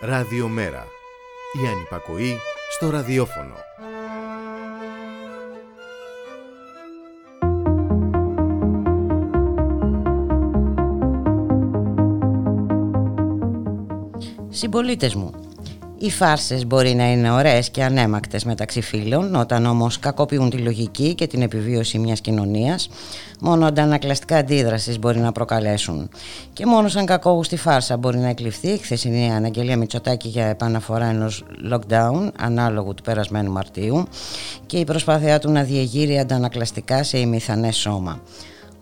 Ράδιο Μέρα. Η ανυπακοή στο ραδιόφωνο. Συμπολίτες μου, οι φάρσες μπορεί να είναι ωραίες και ανέμακτες μεταξύ φίλων, όταν όμως κακοποιούν τη λογική και την επιβίωση μιας κοινωνίας, μόνο αντανακλαστικά αντίδρασης μπορεί να προκαλέσουν. Και μόνο σαν κακόγου στη φάρσα μπορεί να εκλειφθεί η χθεσινή αναγγελία Μητσοτάκη για επαναφορά ενός lockdown, ανάλογου του περασμένου Μαρτίου, και η προσπάθειά του να διεγείρει αντανακλαστικά σε ημιθανέ σώμα.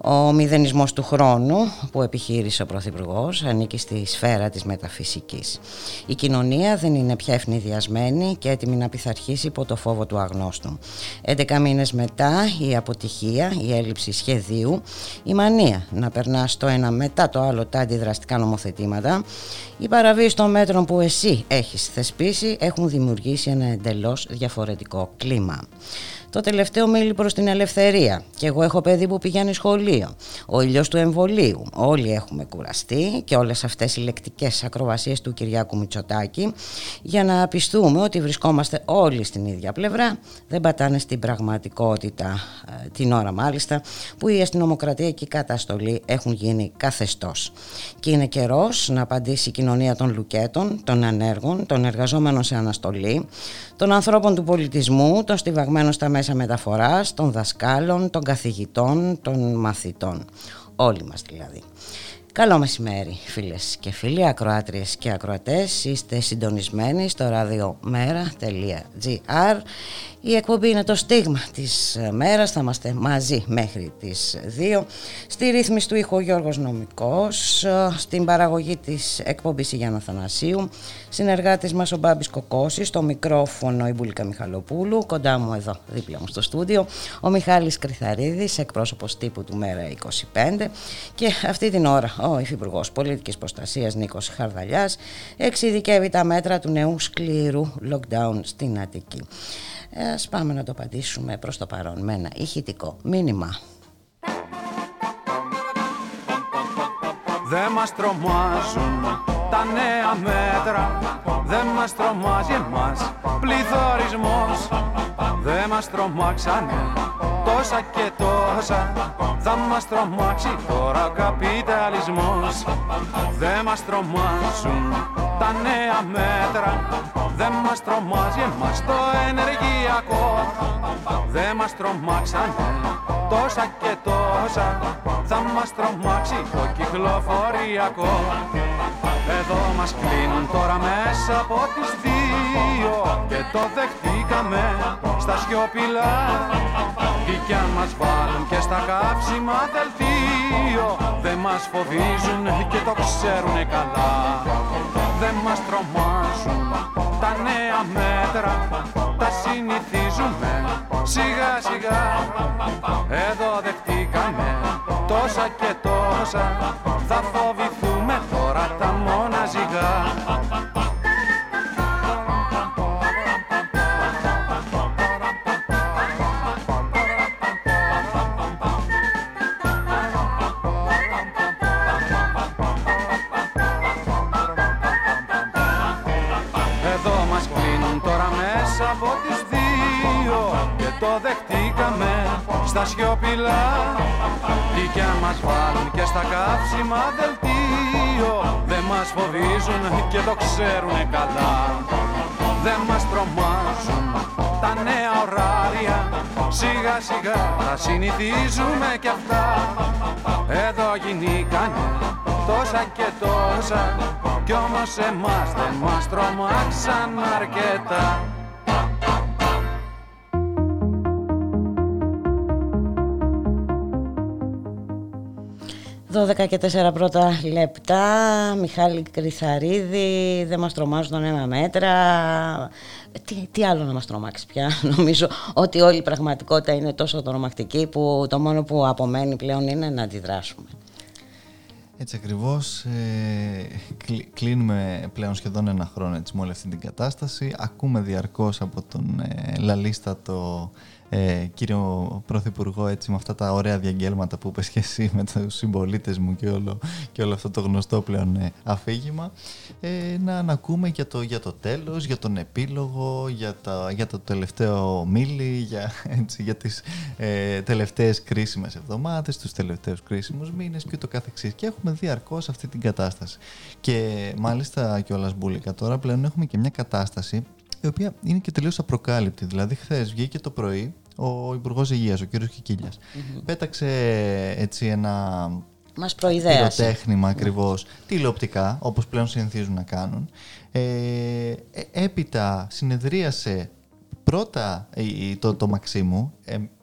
Ο μηδενισμός του χρόνου που επιχείρησε ο Πρωθυπουργός ανήκει στη σφαίρα της μεταφυσικής. Η κοινωνία δεν είναι πια ευνηδιασμένη και έτοιμη να πειθαρχήσει υπό το φόβο του αγνώστου. 11 μήνες μετά η αποτυχία, η έλλειψη σχεδίου, η μανία να περνά το ένα μετά το άλλο τα αντιδραστικά νομοθετήματα, η παραβίαση των μέτρων που εσύ έχεις θεσπίσει έχουν δημιουργήσει ένα εντελώς διαφορετικό κλίμα. Το τελευταίο μίλη προς την ελευθερία και εγώ έχω παιδί που πηγαίνει σχολείο. Ο ήλιος του εμβολίου. Όλοι έχουμε κουραστεί και όλες αυτές οι λεκτικές ακροβασίες του Κυριάκου Μητσοτάκη για να πιστούμε ότι βρισκόμαστε όλοι στην ίδια πλευρά δεν πατάνε στην πραγματικότητα την ώρα μάλιστα που η αστυνομοκρατία και η καταστολή έχουν γίνει καθεστώς. Και είναι καιρός να απαντήσει η κοινωνία των λουκέτων, των ανέργων, των εργαζόμενων σε αναστολή, των ανθρώπων του πολιτισμού, των στιβαγμένων στα μέσα μεταφοράς, των δασκάλων, των καθηγητών, των μαθητών. Όλοι μας δηλαδή. Καλό μεσημέρι φίλες και φίλοι, ακροάτριες και ακροατές. Είστε συντονισμένοι στο radiomera.gr. Η εκπομπή είναι το στίγμα της μέρας. Θα είμαστε μαζί μέχρι τις 2. Στη ρύθμιση του ήχου Γιώργος Νομικός. Στην παραγωγή της εκπομπής η Γιάννα Θανασίου. Συνεργάτης μας ο Μπάμπης Κοκκώσης. Στο μικρόφωνο η Μπουλίκα Μιχαλοπούλου. Κοντά μου εδώ δίπλα μου στο στούντιο ο Μιχάλης Κριθαρίδης, εκπρόσωπος τύπου του Μέρα 25. Και αυτή την ώρα ο Υφυπουργός Πολιτικής Προστασίας Νίκος Χαρδαλιάς εξειδικεύει τα μέτρα του νέου σκληρού lockdown στην Αττική. Ας πάμε να το απαντήσουμε προς το παρόν με ένα ηχητικό μήνυμα. Δεν μας τρομάζουν τα νέα μέτρα. Δεν μας τρομάζει εμάς πληθωρισμός. Δεν μας τρομάξανε τόσα και τόσα. Θα μας τρομάξει τώρα ο καπιταλισμός. Δεν μας τρομάζουν τα νέα μέτρα. Δεν μας τρομάζει εμάς το ενεργειακό. Δεν μας τρομάξανε τόσα και τόσα. Θα μας τρομάξει το κυκλοφοριακό. Εδώ μας κλείνουν τώρα μέσα από τις 2 και το δεχτήκαμε στα σιωπηλά. Και κι αν μας βάλουν και στα καύσιμα δελτίο, δεν μας φοβίζουν και το ξέρουνε καλά. Δεν μας τρομάζουν τα νέα μέτρα, τα συνηθίζουμε σιγά σιγά. Εδώ δεχτήκαμε τόσα και τόσα, θα φοβηθούμε τώρα τα μοναζικά. Το δεχτήκαμε στα σιωπηλά. Τι κι αν μας βάλουν και στα καύσιμα δελτίο, δεν μας φοβίζουν και το ξέρουνε καλά. Δεν μας τρομάζουν τα νέα ωράρια, σιγά σιγά τα συνηθίζουμε κι αυτά. Εδώ γινήκανε τόσα και τόσα, κι όμως εμάς δεν μας τρομάξαν αρκετά. Δώδεκα και 4 πρώτα λεπτά, Μιχάλη Κριθαρίδη, δεν μας τρομάζουν τα νέα μέτρα. Τι άλλο να μας τρομάξει πια? Νομίζω ότι όλη η πραγματικότητα είναι τόσο τρομακτική που το μόνο που απομένει πλέον είναι να αντιδράσουμε. Έτσι ακριβώς, κλείνουμε πλέον σχεδόν ένα χρόνο έτσι, με όλη αυτή την κατάσταση. Ακούμε διαρκώς από τον λαλίστατο κύριο Πρωθυπουργό, έτσι, με αυτά τα ωραία διαγγέλματα που είπες και εσύ με τους συμπολίτες μου και όλο αυτό το γνωστό πλέον αφήγημα, να ανακούμε για το τέλος, για τον επίλογο, για το τελευταίο μίλι, για τις τελευταίες κρίσιμες εβδομάδες, τους τελευταίους κρίσιμους μήνες και το καθεξής. Και έχουμε διαρκώς αυτή την κατάσταση. Και μάλιστα κιόλας, Μπουλίκα, τώρα πλέον έχουμε και μια κατάσταση η οποία είναι και τελείως απροκάλυπτη. Δηλαδή, χθες βγήκε το πρωί ο Υπουργός Υγείας, ο κύριος Κικίλιας. Mm-hmm. Πέταξε έτσι ένα πυροτέχνημα ακριβώς, τηλεοπτικά, όπως πλέον συνηθίζουν να κάνουν. Έπειτα συνεδρίασε πρώτα το Μαξίμου,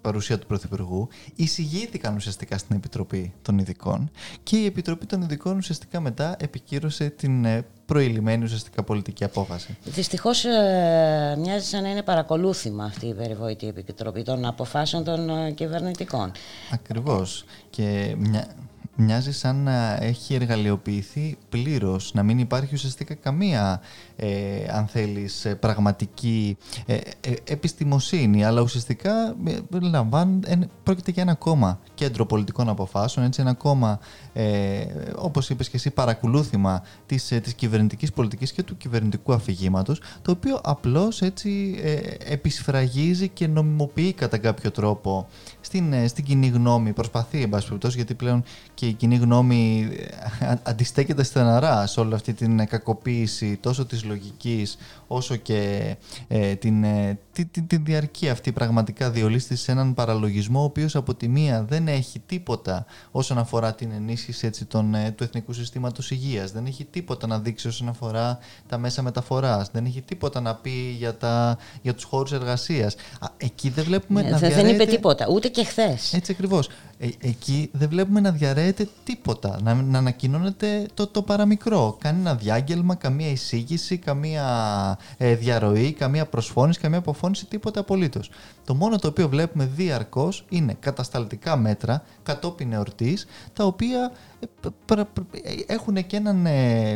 παρουσία του Πρωθυπουργού, εισηγήθηκαν ουσιαστικά στην Επιτροπή των Ειδικών και η Επιτροπή των Ειδικών ουσιαστικά μετά επικύρωσε την προηλημένη ουσιαστικά πολιτική απόφαση. Δυστυχώς μοιάζει σαν να είναι παρακολούθημα αυτή η περιβόητη Επιτροπή των αποφάσεων των κυβερνητικών. Ακριβώς. Και μοιάζει σαν να έχει εργαλειοποιηθεί πλήρως, να μην υπάρχει ουσιαστικά καμία, αν θέλεις, πραγματική επιστημοσύνη, αλλά ουσιαστικά πρόκειται για ένα ακόμα κέντρο πολιτικών αποφάσεων, έτσι, ένα ακόμα, όπως είπες και εσύ, παρακολούθημα της κυβερνητικής πολιτικής και του κυβερνητικού αφηγήματος, το οποίο απλώς έτσι επισφραγίζει και νομιμοποιεί κατά κάποιο τρόπο στην κοινή γνώμη, προσπαθεί, εν πάση περιπτώσει, γιατί πλέον και η κοινή γνώμη αντιστέκεται στεναρά σε όλη αυτή την κακοποίηση τόσο της λογικής όσο και την διαρκή αυτή πραγματικά διολίστηση σε έναν παραλογισμό, ο οποίος από τη μία δεν έχει τίποτα όσον αφορά την ενίσχυση, έτσι, του Εθνικού Συστήματος Υγείας, δεν έχει τίποτα να δείξει όσον αφορά τα μέσα μεταφοράς, δεν έχει τίποτα να πει για τους χώρους εργασίας. Εκεί δεν βλέπουμε να διαρρέεται. Δεν είπε τίποτα, ούτε και χθες. Έτσι ακριβώς. Εκεί δεν βλέπουμε να διαρρέεται τίποτα, να ανακοινώνεται το παραμικρό. Κανένα διάγγελμα, καμία εισήγηση, καμία διαρροή, καμία προσφώνηση, καμία αποφώνηση, τίποτα απολύτως. Το μόνο το οποίο βλέπουμε διαρκώς είναι κατασταλτικά μέτρα κατόπιν εορτής, τα οποία έχουν και έναν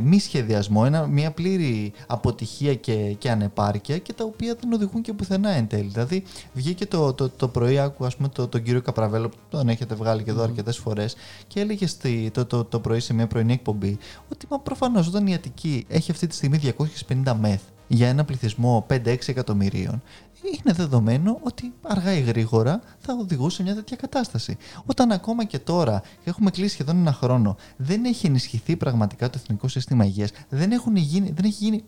μη σχεδιασμό, μια πλήρη αποτυχία και ανεπάρκεια, και τα οποία δεν οδηγούν και πουθενά εν τέλει. Δηλαδή, βγήκε το πρωί, άκου, ας πούμε, τον κύριο Καπραβέλο, τον έχετε βγάλει και εδώ αρκετές φορές, και έλεγε το πρωί σε μια πρωινή εκπομπή ότι προφανώς όταν η Αττική έχει αυτή τη στιγμή 250 μεθ για ένα πληθυσμό 5-6 εκατομμυρίων, είναι δεδομένο ότι αργά ή γρήγορα θα οδηγούσε μια τέτοια κατάσταση. Όταν ακόμα και τώρα, έχουμε κλείσει σχεδόν ένα χρόνο, δεν έχει ενισχυθεί πραγματικά το Εθνικό Σύστημα Υγείας, δεν έχει γίνει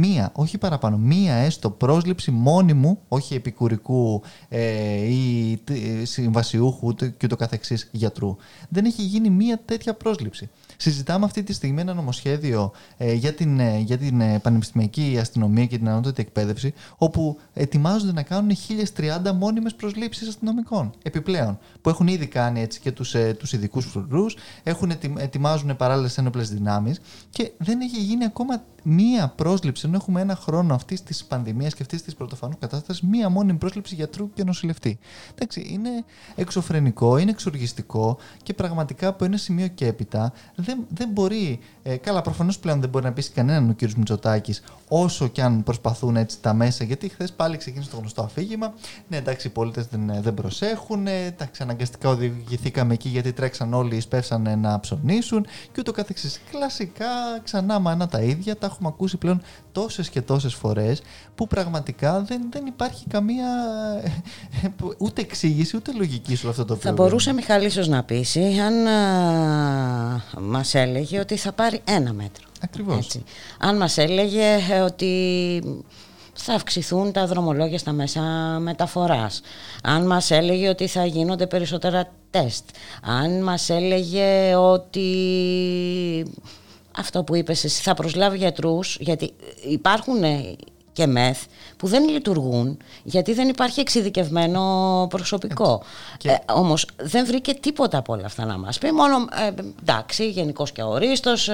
μία, όχι παραπάνω, μία έστω πρόσληψη μόνιμου, όχι επικουρικού ή συμβασιούχου και το καθεξής γιατρού. Δεν έχει γίνει μία τέτοια πρόσληψη. Συζητάμε αυτή τη στιγμή ένα νομοσχέδιο για την πανεπιστημιακή αστυνομία και την ανώτατη εκπαίδευση, όπου ετοιμάζονται να κάνουν 1.030 μόνιμες προσλήψεις αστυνομικών επιπλέον, που έχουν ήδη κάνει, έτσι, και τους ειδικούς φρουρούς, ετοιμάζουν παράλληλες ένοπλες δυνάμεις, και δεν έχει γίνει ακόμα μία πρόσληψη, ενώ έχουμε ένα χρόνο αυτής της πανδημίας και αυτής της πρωτοφανούς κατάστασης, μία μόνιμη πρόσληψη γιατρού και νοσηλευτή. Εντάξει, είναι εξωφρενικό, είναι εξοργιστικό, και πραγματικά από ένα σημείο και έπειτα δεν μπορεί, καλά, προφανώς πλέον δεν μπορεί να πείσει κανέναν ο κ. Μητσοτάκης, όσο και αν προσπαθούν, έτσι, τα μέσα, γιατί χθες πάλι ξεκίνησε το γνωστό αφήγημα. Ναι, εντάξει, οι πολίτες δεν προσέχουν, εντάξει, αναγκαστικά οδηγηθήκαμε εκεί γιατί τρέξαν όλοι, σπεύσανε να ψωνίσουν και ούτω καθεξής. Κλασικά, ξανά μάνα τα ίδια, τα έχουμε ακούσει πλέον τόσες και τόσες φορές, που πραγματικά δεν υπάρχει καμία ούτε εξήγηση ούτε λογική σε όλο αυτό το πράγμα. Θα μπορούσε Μιχάλη ίσως να πείσει αν μας έλεγε ότι θα πάρει ένα μέτρο. Ακριβώς. Έτσι. Αν μας έλεγε ότι θα αυξηθούν τα δρομολόγια στα μέσα μεταφοράς, αν μας έλεγε ότι θα γίνονται περισσότερα τεστ, αν μας έλεγε ότι αυτό που είπες εσύ, θα προσλάβει γιατρούς, γιατί υπάρχουν και μεθ που δεν λειτουργούν, γιατί δεν υπάρχει εξειδικευμένο προσωπικό. Και όμως δεν βρήκε τίποτα από όλα αυτά να μας πει, μόνο εντάξει, γενικώς και ορίστος,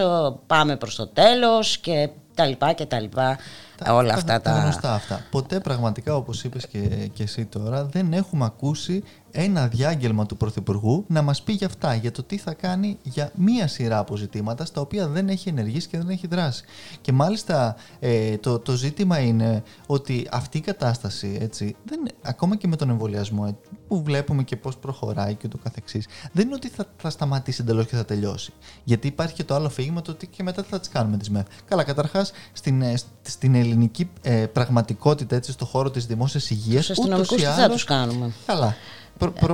πάμε προς το τέλος και τα λοιπά και τα λοιπά. όλα αυτά τα γνωστά αυτά. Ποτέ πραγματικά, όπως είπες και εσύ τώρα, δεν έχουμε ακούσει ένα διάγγελμα του Πρωθυπουργού να μας πει για αυτά, για το τι θα κάνει για μία σειρά από ζητήματα στα οποία δεν έχει ενεργήσει και δεν έχει δράσει. Και μάλιστα το ζήτημα είναι ότι αυτή η κατάσταση, έτσι, δεν, ακόμα και με τον εμβολιασμό που βλέπουμε και πώς προχωράει και το καθεξής, δεν είναι ότι θα σταματήσει εντελώς και θα τελειώσει. Γιατί υπάρχει και το άλλο φύγημα, το ότι και μετά θα τις κάνουμε τις ΜΕΘ. Καλά, καταρχάς στην ελληνική πραγματικότητα, έτσι, στο χώρο της δημόσιας υγείας, αστυνομικούς τι θα τους κάνουμε. Καλά.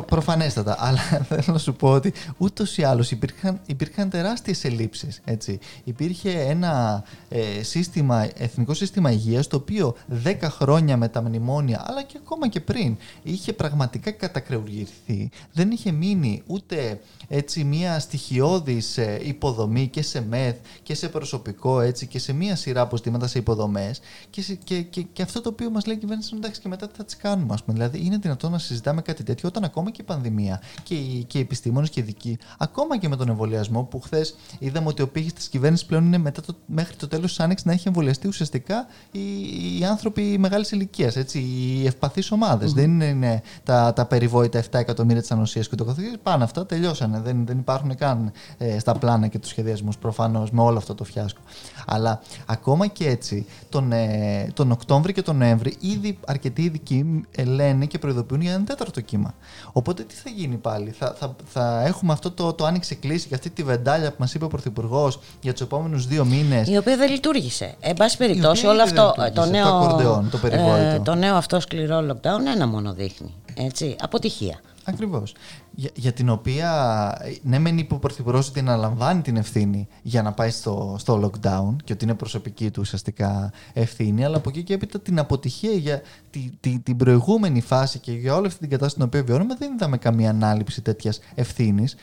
Προφανέστατα, αλλά θέλω να σου πω ότι ούτως ή άλλως υπήρχαν τεράστιες ελλείψεις. Έτσι. Υπήρχε ένα εθνικό σύστημα υγείας, το οποίο 10 χρόνια με τα μνημόνια, αλλά και ακόμα και πριν, είχε πραγματικά κατακρεουργηθεί. Δεν είχε μείνει ούτε, έτσι, μια στοιχειώδης υποδομή και σε ΜΕΘ και σε προσωπικό, έτσι, και σε μια σειρά αποστήματα, σε υποδομές. Και αυτό το οποίο μας λέει η κυβέρνηση, εντάξει, και μετά τι θα τις κάνουμε, ας πούμε. Δηλαδή, είναι δυνατόν να συζητάμε κάτι τέτοιο, όταν ακόμα και η πανδημία και οι επιστήμονες και οι ειδικοί, ακόμα και με τον εμβολιασμό, που χθες είδαμε ότι ο πύχης της κυβέρνησης πλέον είναι μέχρι το τέλος της Άνοιξης να έχει εμβολιαστεί ουσιαστικά οι άνθρωποι μεγάλης ηλικίας, οι ευπαθείς ομάδες. Mm-hmm. Δεν είναι τα περιβόητα 7 εκατομμύρια της ανοσίας και το καθεξής. Πάνε αυτά, τελειώσανε. Δεν υπάρχουν καν στα πλάνα και τους σχεδιασμούς, προφανώς, με όλο αυτό το φιάσκο. Αλλά ακόμα και έτσι, τον Οκτώβρη και τον Νοέμβρη, ήδη αρκετοί ειδικοί λένε και προειδοποιούν για ένα τέταρτο κύμα. Οπότε τι θα γίνει πάλι, θα έχουμε αυτό το άνοιξε κλείσει και αυτή τη βεντάλια που μας είπε ο Πρωθυπουργός για τους επόμενους 2 μήνες. Η οποία δεν λειτουργήσε. Εν πάση περιπτώσει, όλο αυτό το νέο αυτό σκληρό lockdown ένα μόνο δείχνει. Έτσι, αποτυχία. Ακριβώς. Για την οποία, ναι, μεν είπε ο Πρωθυπουργός ότι αναλαμβάνει την ευθύνη για να πάει στο lockdown και ότι είναι προσωπική του ουσιαστικά ευθύνη, αλλά από εκεί και έπειτα την αποτυχία για την προηγούμενη φάση και για όλη αυτή την κατάσταση την οποία βιώνουμε, δεν είδαμε καμία ανάληψη τέτοιας ευθύνης.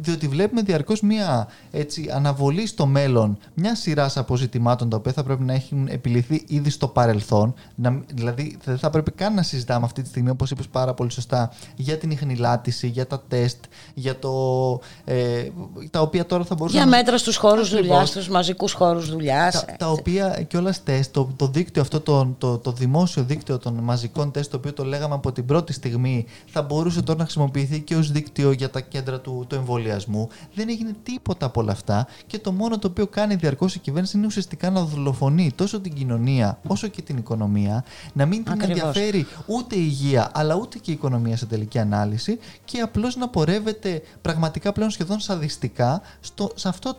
Διότι βλέπουμε διαρκώς μια, έτσι, αναβολή στο μέλλον μια σειρά αποζητημάτων τα οποία θα πρέπει να έχουν επιληθεί ήδη στο παρελθόν. Δηλαδή, δεν θα πρέπει καν να συζητάμε αυτή τη στιγμή, όπως είπες πάρα πολύ σωστά, για την ιχνηλάτιση, για τα τεστ, για τα οποία τώρα θα μπορούσαν. Για μέτρα στους χώρους δουλειάς, στους μαζικούς χώρους δουλειάς. Τα οποία κιόλας τεστ, το δίκτυο αυτό, το δημόσιο δίκτυο των μαζικών τεστ, το οποίο το λέγαμε από την πρώτη στιγμή, θα μπορούσε τώρα να χρησιμοποιηθεί και ως δίκτυο για τα κέντρα του εμβολιασμού. Δεν έγινε τίποτα από όλα αυτά και το μόνο το οποίο κάνει διαρκώς η κυβέρνηση είναι ουσιαστικά να δολοφονεί τόσο την κοινωνία όσο και την οικονομία, να μην την ενδιαφέρει ούτε η υγεία αλλά ούτε και η οικονομία σε τελική ανάλυση, και απλώς να πορεύεται πραγματικά πλέον σχεδόν σαδιστικά σε αυτό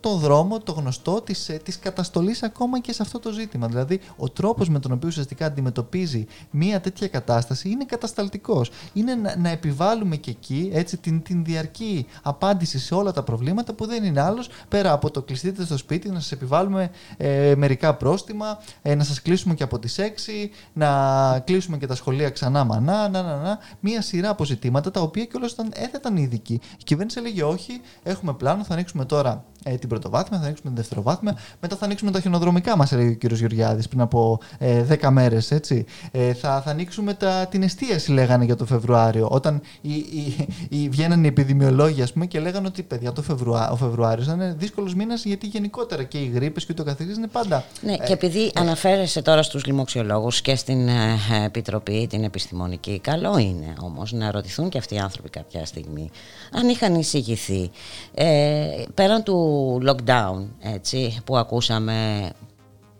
το δρόμο, το γνωστό της καταστολής ακόμα και σε αυτό το ζήτημα. Δηλαδή, ο τρόπος με τον οποίο ουσιαστικά αντιμετωπίζει μια τέτοια κατάσταση είναι κατασταλτικός. Είναι να επιβάλλουμε και εκεί, έτσι, την διαρκή απάντηση σε όλα τα προβλήματα, που δεν είναι άλλος πέρα από το κλειστείτε στο σπίτι, να σας επιβάλλουμε μερικά πρόστιμα, να σας κλείσουμε και από τις 6, να κλείσουμε και τα σχολεία ξανά μανά, μία σειρά από ζητήματα τα οποία κιόλας έθεταν οι ειδικοί. Η κυβέρνηση έλεγε όχι, έχουμε πλάνο, θα ανοίξουμε τώρα την πρωτοβάθμια, θα ανοίξουμε την δευτεροβάθμια, μετά θα ανοίξουμε τα χιονοδρομικά, μας έλεγε ο κύριος Γεωργιάδης πριν από 10 μέρες. Θα ανοίξουμε την εστίαση, λέγανε για το Φεβρουάριο. Όταν βγαίνανε οι επιδημιολόγοι, ας πούμε, και λέγανε ότι παιδιά, ο Φεβρουάριος θα είναι δύσκολος μήνας, γιατί γενικότερα και οι γρίπες και το καθεξής είναι πάντα. Ναι, και επειδή αναφέρεσαι τώρα στους λοιμοξιολόγους και στην επιτροπή, την επιστημονική, καλό είναι όμως να ρωτηθούν και αυτοί οι άνθρωποι κάποια στιγμή αν είχαν εισηγηθεί πέραν του lockdown, έτσι, που ακούσαμε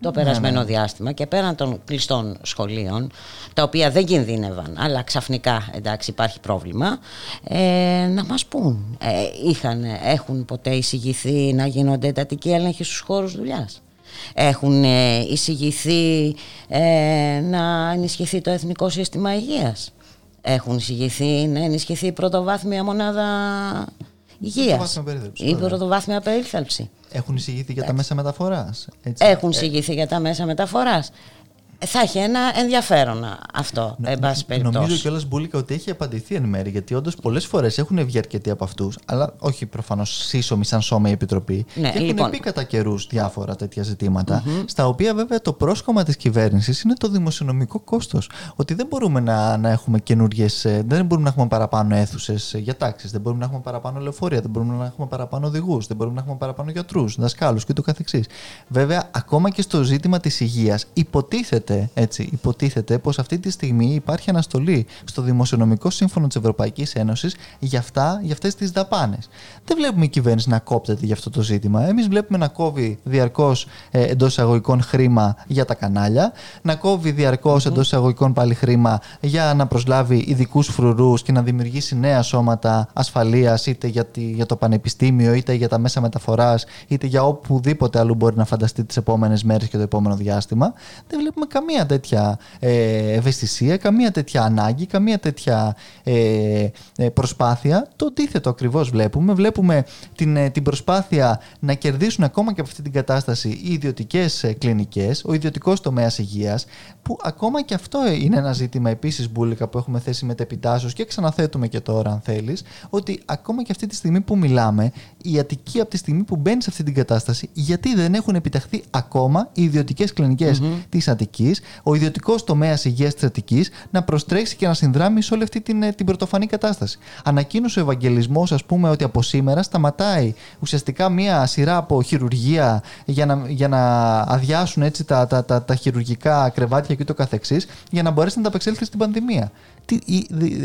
το περασμένο διάστημα, και πέραν των κλειστών σχολείων, τα οποία δεν κινδύνευαν, αλλά ξαφνικά, εντάξει, υπάρχει πρόβλημα, να μας πούν, έχουν ποτέ εισηγηθεί να γίνονται εντατικοί έλεγχοι στους χώρους δουλειάς? Έχουν εισηγηθεί να ενισχυθεί το Εθνικό Σύστημα Υγείας? Έχουν εισηγηθεί να ενισχυθεί η πρωτοβάθμια μονάδα υγείας, η πρωτοβάθμια περίθαλψη? Έχουν εισηγηθεί για τα μέσα μεταφοράς? Έχουν εισηγηθεί για τα μέσα μεταφοράς. θα έχει ένα ενδιαφέρον αυτό, εν πάση περιπτώσει. Νομίζω κιόλας, Μπουλίκα, ότι έχει απαντηθεί εν μέρη, γιατί όντως πολλές φορές έχουν βγει αρκετοί από αυτούς, αλλά όχι προφανώς σύσσωμοι σαν σώμα η Επιτροπή. Ναι, και έχουν πει κατά καιρούς διάφορα τέτοια ζητήματα, στα οποία βέβαια το πρόσκομα της κυβέρνησης είναι το δημοσιονομικό κόστος. Ότι δεν μπορούμε να έχουμε καινούργιες, δεν μπορούμε να έχουμε παραπάνω αίθουσες για τάξεις, δεν μπορούμε να έχουμε παραπάνω λεωφορεία, δεν μπορούμε να έχουμε παραπάνω οδηγούς, δεν μπορούμε να έχουμε παραπάνω γιατρούς, δασκάλους κ.ο.κ. Βέβαια, ακόμα και στο ζήτημα της υγείας, υποτίθεται πως αυτή τη στιγμή υπάρχει αναστολή στο Δημοσιονομικό Σύμφωνο της Ευρωπαϊκής Ένωσης για αυτές τις δαπάνες. Δεν βλέπουμε η κυβέρνηση να κόπτεται για αυτό το ζήτημα. Εμείς βλέπουμε να κόβει διαρκώς εντός εισαγωγικών χρήμα για τα κανάλια, να κόβει διαρκώς εντός εισαγωγικών πάλι χρήμα για να προσλάβει ειδικούς φρουρούς και να δημιουργήσει νέα σώματα ασφαλείας, είτε για το πανεπιστήμιο, είτε για τα μέσα μεταφοράς, είτε για οπουδήποτε αλλού μπορεί να φανταστεί τις επόμενες μέρες και το επόμενο διάστημα. Δεν βλέπουμε καμία τέτοια ευαισθησία, καμία τέτοια ανάγκη, καμία τέτοια προσπάθεια. Το αντίθετο ακριβώς βλέπουμε. Βλέπουμε την προσπάθεια να κερδίσουν ακόμα και από αυτή την κατάσταση οι ιδιωτικές κλινικές, ο ιδιωτικός τομέας υγείας, που ακόμα και αυτό είναι ένα ζήτημα επίσης, Μπούλικα, που έχουμε θέσει μετεπιτάσεως και ξαναθέτουμε και τώρα, αν θέλεις, ότι ακόμα και αυτή τη στιγμή που μιλάμε, η Αττική από τη στιγμή που μπαίνει σε αυτή την κατάσταση, γιατί δεν έχουν επιταχθεί ακόμα οι ιδιωτικές κλινικές της Αττικής, ο ιδιωτικός τομέας υγείας της Αττικής να προστρέξει και να συνδράμει σε όλη αυτή την πρωτοφανή κατάσταση. Ανακοίνωσε ο Ευαγγελισμός, ας πούμε, ότι από σήμερα σταματάει ουσιαστικά μία σειρά από χειρουργία για να αδειάσουν έτσι τα χειρουργικά κρεβάτια και το καθεξής, για να μπορέσει να ανταπεξέλθει στην πανδημία.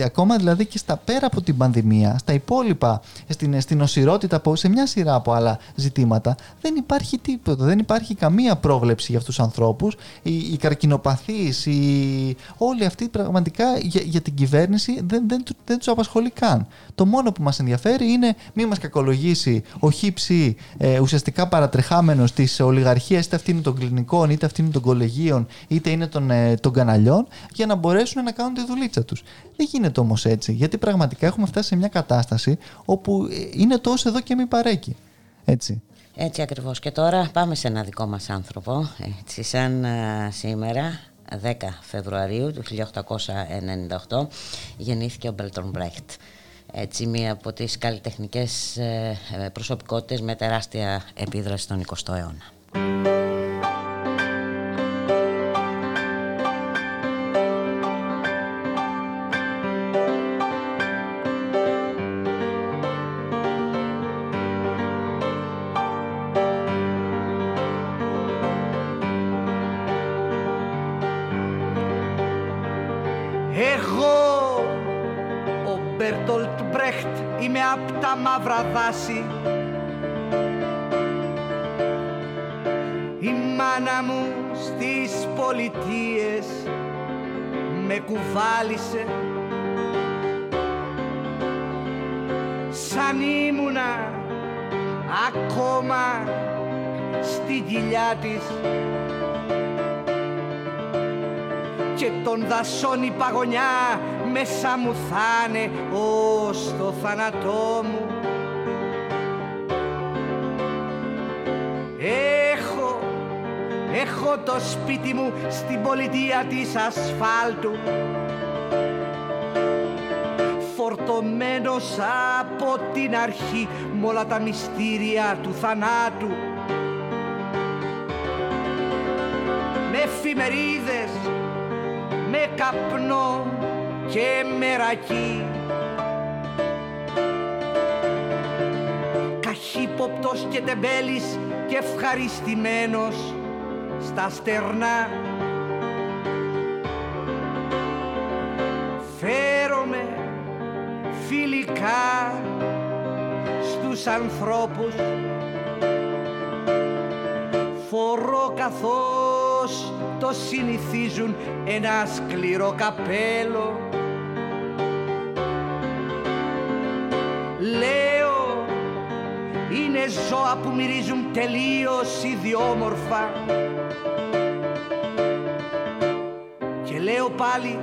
Ακόμα δηλαδή και στα πέρα από την πανδημία, στα υπόλοιπα, στην οσιρότητα, σε μια σειρά από άλλα ζητήματα, δεν υπάρχει τίποτα, δεν υπάρχει καμία πρόβλεψη για αυτούς τους ανθρώπους. Οι καρκινοπαθείς, όλοι αυτοί πραγματικά για την κυβέρνηση δεν τους απασχολεί καν. Το μόνο που μας ενδιαφέρει είναι μη μας κακολογήσει ο χύψη ουσιαστικά παρατρεχάμενος της ολιγαρχίας, είτε αυτή είναι των κλινικών, είτε αυτή είναι των κολεγίων, είτε είναι των καναλιών, για να μπορέσουν να κάνουν τη δουλίτσα τους. Δεν γίνεται όμως έτσι, γιατί πραγματικά έχουμε φτάσει σε μια κατάσταση όπου είναι το ως εδώ και μη παρέκει. Έτσι ακριβώς. Και τώρα πάμε σε ένα δικό μας άνθρωπο, έτσι σαν σήμερα, 10 Φεβρουαρίου του 1898, γεννήθηκε ο Βέρτολτ Μπρεχτ. Έτσι, μία από τις καλλιτεχνικές προσωπικότητες με τεράστια επίδραση στον 20ο αιώνα. Μαύρα δάση, η μάνα μου στις πολιτείες με κουβάλισε σαν ήμουνα ακόμα στη κοιλιά της και των δασών η παγωνιά μέσα μου θα'ναι ως το θάνατό μου. Έχω το σπίτι μου στην πολιτεία της ασφάλτου, φορτωμένος από την αρχή μ' όλα τα μυστήρια του θανάτου, με εφημερίδες, με καπνό και μερακή, καχύποπτος και τεμπέλης και ευχαριστημένος στα στερνά. Φέρομαι φιλικά στους ανθρώπους, φορώ καθώς το συνηθίζουν ένα σκληρό καπέλο. Λέω είναι ζώα που μυρίζουν τελείως ιδιόμορφα. Λέω πάλι,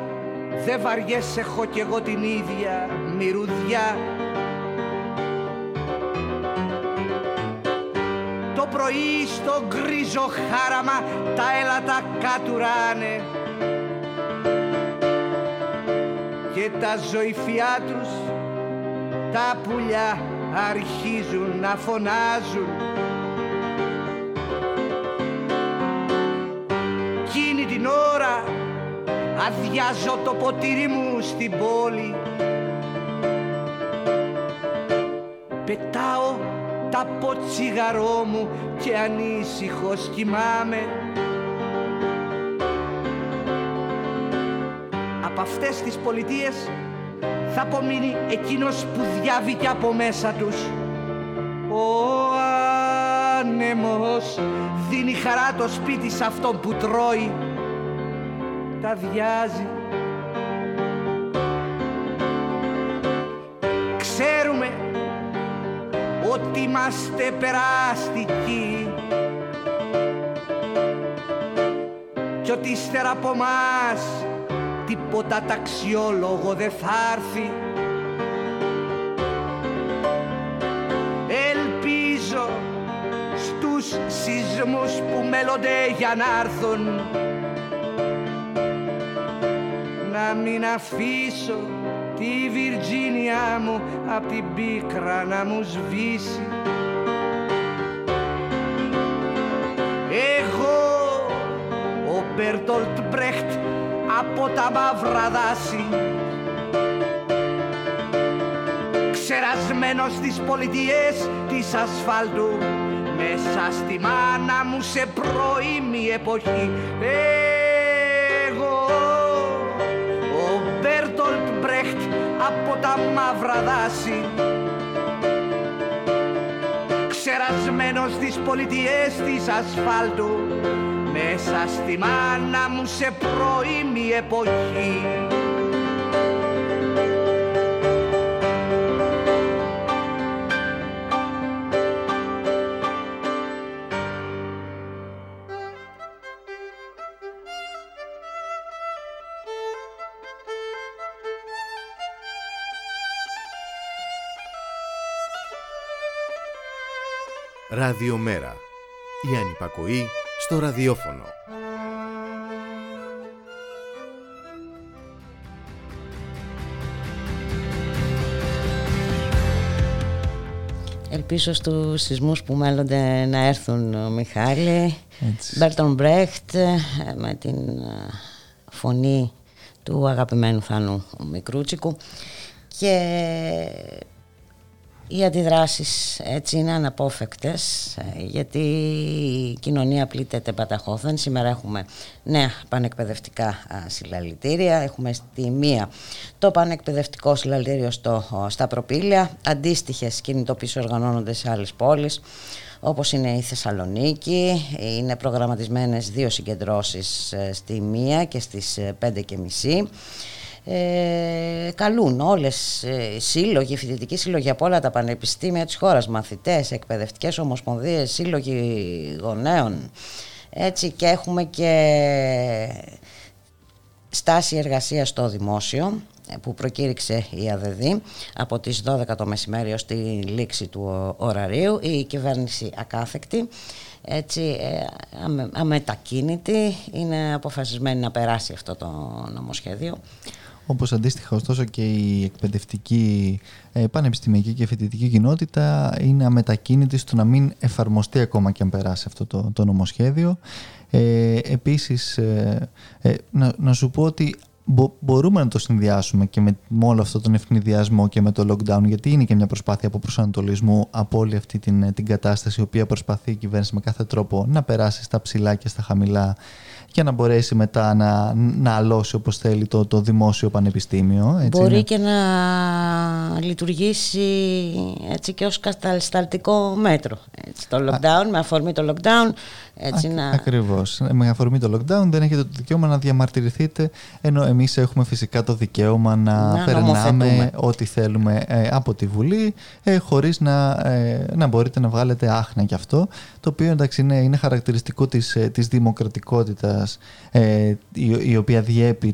δεν βαριέσαι, έχω κι εγώ την ίδια μυρουδιά. Το πρωί στο γκρίζο χάραμα τα έλατα κατουράνε και τα ζωηφιά τους τα πουλιά αρχίζουν να φωνάζουν. Εκείνη την ώρα αδειάζω το ποτήρι μου στην πόλη, πετάω τα ποτσιγαρό μου και ανήσυχος κοιμάμαι. Από αυτές τις πολιτείες θα απομείνει εκείνος που διάβηκε από μέσα τους. Ο άνεμος δίνει χαρά το σπίτι σε αυτόν που τρώει, τα διάζει. Ξέρουμε ότι είμαστε περαστικοί κι ότι ύστερα από μας τίποτα ταξιόλογο δεν θα έρθει. Ελπίζω στους σεισμούς που μέλλονται για να έρθουν να μην αφήσω τη Βιρτζίνια μου απ' την πίκρα να μου σβήσει. Εγώ, ο Βέρτολτ Μπρεχτ από τα μαύρα δάση, ξερασμένος στις πολιτείες της ασφάλτου, μέσα στη μάνα μου σε πρώιμη εποχή. Εγώ, ο Βέρτολτ Μπρεχτ από τα μαύρα δάση, ξερασμένος στις πολιτείες της ασφάλτου, μέσα στη μάνα μου σε πρώιμη εποχή. Ράδιο Μέρα. Η ανυπακοή στο ραδιόφωνο. Ελπίζω στους σεισμούς που μέλλονται να έρθουν, ο Μιχάλη. Βέρτολτ Μπρεχτ με την φωνή του αγαπημένου Θανού Μικρούτσικου. Και οι αντιδράσεις έτσι είναι αναπόφευκτες, γιατί η κοινωνία πλήττεται παταχώθεν. Σήμερα έχουμε νέα πανεκπαιδευτικά συλλαλητήρια. Έχουμε στη μία το πανεκπαιδευτικό συλλαλητήριο στα Προπήλαια. Αντίστοιχες κινητοποίησεις οργανώνονται σε άλλες πόλεις, όπως είναι η Θεσσαλονίκη. Είναι προγραμματισμένες 2 συγκεντρώσεις, στη 1 και στις 5:30. Καλούν όλες οι σύλλογοι, φοιτητικοί σύλλογοι από όλα τα πανεπιστήμια της χώρας, μαθητές, εκπαιδευτικές ομοσπονδίες, σύλλογοι γονέων, έτσι, και έχουμε και στάση εργασίας στο δημόσιο που προκήρυξε η ΑΔΔ από τις 12 το μεσημέρι ως τη λήξη του ωραρίου. Η κυβέρνηση ακάθεκτη, έτσι, αμετακίνητη, είναι αποφασισμένη να περάσει αυτό το νομοσχέδιο. Όπως αντίστοιχα, ωστόσο, και η εκπαιδευτική, πανεπιστημιακή και φοιτητική κοινότητα είναι αμετακίνητη στο να μην εφαρμοστεί ακόμα και αν περάσει αυτό το νομοσχέδιο. Επίσης, να σου πω ότι μπορούμε να το συνδυάσουμε και με όλο αυτόν τον ευνηδιασμό και με το lockdown, γιατί είναι και μια προσπάθεια από προσανατολισμού από όλη αυτή την κατάσταση, η οποία προσπαθεί η κυβέρνηση με κάθε τρόπο να περάσει στα ψηλά και στα χαμηλά, για να μπορέσει μετά να αλώσει όπως θέλει το δημόσιο πανεπιστήμιο. Έτσι μπορεί είναι, και να λειτουργήσει έτσι και ως κατασταλτικό μέτρο. Έτσι, το lockdown, με αφορμή το lockdown. Ακριβώς. Με αφορμή το lockdown δεν έχετε το δικαίωμα να διαμαρτυρηθείτε, ενώ εμείς έχουμε φυσικά το δικαίωμα να περνάμε ό,τι θέλουμε από τη Βουλή, χωρίς να μπορείτε να βγάλετε άχνα γι' αυτό, το οποίο εντάξει είναι χαρακτηριστικό της δημοκρατικότητας η οποία διέπει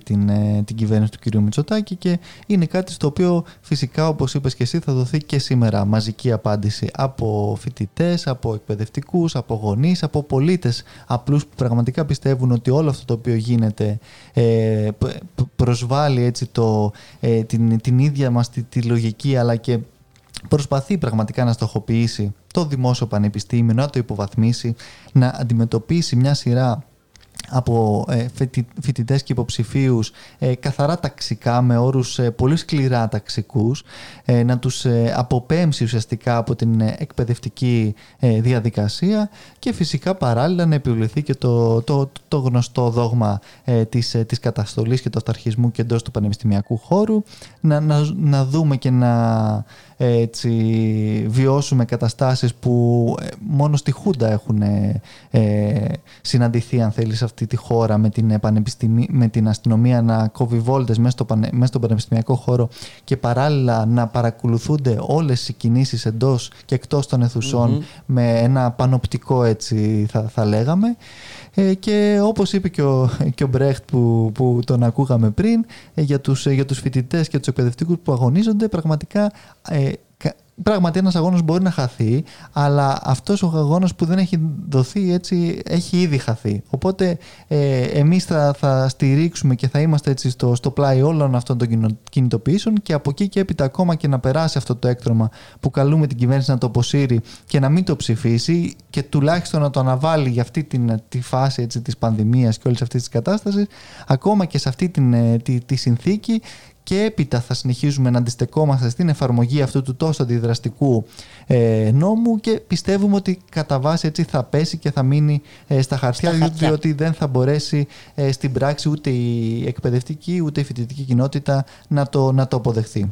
την κυβέρνηση του κ. Μητσοτάκη, και είναι κάτι στο οποίο φυσικά, όπως είπες και εσύ, θα δοθεί και σήμερα μαζική απάντηση από φοιτητές, από εκπαιδευτικούς, από γονείς, από πολίτες απλούς που πραγματικά πιστεύουν ότι όλο αυτό το οποίο γίνεται προσβάλλει έτσι την ίδια μας τη λογική, αλλά και προσπαθεί πραγματικά να στοχοποιήσει το δημόσιο πανεπιστήμιο, να το υποβαθμίσει, να αντιμετωπίσει μια σειρά από φοιτητές και υποψηφίους καθαρά ταξικά, με όρους πολύ σκληρά ταξικούς, να τους αποπέμψει ουσιαστικά από την εκπαιδευτική διαδικασία, και φυσικά παράλληλα να επιβληθεί και το γνωστό δόγμα της καταστολής και του αυταρχισμού και εντός του πανεπιστημιακού χώρου, να δούμε και να βιώσουμε καταστάσεις που μόνο στη Χούντα έχουν συναντηθεί, αν θέλει, σε αυτή τη χώρα, με την αστυνομία να κόβει βόλτες μέσα στον πανεπιστημιακό χώρο, και παράλληλα να παρακολουθούνται όλες οι κινήσεις εντός και εκτός των αιθουσών με ένα πανοπτικό, έτσι θα λέγαμε. Και όπως είπε και ο Μπρεχτ που τον ακούγαμε πριν, για τους φοιτητές και τους εκπαιδευτικούς που αγωνίζονται, Πραγματικά ένας αγώνας μπορεί να χαθεί, αλλά αυτός ο αγώνας που δεν έχει δοθεί έτσι έχει ήδη χαθεί. Οπότε εμείς θα στηρίξουμε και θα είμαστε έτσι στο πλάι όλων αυτών των κινητοποιήσεων, και από εκεί και έπειτα, ακόμα και να περάσει αυτό το έκτρωμα που καλούμε την κυβέρνηση να το αποσύρει και να μην το ψηφίσει, και τουλάχιστον να το αναβάλει για αυτή τη φάση έτσι, της πανδημίας και όλης αυτής της κατάστασης, ακόμα και σε αυτή τη συνθήκη. Και έπειτα θα συνεχίζουμε να αντιστεκόμαστε στην εφαρμογή αυτού του τόσο αντιδραστικού νόμου, και πιστεύουμε ότι κατά βάση έτσι θα πέσει και θα μείνει στα χαρτιά, διότι δεν θα μπορέσει στην πράξη ούτε η εκπαιδευτική ούτε η φοιτητική κοινότητα να το αποδεχθεί.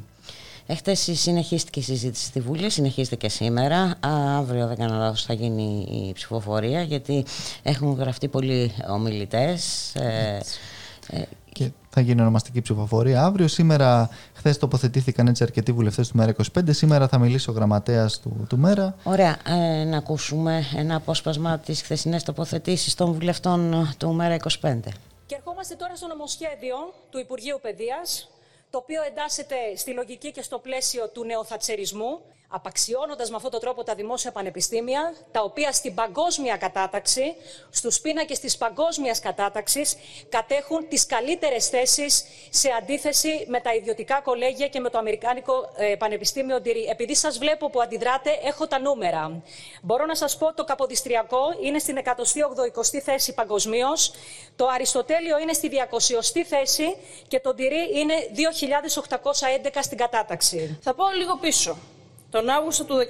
Εχθές συνεχίστηκε η συζήτηση στη Βουλή, συνεχίζεται και σήμερα. Αύριο, δεν κάνω λάθος, θα γίνει η ψηφοφορία, γιατί έχουν γραφτεί πολλοί ομιλητές. Και θα γίνει ονομαστική ψηφοφορία αύριο. Σήμερα, χθες τοποθετήθηκαν έτσι αρκετοί βουλευτές του Μέρα 25. Σήμερα θα μιλήσει ο γραμματέας του Μέρα. Ωραία. Να ακούσουμε ένα απόσπασμα από τις χθεσινές τοποθετήσεις των βουλευτών του Μέρα 25. Και ερχόμαστε τώρα στο νομοσχέδιο του Υπουργείου Παιδείας, το οποίο εντάσσεται στη λογική και στο πλαίσιο του νεοθατσερισμού, απαξιώνοντας με αυτόν τον τρόπο τα δημόσια πανεπιστήμια, τα οποία στην παγκόσμια κατάταξη, στους πίνακες της παγκόσμιας κατάταξης, κατέχουν τις καλύτερες θέσεις σε αντίθεση με τα ιδιωτικά κολέγια και με το Αμερικάνικο Πανεπιστήμιο Deree. Επειδή σας βλέπω που αντιδράτε, έχω τα νούμερα. Μπορώ να σας πω ότι το Καποδιστριακό είναι στην 108η θέση παγκοσμίως, το Αριστοτέλειο είναι στη 200η θέση και το Deree είναι 2.811 στην κατάταξη. Θα πάω λίγο πίσω. Τον Αύγουστο του 19,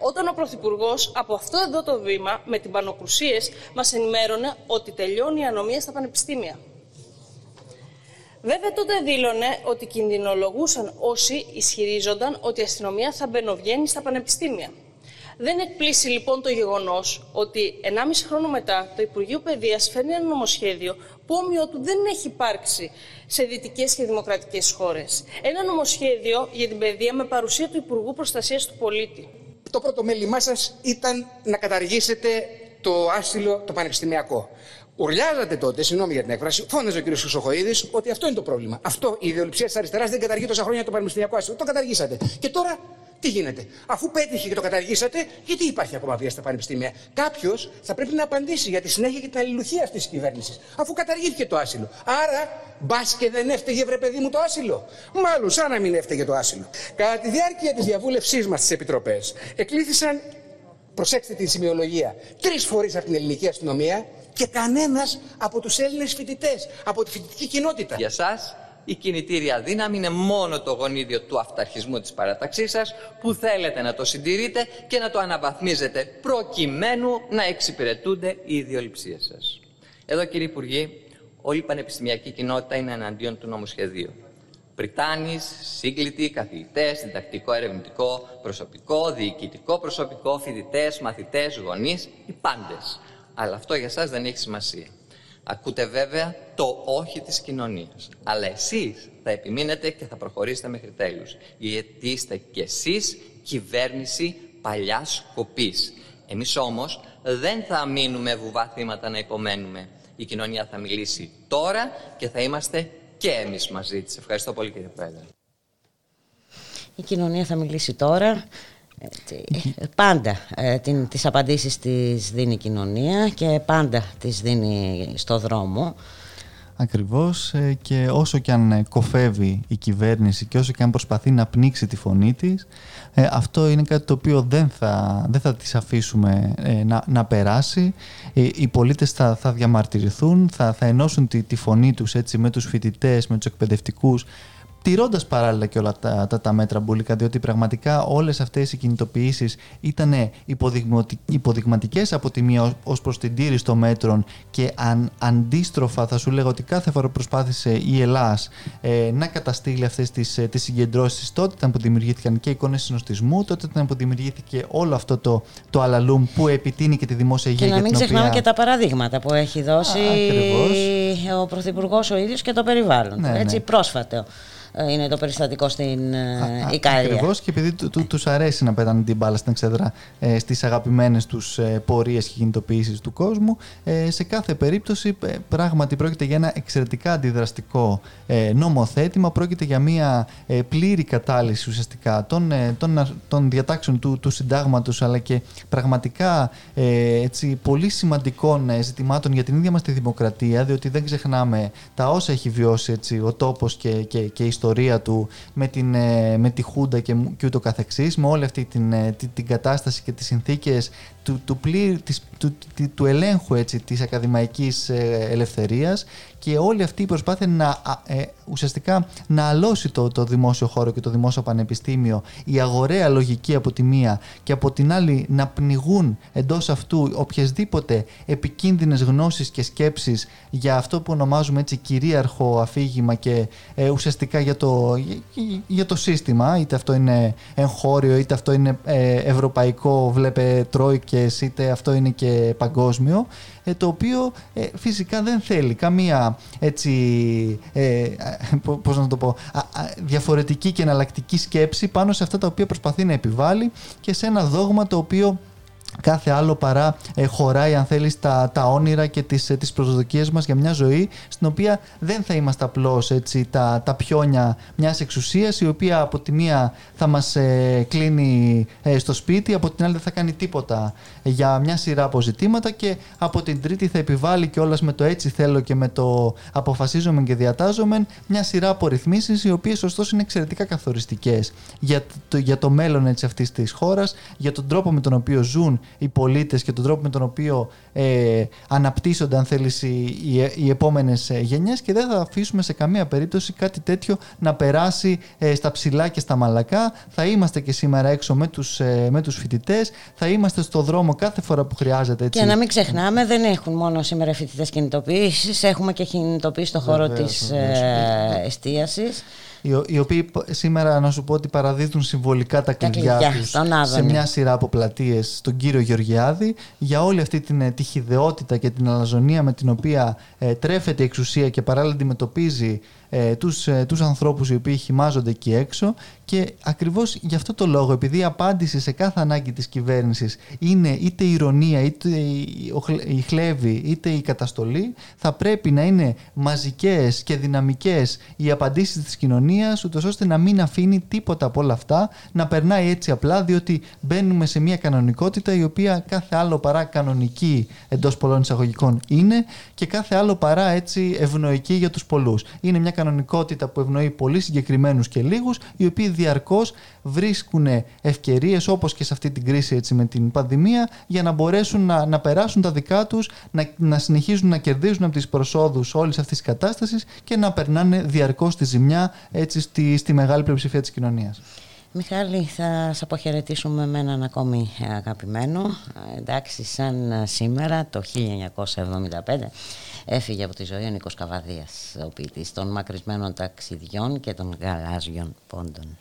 όταν ο Πρωθυπουργός από αυτό εδώ το βήμα με τυμπανοκρουσίες μας ενημέρωνε ότι τελειώνει η ανομία στα πανεπιστήμια. Βέβαια τότε δήλωνε ότι κινδυνολογούσαν όσοι ισχυρίζονταν ότι η αστυνομία θα μπαινοβγαίνει στα πανεπιστήμια. Δεν εκπλήσει λοιπόν το γεγονός ότι 1,5 χρόνο μετά το Υπουργείο Παιδείας φέρνει ένα νομοσχέδιο που όμοιο του δεν έχει υπάρξει σε δυτικές και δημοκρατικές χώρες. Ένα νομοσχέδιο για την παιδεία με παρουσία του Υπουργού Προστασίας του Πολίτη. Το πρώτο μέλημά σας ήταν να καταργήσετε το άσυλο το πανεπιστημιακό. Ουρλιάζατε τότε, συγγνώμη για την έκφραση, φώναζε ο κ. Χρυσοχοΐδης ότι αυτό είναι το πρόβλημα. Αυτό η ιδεολειψία της αριστεράς δεν καταργεί τόσα χρόνια το πανεπιστημιακό άσυλο. Το καταργήσατε. Και τώρα. Τι γίνεται, αφού πέτυχε και το καταργήσατε, γιατί υπάρχει ακόμα βία στα πανεπιστήμια? Κάποιος θα πρέπει να απαντήσει για τη συνέχεια και την αλληλουχία αυτής της κυβέρνησης, αφού καταργήθηκε το άσυλο. Άρα, μπας και δεν έφταιγε, βρε παιδί μου, το άσυλο. Μάλλον, σαν να μην έφταιγε το άσυλο. Κατά τη διάρκεια της διαβούλευσής μας στις επιτροπές, εκλήθησαν, προσέξτε την σημειολογία, 3 φορείς από την ελληνική αστυνομία και κανένας από τους Έλληνες φοιτητές, από τη φοιτητική κοινότητα. Για σας. Η κινητήρια δύναμη είναι μόνο το γονίδιο του αυταρχισμού της παράταξής σας, που θέλετε να το συντηρείτε και να το αναβαθμίζετε προκειμένου να εξυπηρετούνται οι ιδιολειψίες σας. Εδώ, κύριε Υπουργοί, όλη η πανεπιστημιακή κοινότητα είναι εναντίον του νομοσχεδίου. Πριτάνης, σύγκλητοι, καθηγητές, διδακτικό, ερευνητικό προσωπικό, διοικητικό προσωπικό, φοιτητές, μαθητές, γονείς, οι πάντες. Αλλά αυτό για σας δεν έχει σημασία. Ακούτε βέβαια το όχι της κοινωνίας. Αλλά εσείς θα επιμείνετε και θα προχωρήσετε μέχρι τέλους. Γιατί είστε κι εσείς κυβέρνηση παλιάς κοπής. Εμείς όμως δεν θα μείνουμε βουβαθήματα να υπομένουμε. Η κοινωνία θα μιλήσει τώρα και θα είμαστε και εμείς μαζί της. Ευχαριστώ πολύ, κύριε Πρόεδρε. Η κοινωνία θα μιλήσει τώρα. Πάντα τις απαντήσεις τις δίνει η κοινωνία και πάντα τις δίνει στο δρόμο. Ακριβώς, και όσο και αν κοφεύει η κυβέρνηση και όσο και αν προσπαθεί να πνίξει τη φωνή της, αυτό είναι κάτι το οποίο δεν θα τις αφήσουμε να περάσει. Οι πολίτες θα διαμαρτυρηθούν, θα ενώσουν τη φωνή τους έτσι, με τους φοιτητές, με τους εκπαιδευτικούς, τηρώντας παράλληλα και όλα τα μέτρα Μπουλίκα, διότι πραγματικά όλες αυτές οι κινητοποιήσεις ήταν υποδειγματικές από τη μία ως προς την τήρηση των μέτρων και αντίστροφα θα σου λέγω ότι κάθε φορά προσπάθησε η Ελλάς να καταστήλει αυτές τις συγκεντρώσεις. Τότε ήταν που δημιουργήθηκαν και εικόνες συνοστισμού, τότε ήταν που δημιουργήθηκε όλο αυτό το αλαλούμ που επιτείνει και τη δημόσια υγεία. Και να μην ξεχνάμε και τα παραδείγματα που έχει δώσει ο Πρωθυπουργός ο ίδιος και το περιβάλλον. Ναι, έτσι, ναι. Πρόσφατο είναι το περιστατικό στην Ικαρία. Ακριβώς, και επειδή τους αρέσει να πετάνε την μπάλα στην εξέδρα στις αγαπημένες τους πορείες και κινητοποιήσεις του κόσμου, σε κάθε περίπτωση πράγματι πρόκειται για ένα εξαιρετικά αντιδραστικό νομοθέτημα, πρόκειται για μια πλήρη κατάλυση ουσιαστικά των διατάξεων του συντάγματος, αλλά και πραγματικά έτσι, πολύ σημαντικών ζητημάτων για την ίδια μας τη δημοκρατία, διότι δεν ξεχνάμε τα όσα έχει βιώσει έτσι, ο τόπος και η ιστορία του με τη Χούντα και ούτω καθεξής, με όλη αυτή την κατάσταση και τις συνθήκες του ελέγχου έτσι, της ακαδημαϊκής ελευθερίας, και όλη αυτή η προσπάθεια ουσιαστικά να αλώσει το δημόσιο χώρο και το δημόσιο πανεπιστήμιο, η αγοραία λογική από τη μία και από την άλλη να πνιγούν εντός αυτού οποιασδήποτε επικίνδυνες γνώσεις και σκέψεις για αυτό που ονομάζουμε έτσι κυρίαρχο αφήγημα και ουσιαστικά για το σύστημα, είτε αυτό είναι εγχώριο είτε αυτό είναι ευρωπαϊκό, βλέπε τρόικες, είτε αυτό είναι και παγκόσμιο, το οποίο φυσικά δεν θέλει καμία έτσι, πώς να το πω, διαφορετική και εναλλακτική σκέψη πάνω σε αυτά τα οποία προσπαθεί να επιβάλλει και σε ένα δόγμα το οποίο κάθε άλλο παρά χωράει, αν θέλεις, τα όνειρα και τις προσδοκίες μας για μια ζωή στην οποία δεν θα είμαστε απλώς έτσι, τα πιόνια μιας εξουσίας, η οποία από τη μία θα μας κλείνει στο σπίτι, από την άλλη δεν θα κάνει τίποτα για μια σειρά αποζητήματα και από την τρίτη θα επιβάλλει κιόλας με το έτσι θέλω και με το αποφασίζομαι και διατάζομαι μια σειρά απορριθμίσεις, οι οποίες ωστόσο είναι εξαιρετικά καθοριστικές για το μέλλον έτσι, αυτής της χώρας, για τον τρόπο με τον οποίο ζουν οι πολίτες και τον τρόπο με τον οποίο αναπτύσσονται, αν θέλεις, οι επόμενες γενιές, και δεν θα αφήσουμε σε καμία περίπτωση κάτι τέτοιο να περάσει στα ψηλά και στα μαλακά. Θα είμαστε και σήμερα έξω με τους φοιτητές, θα είμαστε στο δρόμο κάθε φορά που χρειάζεται. Έτσι. Και να μην ξεχνάμε, δεν έχουν μόνο σήμερα φοιτητές κινητοποιήσεις, έχουμε και κινητοποιήσεις στον χώρο της εστίασης. Οι οποίοι σήμερα, να σου πω, ότι παραδίδουν συμβολικά τα κλειδιά τους σε μια σειρά από πλατείες στον κύριο Γεωργιάδη, για όλη αυτή την τυχιδεότητα και την αλαζονία με την οποία τρέφεται η εξουσία και παράλληλα αντιμετωπίζει τους ανθρώπους οι οποίοι χυμάζονται εκεί έξω. Και ακριβώς γι' αυτό το λόγο, επειδή η απάντηση σε κάθε ανάγκη της κυβέρνησης είναι είτε η ηρωνία, είτε η χλέβη, είτε η καταστολή, θα πρέπει να είναι μαζικές και δυναμικές οι απαντήσεις της κοινωνίας, ούτως ώστε να μην αφήνει τίποτα από όλα αυτά να περνάει έτσι απλά, διότι μπαίνουμε σε μια κανονικότητα η οποία κάθε άλλο παρά κανονική εντός πολλών εισαγωγικών είναι, και κάθε άλλο παρά έτσι ευνοϊκή για τους πολλούς. Είναι μια κανονικότητα που ευνοεί πολύ συγκεκριμένους και λίγους, οι οποίοι διαρκώς βρίσκουν ευκαιρίες, όπως και σε αυτή την κρίση έτσι, με την πανδημία, για να μπορέσουν να περάσουν τα δικά τους, να συνεχίζουν να κερδίζουν από τις προσόδους όλης αυτής της κατάστασης και να περνάνε διαρκώς τη ζημιά έτσι, στη μεγάλη πλειοψηφία της κοινωνίας. Μιχάλη, θα σε αποχαιρετήσουμε με έναν ακόμη αγαπημένο. Εντάξει, σαν σήμερα το 1975 έφυγε από τη ζωή ο Νίκος Καβαδίας, ο ποιητής των μακρισμένων ταξιδιών και των γαλάζιων πόντων.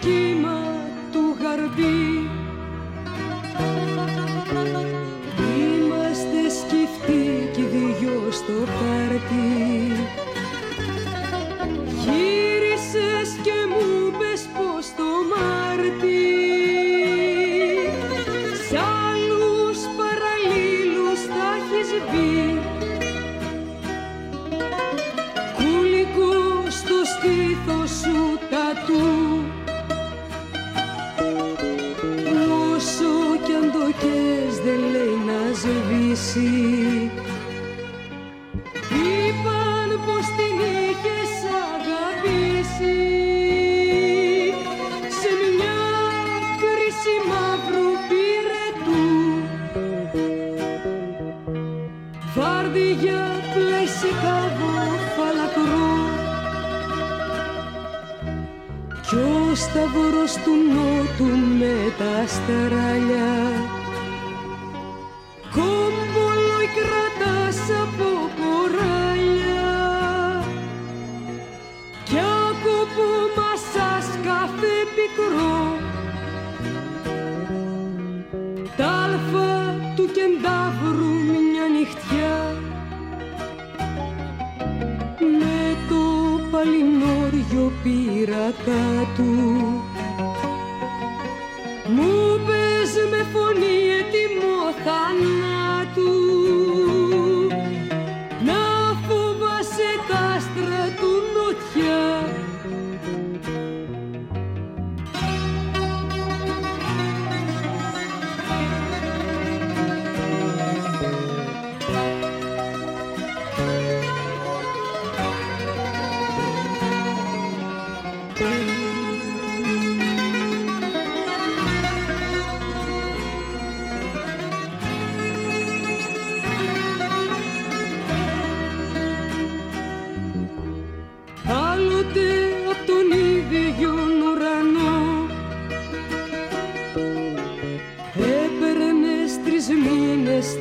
κύμα του γαρδί. Είμαστε σκυφτοί κι δυο στο χάρτη. Γύρισες και μου πες πως το Μάρτι σ' άλλους παραλλήλους θα έχεις βγει. Κούλικο στο στήθος σου τατού. Δεν λέει να σβήσει. Είπαν πως την είχες αγαπήσει σε μια κρίση μαύρου πυρετού. Βάρδια πλαισικάβο φαλακρό κι ο σταυρός του νότου με τα αστεράλια. Πειρατά του μου πες με φωνή έτοιμο θανάτου να φοβάσαι τα άστρα του νοτιά.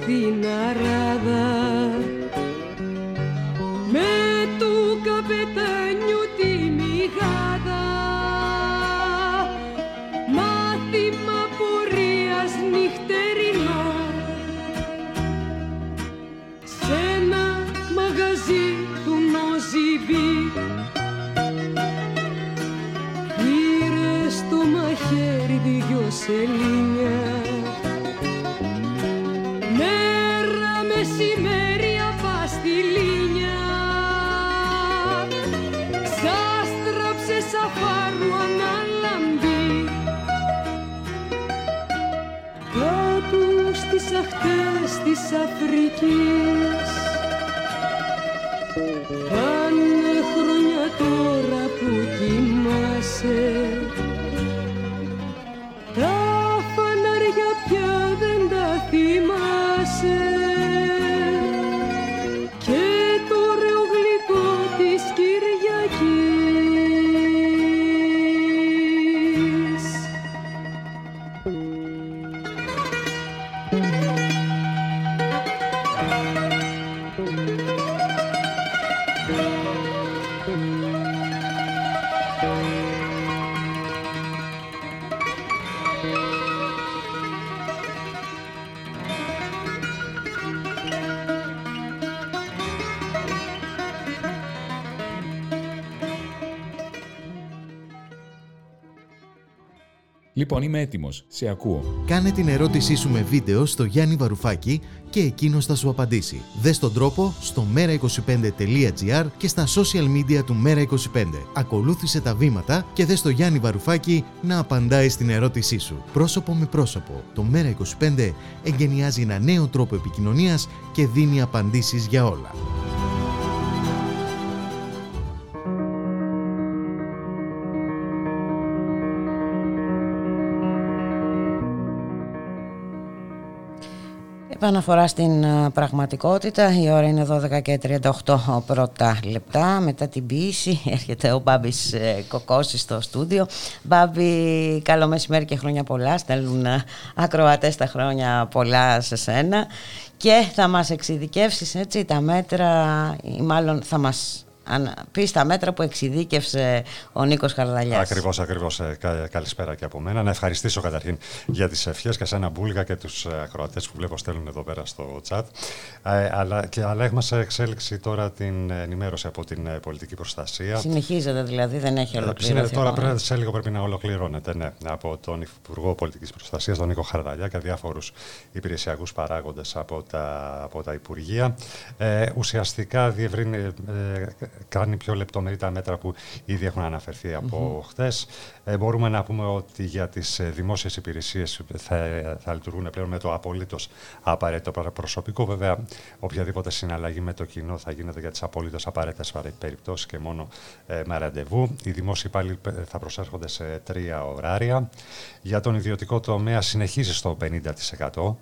Στην αράδα με του καπετάνιου τη μηγάδα μάθημα πορείας νυχτερινό σ' ένα μαγαζί του Νοζιβί. Πήρε στο μαχαίρι δυο σελήνια. Αχτές της Αφρικής πάνε χρόνια τώρα που κοιμάσαι. Τα φανάρια πια δεν τα θυμάσαι και το ωραίο γλυκό της Κυριακής. Λοιπόν, είμαι έτοιμος. Σε ακούω. Κάνε την ερώτησή σου με βίντεο στο Γιάννη Βαρουφάκη και εκείνος θα σου απαντήσει. Δες τον τρόπο στο mera25.gr και στα social media του Μέρα25. Ακολούθησε τα βήματα και δες τον Γιάννη Βαρουφάκη να απαντάει στην ερώτησή σου. Πρόσωπο με πρόσωπο, το Μέρα25 εγκαινιάζει ένα νέο τρόπο επικοινωνίας και δίνει απαντήσεις για όλα. Επαναφορά στην πραγματικότητα, η ώρα είναι 12:38 πρώτα λεπτά. Μετά την ποίηση έρχεται ο Μπάμπης Κοκκώσης στο στούντιο. Μπάμπη, καλό μεσημέρι και χρόνια πολλά. Στέλνουν ακροατές τα χρόνια πολλά σε σένα. Και θα μας εξειδικεύσεις, έτσι, τα μέτρα, ή μάλλον θα μας αν πεις τα μέτρα που εξειδίκευσε ο Νίκος Χαρδαλιάς. Ακριβώς. Καλησπέρα και από μένα. Να ευχαριστήσω καταρχήν για τις ευχές και σένα, Μπούλικα, και τους ακροατές που βλέπω στέλνουν εδώ πέρα στο chat. Αλλά έχουμε σε εξέλιξη τώρα την ενημέρωση από την πολιτική προστασία. Συνεχίζεται δηλαδή, δεν έχει ολοκληρωθεί. Τώρα σε λίγο πρέπει να ολοκληρώνεται. Ναι, από τον Υπουργό Πολιτικής Προστασίας, τον Νίκο Χαρδαλιά, και διάφορους υπηρεσιακούς παράγοντες από τα Υπουργεία. Ουσιαστικά κάνει πιο λεπτομερή τα μέτρα που ήδη έχουν αναφερθεί από χτες. Μπορούμε να πούμε ότι για τις δημόσιες υπηρεσίες θα λειτουργούν πλέον με το απολύτως απαραίτητο προσωπικό. Βέβαια, οποιαδήποτε συναλλαγή με το κοινό θα γίνεται για τις απολύτως απαραίτητες περιπτώσεις και μόνο με ραντεβού. Οι δημόσιοι υπάλληλοι θα προσέρχονται σε 3 ωράρια. Για τον ιδιωτικό τομέα συνεχίζει στο 50%.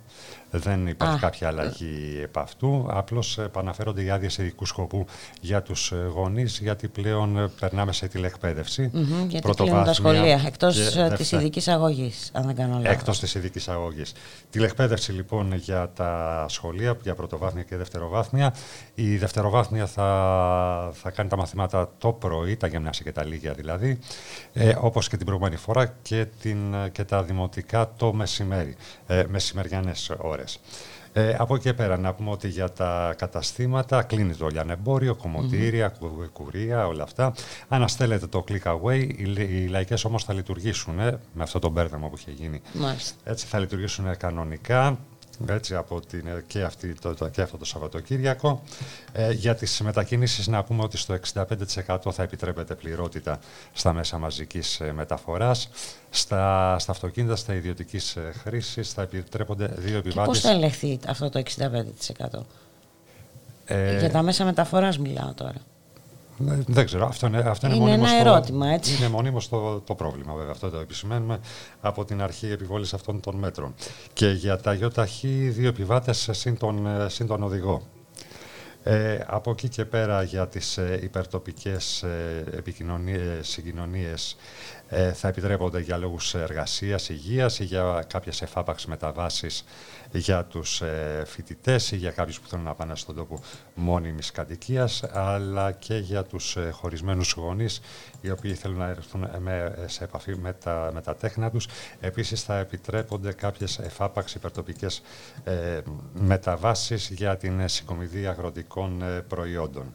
Δεν υπάρχει κάποια αλλαγή επ' αυτού. Απλώς επαναφέρονται οι άδειες ειδικού σκοπού για τους γονείς, γιατί πλέον περνάμε σε τηλεκπαίδευση. Γιατί κλείνουν τα σχολεία, εκτός της ειδικής αγωγής, αν δεν κάνω λάθος. Εκτός της ειδικής αγωγής. Τηλεκπαίδευση λοιπόν για τα σχολεία, για πρωτοβάθμια και δευτεροβάθμια. Η δευτεροβάθμια θα κάνει τα μαθήματα το πρωί, τα γυμνάσια και τα λίγια δηλαδή, όπως και την προηγούμενη φορά, και τα δημοτικά το μεσημέρι, μεσημεριανές ώρες. Από εκεί πέρα να πούμε ότι για τα καταστήματα κλείνει το λιανεμπόριο, κομμωτήρια, κουρία, όλα αυτά. Αναστέλλεται το click away, οι λαϊκές όμως θα λειτουργήσουν με αυτό το μπέρδεμα που είχε γίνει. Έτσι θα λειτουργήσουν κανονικά. Έτσι, και αυτό το Σαββατοκύριακο. Για τις μετακινήσεις να πούμε ότι στο 65% θα επιτρέπεται πληρότητα στα μέσα μαζικής μεταφοράς. Στα αυτοκίνητα, στα ιδιωτικής χρήσης θα επιτρέπονται 2 επιβάτες. Πώς θα ελεγχθεί αυτό το 65%? Για τα μέσα μεταφοράς μιλάω τώρα. Δεν ξέρω, αυτό είναι ένα ερώτημα, έτσι. Είναι μονίμως το πρόβλημα, βέβαια. Αυτό το επισημαίνουμε από την αρχή επιβόλης αυτών των μέτρων. Και για τα ΙΟΤΑΧΗ 2 επιβάτες συν τον οδηγό. Από εκεί και πέρα για τις υπερτοπικές συγκοινωνίες θα επιτρέπονται για λόγους εργασίας, υγείας ή για κάποιες εφάπαξ μεταβάσεις για τους φοιτητές ή για κάποιους που θέλουν να πάνε στον τόπο μόνιμης κατοικίας, αλλά και για τους χωρισμένους γονείς οι οποίοι θέλουν να έρθουν σε επαφή με τα τέχνα τους. Επίσης θα επιτρέπονται κάποιες εφάπαξ υπερτοπικές μεταβάσεις για την συγκομιδή αγροτικών προϊόντων.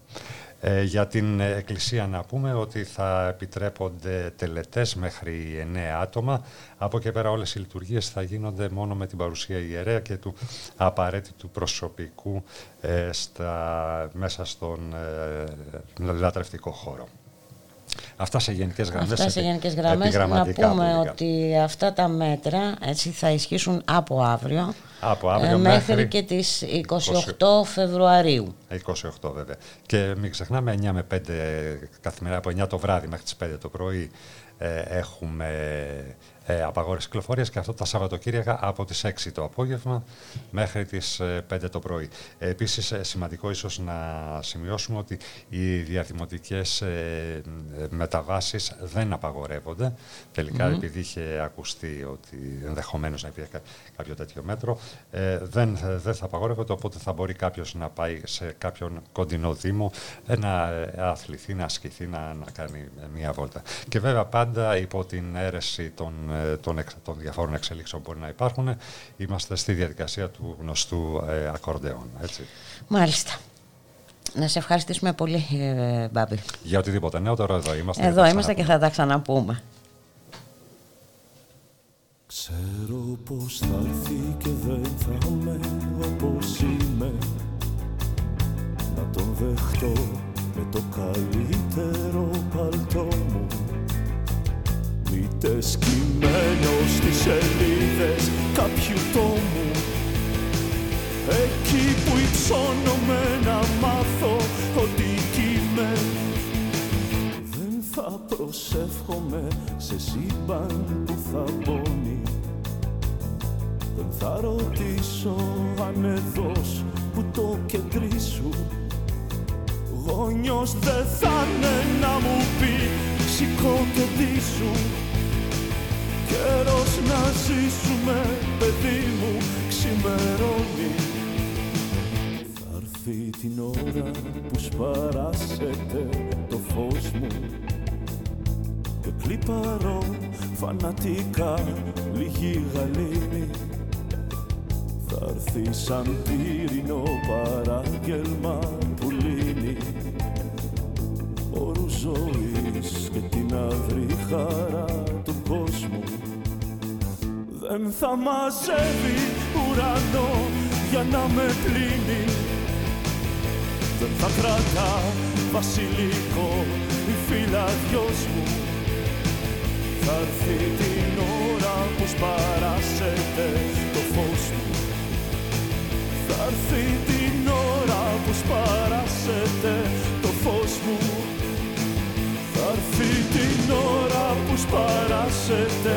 Για την Εκκλησία να πούμε ότι θα επιτρέπονται τελετές μέχρι 9 άτομα. Από και πέρα όλες οι λειτουργίες θα γίνονται μόνο με την παρουσία ιερέα και του απαραίτητου προσωπικού μέσα στον λατρευτικό χώρο. Αυτά σε γενικές γραμμές. Να πούμε ότι αυτά τα μέτρα έτσι θα ισχύσουν από αύριο. Μέχρι και τις 28 Φεβρουαρίου. 28 βέβαια. Και μην ξεχνάμε 9 με 5 καθημερινά, από 9 το βράδυ μέχρι τις 5 το πρωί έχουμε απαγόρευση κυκλοφορίας, και αυτό τα Σαββατοκύριακα από τις 6 το απόγευμα μέχρι τις 5 το πρωί. Επίσης σημαντικό ίσως να σημειώσουμε ότι οι διαδημοτικές μεταβάσεις δεν απαγορεύονται. Τελικά επειδή είχε ακουστεί ότι ενδεχομένως να υπήρχε κάποιο τέτοιο μέτρο, δεν θα απαγορεύονται, οπότε θα μπορεί κάποιος να πάει σε κάποιον κοντινό δήμο να αθληθεί, να ασκηθεί, να κάνει μία βόλτα. Και βέβαια πάντα υπό την αίρεση των διαφόρων εξελίξεων που μπορεί να υπάρχουν, είμαστε στη διαδικασία του γνωστού ακορντεόν. Μάλιστα. Να σε ευχαριστήσουμε πολύ, Μπάμπη. Για οτιδήποτε νεότερο εδώ είμαστε. Εδώ είμαστε και θα τα ξαναπούμε. Ξέρω πως θα έρθει και δεν θα είμαι όπως είμαι. Να τον δεχτώ με το καλύτερο παλτό μου. Μήτες κειμένο στις σελίδες κάποιου τόμου. Εκεί που υψώνομαι να μάθω ότι είμαι. Δεν θα προσεύχομαι σε σύμπαν που θα πόνει. Δεν θα ρωτήσω αν εδώς που το κεντρί σου γόνιος δεν θα είναι να μου πει σηκώ και δίσου. Καιρός να ζήσουμε παιδί μου ξημερώνει. Θα έρθει την ώρα που σπαράσετε το φως μου και κλιπαρώ φανατικά λίγη γαλήνη. Θα έρθει σαν πύρινο παράγγελμα που λύνει όρους ζωής και την αυρή χαρά του κόσμου. Δεν θα μαζεύει ουρανό για να με πλύνει, δεν θα κρατά βασιλικό η φύλλα δυος μου. Θα έρθει την ώρα που σπαράσετε το φως μου. Θα έρθει την ώρα που σπαράσετε το φως μου. Θα έρθει την ώρα που σπαράσετε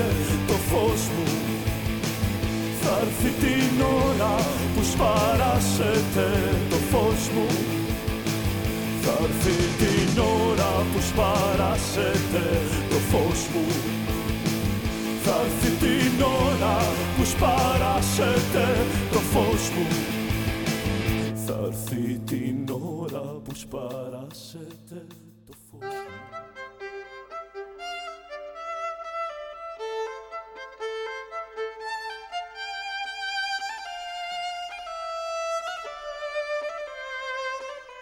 το φως μου. Θα έρθει την ώρα που σπαράσετε το φως μου. Θα έρθει την ώρα που σπαράσετε το φως μου. Θα έρθει την ώρα που σπαράσετε το φως μου. Θα έρθει την ώρα που σπαράσετε το φως μου.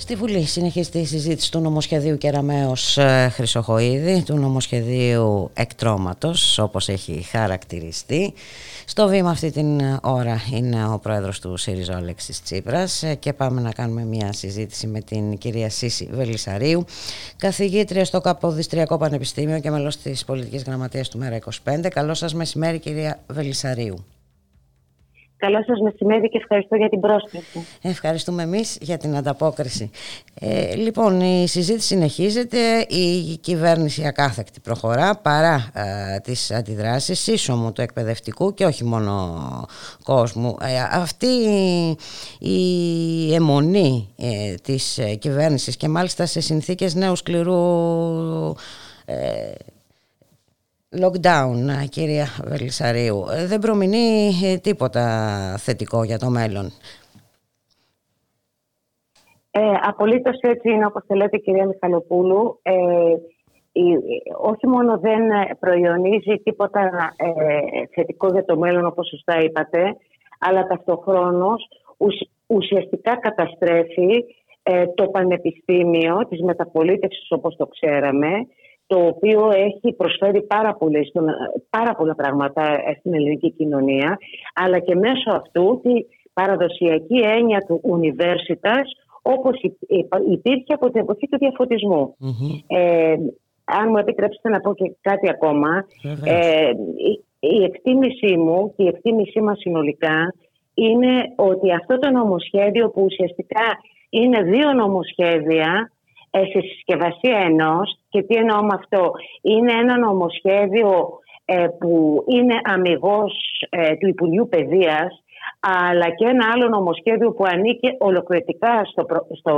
Στη Βουλή συνεχίζεται η συζήτηση του νομοσχεδίου Κεραμέως Χρυσοχοΐδη, του νομοσχεδίου εκτρώματος, όπως έχει χαρακτηριστεί. Στο βήμα αυτή την ώρα είναι ο πρόεδρος του ΣΥΡΙΖΑ, ο Αλέξης Τσίπρας, και πάμε να κάνουμε μια συζήτηση με την κυρία Σίσση Βελισσαρίου, καθηγήτρια στο Καποδιστριακό Πανεπιστήμιο και μέλος της πολιτικής γραμματείας του Μέρα 25. Καλό σας μεσημέρι, κυρία Βελισσαρίου. Καλό σας μεσημέρι και ευχαριστώ για την πρόσκληση. Ευχαριστούμε εμείς για την ανταπόκριση. Λοιπόν, η συζήτηση συνεχίζεται, η κυβέρνηση ακάθεκτη προχωρά παρά τις αντιδράσεις σύσσωμου του εκπαιδευτικού και όχι μόνο κόσμου. Αυτή η αιμονή της κυβέρνησης και μάλιστα σε συνθήκες νέου σκληρού lockdown, κυρία Βελισσαρίου, δεν προμηνεί τίποτα θετικό για το μέλλον. Απολύτως έτσι είναι, όπως λέτε, κυρία Μιχαλοπούλου. Όχι μόνο δεν προϊονίζει τίποτα θετικό για το μέλλον, όπως σωστά είπατε, αλλά ταυτοχρόνως ουσιαστικά καταστρέφει το Πανεπιστήμιο της Μεταπολίτευσης, όπως το ξέραμε, το οποίο έχει προσφέρει πάρα πολλά πράγματα στην ελληνική κοινωνία, αλλά και μέσω αυτού τη παραδοσιακή έννοια του universitas, όπως υπήρχε από την εποχή του διαφωτισμού. Mm-hmm. Αν μου επιτρέψετε να πω και κάτι ακόμα, mm-hmm. Η εκτίμησή μου και η εκτίμησή μας συνολικά είναι ότι αυτό το νομοσχέδιο, που ουσιαστικά είναι δύο νομοσχέδια στη συσκευασία ενός, και τι εννοώ με αυτό, είναι ένα νομοσχέδιο που είναι αμιγώς του Υπουργείου Παιδείας, αλλά και ένα άλλο νομοσχέδιο που ανήκε ολοκληρωτικά στο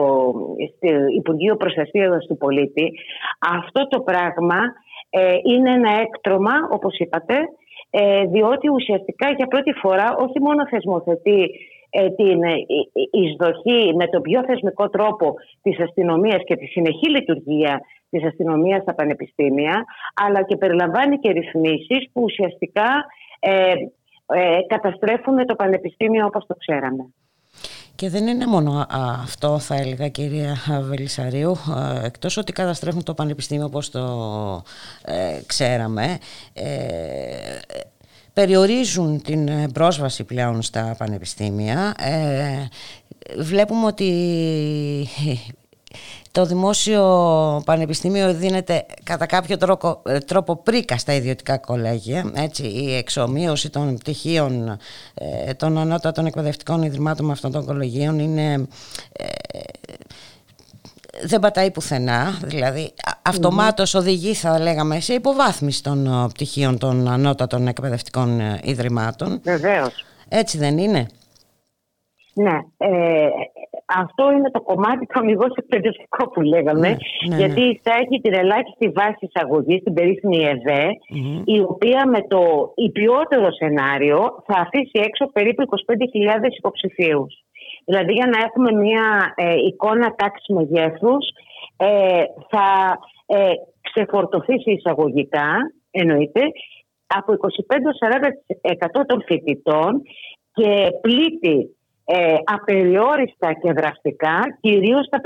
Υπουργείο Προστασίας του Πολίτη. Αυτό το πράγμα είναι ένα έκτρωμα, όπως είπατε, διότι ουσιαστικά για πρώτη φορά όχι μόνο θεσμοθετεί την εισδοχή με τον πιο θεσμικό τρόπο της αστυνομίας και τη συνεχή λειτουργία της αστυνομίας στα πανεπιστήμια, αλλά και περιλαμβάνει και ρυθμίσεις που ουσιαστικά καταστρέφουν το πανεπιστήμιο όπως το ξέραμε. Και δεν είναι μόνο αυτό, θα έλεγα, κυρία Βελισσαρίου, εκτός ότι καταστρέφουν το πανεπιστήμιο όπως το ξέραμε, περιορίζουν την πρόσβαση πλέον στα πανεπιστήμια. Βλέπουμε ότι το δημόσιο πανεπιστήμιο δίνεται κατά κάποιο τρόπο πρίκα στα ιδιωτικά κολέγια. Έτσι, η εξομοίωση των πτυχίων των ανώτατων εκπαιδευτικών ιδρυμάτων με αυτών των κολεγίων είναι... δεν πατάει πουθενά, δηλαδή αυτομάτως οδηγεί, θα λέγαμε, σε υποβάθμιση των πτυχίων των ανώτατων εκπαιδευτικών ιδρυμάτων. Βεβαίως. Έτσι δεν είναι? Ναι, Αυτό είναι το κομμάτι του αμυγός εκπαιδευτικού που λέγαμε, γιατί θα έχει την ελάχιστη βάση εισαγωγής, την περίφημη ΕΔΕ, η οποία με το υπιότερο σενάριο θα αφήσει έξω περίπου 25.000 υποψηφίους. Δηλαδή, για να έχουμε μια εικόνα τάξης μεγέθους, θα ξεφορτωθεί εισαγωγικά, εννοείται, από 25-40% των φοιτητών και πλήττει απεριόριστα και δραστικά, κυρίως τα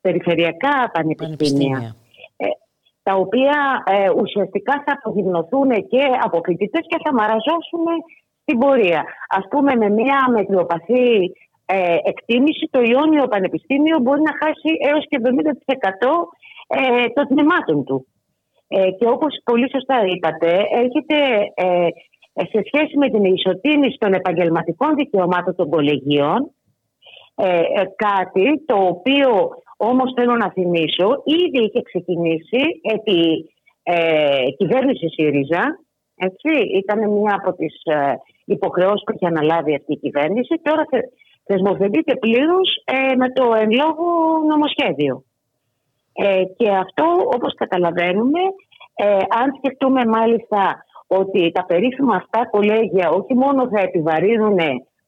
περιφερειακά πανεπιστήμια, τα οποία ουσιαστικά θα αποδειγνωθούν και από φοιτητές και θα μαραζώσουν στην πορεία. Ας πούμε, με μια μετριοπαθή εκτίμηση, το Ιόνιο Πανεπιστήμιο μπορεί να χάσει έως και 70% των τμήματων του. Και όπως πολύ σωστά είπατε, έρχεται... σε σχέση με την ισοτίμηση των επαγγελματικών δικαιωμάτων των κολεγίων, κάτι το οποίο όμως θέλω να θυμίσω, ήδη είχε ξεκινήσει επί κυβέρνηση ΣΥΡΙΖΑ. Ήταν μια από τις υποχρεώσεις που είχε αναλάβει αυτή η κυβέρνηση. Τώρα θεσμοθετείται πλήρως με το εν λόγω νομοσχέδιο. Και αυτό, όπως καταλαβαίνουμε, αν σκεφτούμε μάλιστα ότι τα περίφημα αυτά κολέγια όχι μόνο θα επιβαρύνουν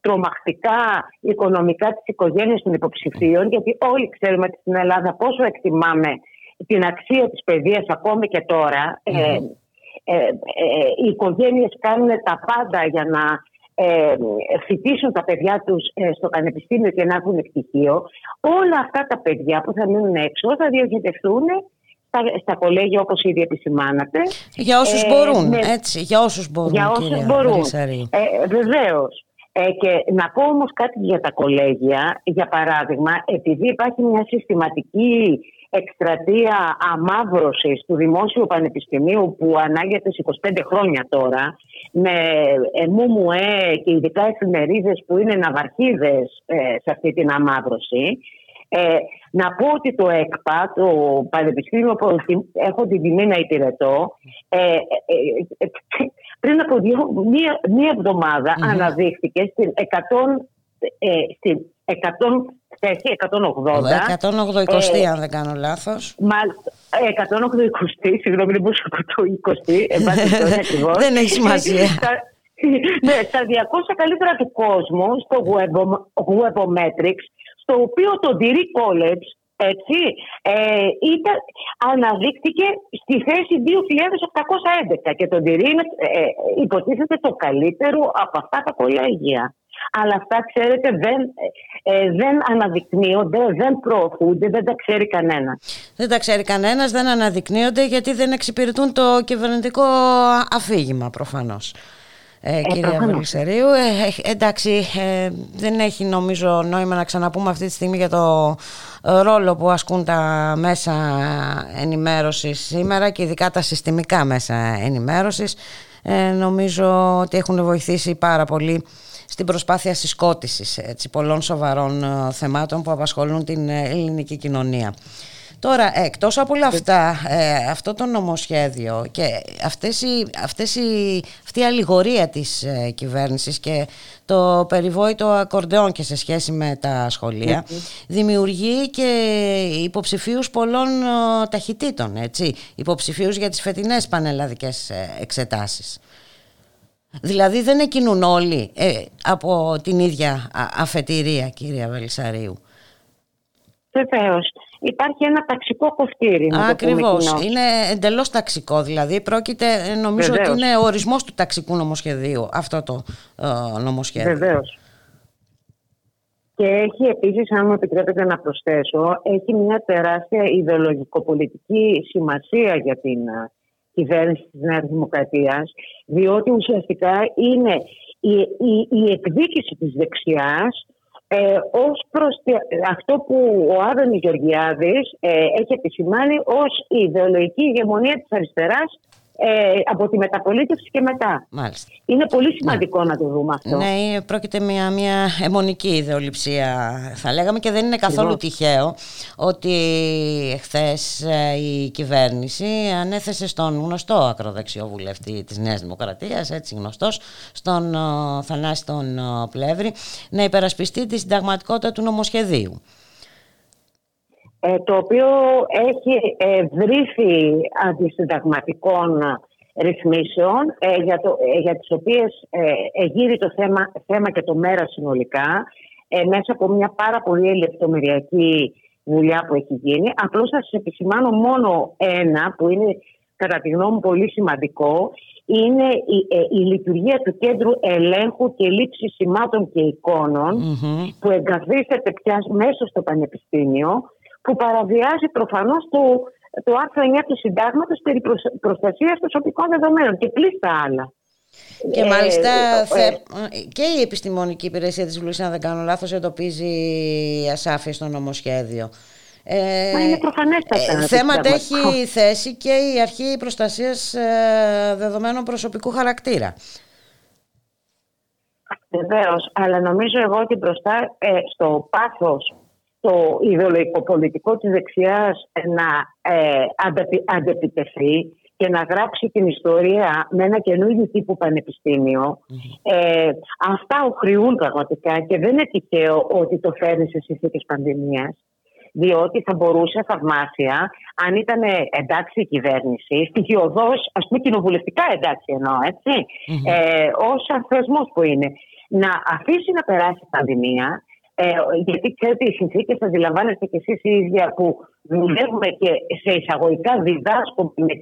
τρομακτικά οικονομικά τις οικογένειες των υποψηφίων, γιατί όλοι ξέρουμε ότι στην Ελλάδα πόσο εκτιμάμε την αξία της παιδείας ακόμη και τώρα. Οι οικογένειες κάνουν τα πάντα για να φοιτήσουν τα παιδιά τους στο πανεπιστήμιο και να έχουν πτυχίο. Όλα αυτά τα παιδιά που θα μείνουν έξω θα διοχετευτούν στα κολέγια, όπως ήδη επισημάνατε. Για όσους μπορούν, έτσι. Για όσους μπορούν, κυρία Βελισσαρίου. Βεβαίως. Και να πω όμως κάτι για τα κολέγια. Για παράδειγμα, επειδή υπάρχει μια συστηματική εκστρατεία αμαύρωσης του Δημόσιου Πανεπιστημίου που ανάγεται σε 25 χρόνια τώρα, με μουμουέ και ειδικά εφημερίδες που είναι ναυαρχίδες σε αυτή την αμαύρωση. Να πω ότι το ΕΚΠΑ, το Πανεπιστήμιο που έχω την τιμή να υπηρετώ, πριν από μία εβδομάδα αναδείχθηκε στην 180η, αν δεν κάνω λάθος. 180η, συγγνώμη, δεν μπορούσα το 20η, δεν έχει σημασία. Στα 200 καλύτερα του κόσμου, στο Webometrics, στο οποίο το Deree College αναδείχθηκε στη θέση 2.811 και το Deree υποτίθεται το καλύτερο από αυτά τα κολέγια. Αλλά αυτά, ξέρετε, δεν αναδεικνύονται, δεν προωθούνται, δεν τα ξέρει κανένα. Δεν τα ξέρει κανένας, δεν αναδεικνύονται, γιατί δεν εξυπηρετούν το κυβερνητικό αφήγημα προφανώς. Κυρία Βελισσαρίου, εντάξει, δεν έχει νομίζω νόημα να ξαναπούμε αυτή τη στιγμή για το ρόλο που ασκούν τα μέσα ενημέρωσης σήμερα και ειδικά τα συστημικά μέσα ενημέρωσης. Νομίζω ότι έχουν βοηθήσει πάρα πολύ στην προσπάθεια συσκότησης πολλών σοβαρών θεμάτων που απασχολούν την ελληνική κοινωνία. Τώρα, εκτός από όλα αυτά, αυτό το νομοσχέδιο και αυτή η αλληγορία της κυβέρνησης και το περιβόητο ακορντεόν και σε σχέση με τα σχολεία, δημιουργεί και υποψηφίους πολλών ταχυτήτων, έτσι, υποψηφίους για τις φετινές πανελλαδικές εξετάσεις. Δηλαδή δεν εκκινούν όλοι από την ίδια αφετηρία, κυρία Βελισσαρίου. Βεβαίως. Υπάρχει ένα ταξικό κοφτήρι. Ακριβώς. Είναι εντελώς ταξικό. Δηλαδή, πρόκειται, νομίζω, ότι είναι ο ορισμός του ταξικού νομοσχεδίου, αυτό το νομοσχέδιο. Βεβαίως. Και έχει επίσης, αν μου επιτρέπετε να προσθέσω, έχει μια τεράστια ιδεολογικοπολιτική σημασία για την κυβέρνηση της Νέας Δημοκρατίας, διότι ουσιαστικά είναι η εκδίκηση της δεξιάς ως προς αυτό που ο Άδωνης Γεωργιάδης έχει επισημάνει ως η ιδεολογική ηγεμονία της αριστεράς από τη μεταπολίτευση και μετά. Μάλιστα. Είναι πολύ σημαντικό να το δούμε αυτό. Ναι, πρόκειται μια αιμονική ιδεολειψία, θα λέγαμε, και δεν είναι καθόλου τυχαίο ότι χθες η κυβέρνηση ανέθεσε στον γνωστό ακροδεξιό βουλευτή της Νέας Δημοκρατίας, έτσι γνωστός, στον Θανάση τον Πλεύρη, να υπερασπιστεί τη συνταγματικότητα του νομοσχεδίου. Το οποίο έχει βρήθη αντισυνταγματικών ρυθμίσεων για τις οποίες εγείρει το θέμα και το Μέρα συνολικά, μέσα από μια πάρα πολύ λεπτομεριακή δουλειά που έχει γίνει. Απλώς θα σας επισημάνω μόνο ένα που είναι κατά τη γνώμη μου πολύ σημαντικό, είναι η λειτουργία του Κέντρου Ελέγχου και Λήψης Σημάτων και Εικόνων, που εγκαθίσταται πια μέσα στο Πανεπιστήμιο, που παραβιάζει προφανώς το άρθρο 9 του Συντάγματος περί προστασίας προσωπικών δεδομένων και πλήστα άλλα. Και μάλιστα και η Επιστημονική Υπηρεσία της Βουλής, αν δεν κάνω λάθος, εντοπίζει ασάφειες στο νομοσχέδιο. Είναι προφανέστατα. Θέματα έχει θέση και η Αρχή Προστασίας Δεδομένων Προσωπικού Χαρακτήρα. Βεβαίως, αλλά νομίζω εγώ ότι μπροστά στο πάθος το ιδεολογικοπολιτικό της δεξιάς να αντεπιτεθεί και να γράψει την ιστορία με ένα καινούργιο τύπου πανεπιστήμιο, αυτά οχρεούν πραγματικά και δεν είναι τυχαίο ότι το φέρνει σε συνθήκες πανδημίας. Διότι θα μπορούσε θαυμάσια, αν ήταν εντάξει η κυβέρνηση, στοιχειοδός, ας πούμε κοινοβουλευτικά εντάξει εννοώ, έτσι, ως θεσμός που είναι, να αφήσει να περάσει η πανδημία, γιατί ξέρετε οι συνθήκες, αντιλαμβάνεστε κι εσείς οι ίδια που δουλεύουμε και σε εισαγωγικά διδάσκουμε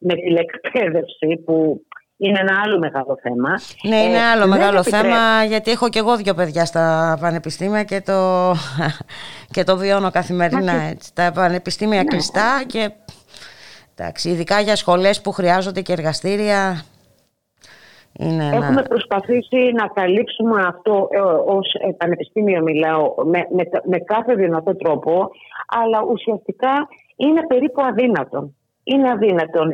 με τηλεκπαίδευση, που είναι ένα άλλο μεγάλο θέμα. Ναι, είναι άλλο μεγάλο θέμα, γιατί έχω και εγώ δύο παιδιά στα πανεπιστήμια και το βιώνω καθημερινά. Έτσι. Τα πανεπιστήμια κλειστά και εντάξει, ειδικά για σχολές που χρειάζονται και εργαστήρια. Έχουμε προσπαθήσει να καλύψουμε αυτό ως πανεπιστήμιο, μιλάω, με κάθε δυνατό τρόπο, αλλά ουσιαστικά είναι περίπου αδύνατον. Είναι αδύνατον.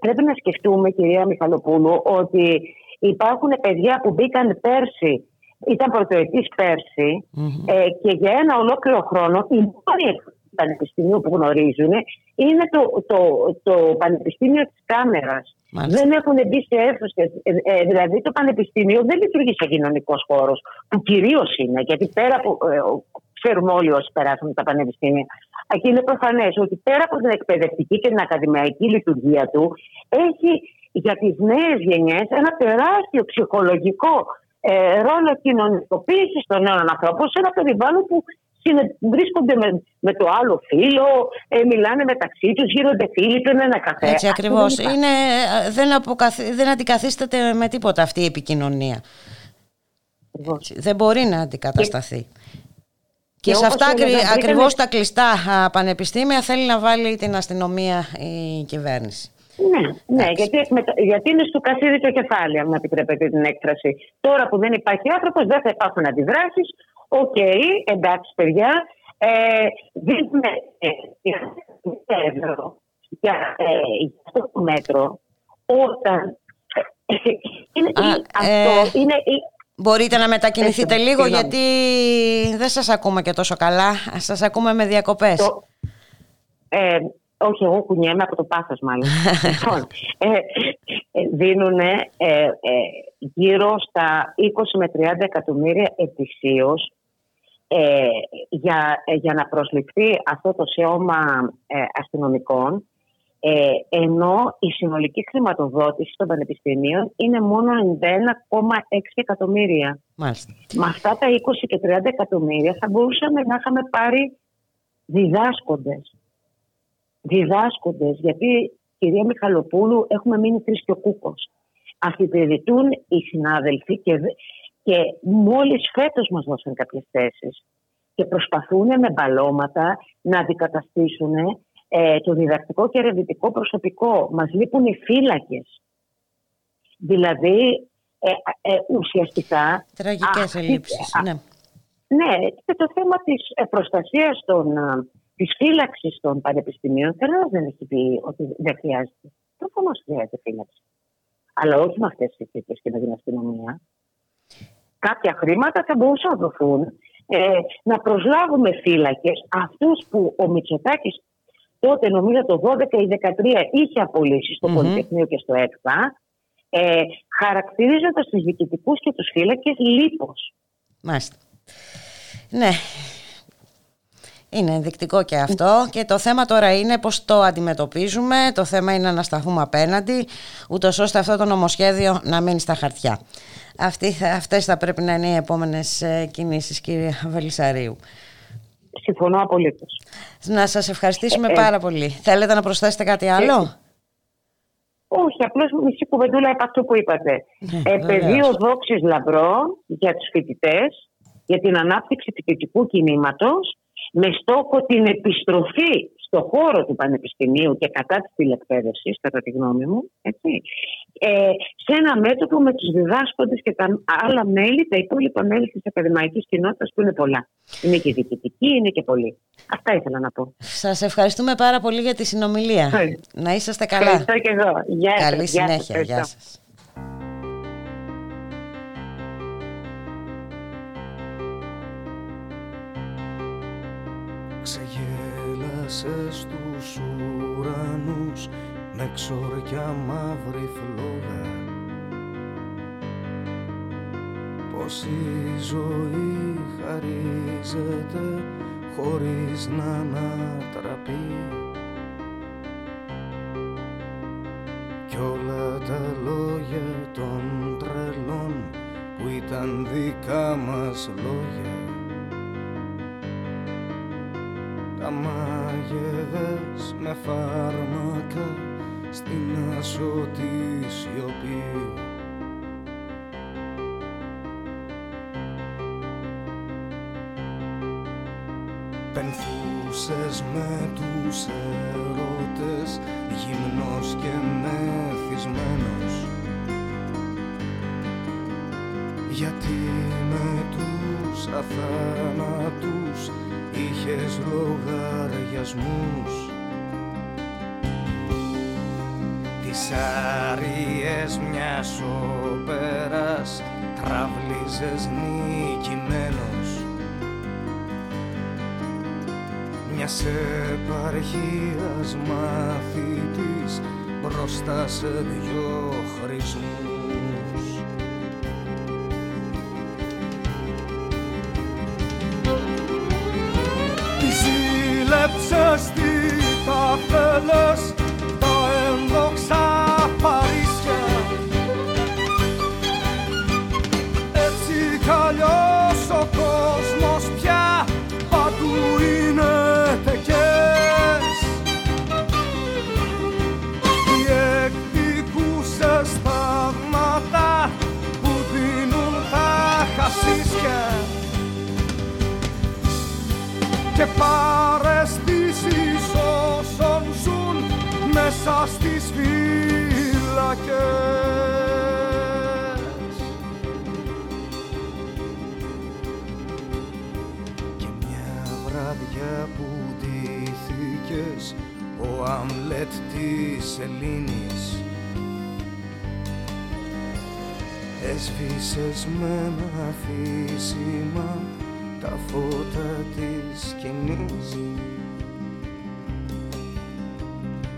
Πρέπει να σκεφτούμε, κυρία Μιχαλοπούλου, ότι υπάρχουν παιδιά που μπήκαν πέρσι, ήταν πρωτοετής πέρσι, και για ένα ολόκληρο χρόνο οι μόνοι πανεπιστήμιοι που γνωρίζουν είναι το πανεπιστήμιο της κάμερας. Μάλιστα. Δεν έχουν μπει σε αίθουσες. Δηλαδή το πανεπιστήμιο δεν λειτουργεί σε κοινωνικός χώρος, που κυρίως είναι, γιατί πέρα από... ξέρουμε όλοι όσοι περάσουν τα πανεπιστήμια. Εκεί είναι προφανές ότι πέρα από την εκπαιδευτική και την ακαδημαϊκή λειτουργία του, έχει για τις νέες γενιές ένα τεράστιο ψυχολογικό ρόλο κοινωνικοποίησης των νέων ανθρώπων σε ένα περιβάλλον που βρίσκονται με το άλλο φίλο, μιλάνε μεταξύ τους, γίνονται φίλοι, παίρνουν ένα καφέ. Έτσι ακριβώς. Δεν αντικαθίσταται με τίποτα αυτή η επικοινωνία. Δεν μπορεί να αντικατασταθεί. Και σε αυτά ακριβώς τα κλειστά πανεπιστήμια θέλει να βάλει την αστυνομία η κυβέρνηση. Ναι, γιατί είναι στο καθίδι το κεφάλι, αν επιτρέπετε την έκφραση. Τώρα που δεν υπάρχει άνθρωπος, δεν θα υπάρχουν αντιδράσεις. Εντάξει παιδιά, δίνουμε ευρώ για αυτό το μέτρο όταν αυτό είναι... Μπορείτε να μετακινηθείτε λίγο, γιατί δεν σας ακούμε και τόσο καλά. Σας ακούμε με διακοπές. Όχι, εγώ κουνιέμαι από το πάθος μάλλον. Λοιπόν, δίνουν γύρω στα 20 με 30 εκατομμύρια ετησίως για να προσληφθεί αυτό το σώμα αστυνομικών, ενώ η συνολική χρηματοδότηση των πανεπιστημίων είναι μόνο 91,6 εκατομμύρια. Μάλιστα. Με αυτά τα 20 και 30 εκατομμύρια θα μπορούσαμε να είχαμε πάρει διδάσκοντες, γιατί, κυρία Μιχαλοπούλου, έχουμε μείνει τρεις και ο κούκος. Αφιπηρετούν οι συνάδελφοι και μόλις φέτος μας δώσαν κάποιες θέσεις και προσπαθούν με μπαλώματα να αντικαταστήσουν το διδακτικό και ερευνητικό προσωπικό. Μας λείπουν οι φύλακες. Δηλαδή, ουσιαστικά... Τραγικές ελλείψεις, ναι. Ναι, και το θέμα της προστασίας της φύλαξης των πανεπιστημίων, κανένας δεν έχει πει ότι δεν χρειάζεται. προφανώς χρειάζεται φύλαξη. Αλλά όχι με αυτές τις συνθήκες και με την αστυνομία. Κάποια χρήματα θα μπορούσαν να δοθούν να προσλάβουμε φύλακες, αυτούς που ο Μητσοτάκης τότε, νομίζω το 12 ή 13, είχε απολύσει στο Πολυτεχνείο και στο ΕΚΠΑ, χαρακτηρίζοντας τους διοικητικούς και τους φύλακες λίπος. Μάλιστα. Ναι. Είναι ενδεικτικό και αυτό και το θέμα τώρα είναι πώς το αντιμετωπίζουμε, το θέμα είναι να σταθούμε απέναντι, ούτως ώστε αυτό το νομοσχέδιο να μείνει στα χαρτιά. Αυτές θα πρέπει να είναι οι επόμενες κινήσεις, κύριε Βελισσαρίου. Συμφωνώ απολύτως. Να σας ευχαριστήσουμε πάρα πολύ. Θέλετε να προσθέσετε κάτι άλλο? Όχι, απλώς μισή κουβεντούλα από αυτό που είπατε. Πεδίο δόξης λαμπρό για τους φοιτητές, για την ανάπτυξη του φοιτητικού κινήματος, με στόχο την επιστροφή στον χώρο του πανεπιστημίου και κατά της τηλεκπαίδευσης, κατά τη γνώμη μου, έτσι, σε ένα μέτωπο με τους διδάσκοντες και τα άλλα μέλη, τα υπόλοιπα μέλη της ακαδημαϊκής κοινότητας, που είναι πολλά. Είναι και διοικητική, είναι και πολλοί. Αυτά ήθελα να πω. Σας ευχαριστούμε πάρα πολύ για τη συνομιλία. Να είσαστε καλά. Ευχαριστώ και εγώ. Γεια σας. Καλή συνέχεια. Γεια σας. Ξεγέλασες τους ουρανούς με ξορκιά μαύρη φλόγα. Πως η ζωή χαρίζεται χωρίς να ανατραπεί κι όλα τα λόγια των τρελών που ήταν δικά μας λόγια τα μάγεδες με φάρμακα στην ασωτή σιωπή. Πενθούσες με τους ερώτες, γυμνός και μεθυσμένος, γιατί με τους αθάνατους είχες λογαριασμούς. Τις άριες μιας όπερας τραβλίζες νικημένος, μιας επαρχίας μάθητης μπροστά σε δυο χρησμούς. Ζήλεψες τι θα θέλες, τα ένδοξα Παρίσια, έτσι κι αλλιώς ο κόσμος πια παντού είναι τεκές. Διεκδικούσες θαύματα που δίνουν τα χασίσια και παρεστήσεις όσων ζουν μέσα στις φυλακές. Και μια βραδιά που ντύθηκες ο Αμλέτ της Ελλήνης, έσβησες με ένα φύσιμα τα φώτα της σκηνής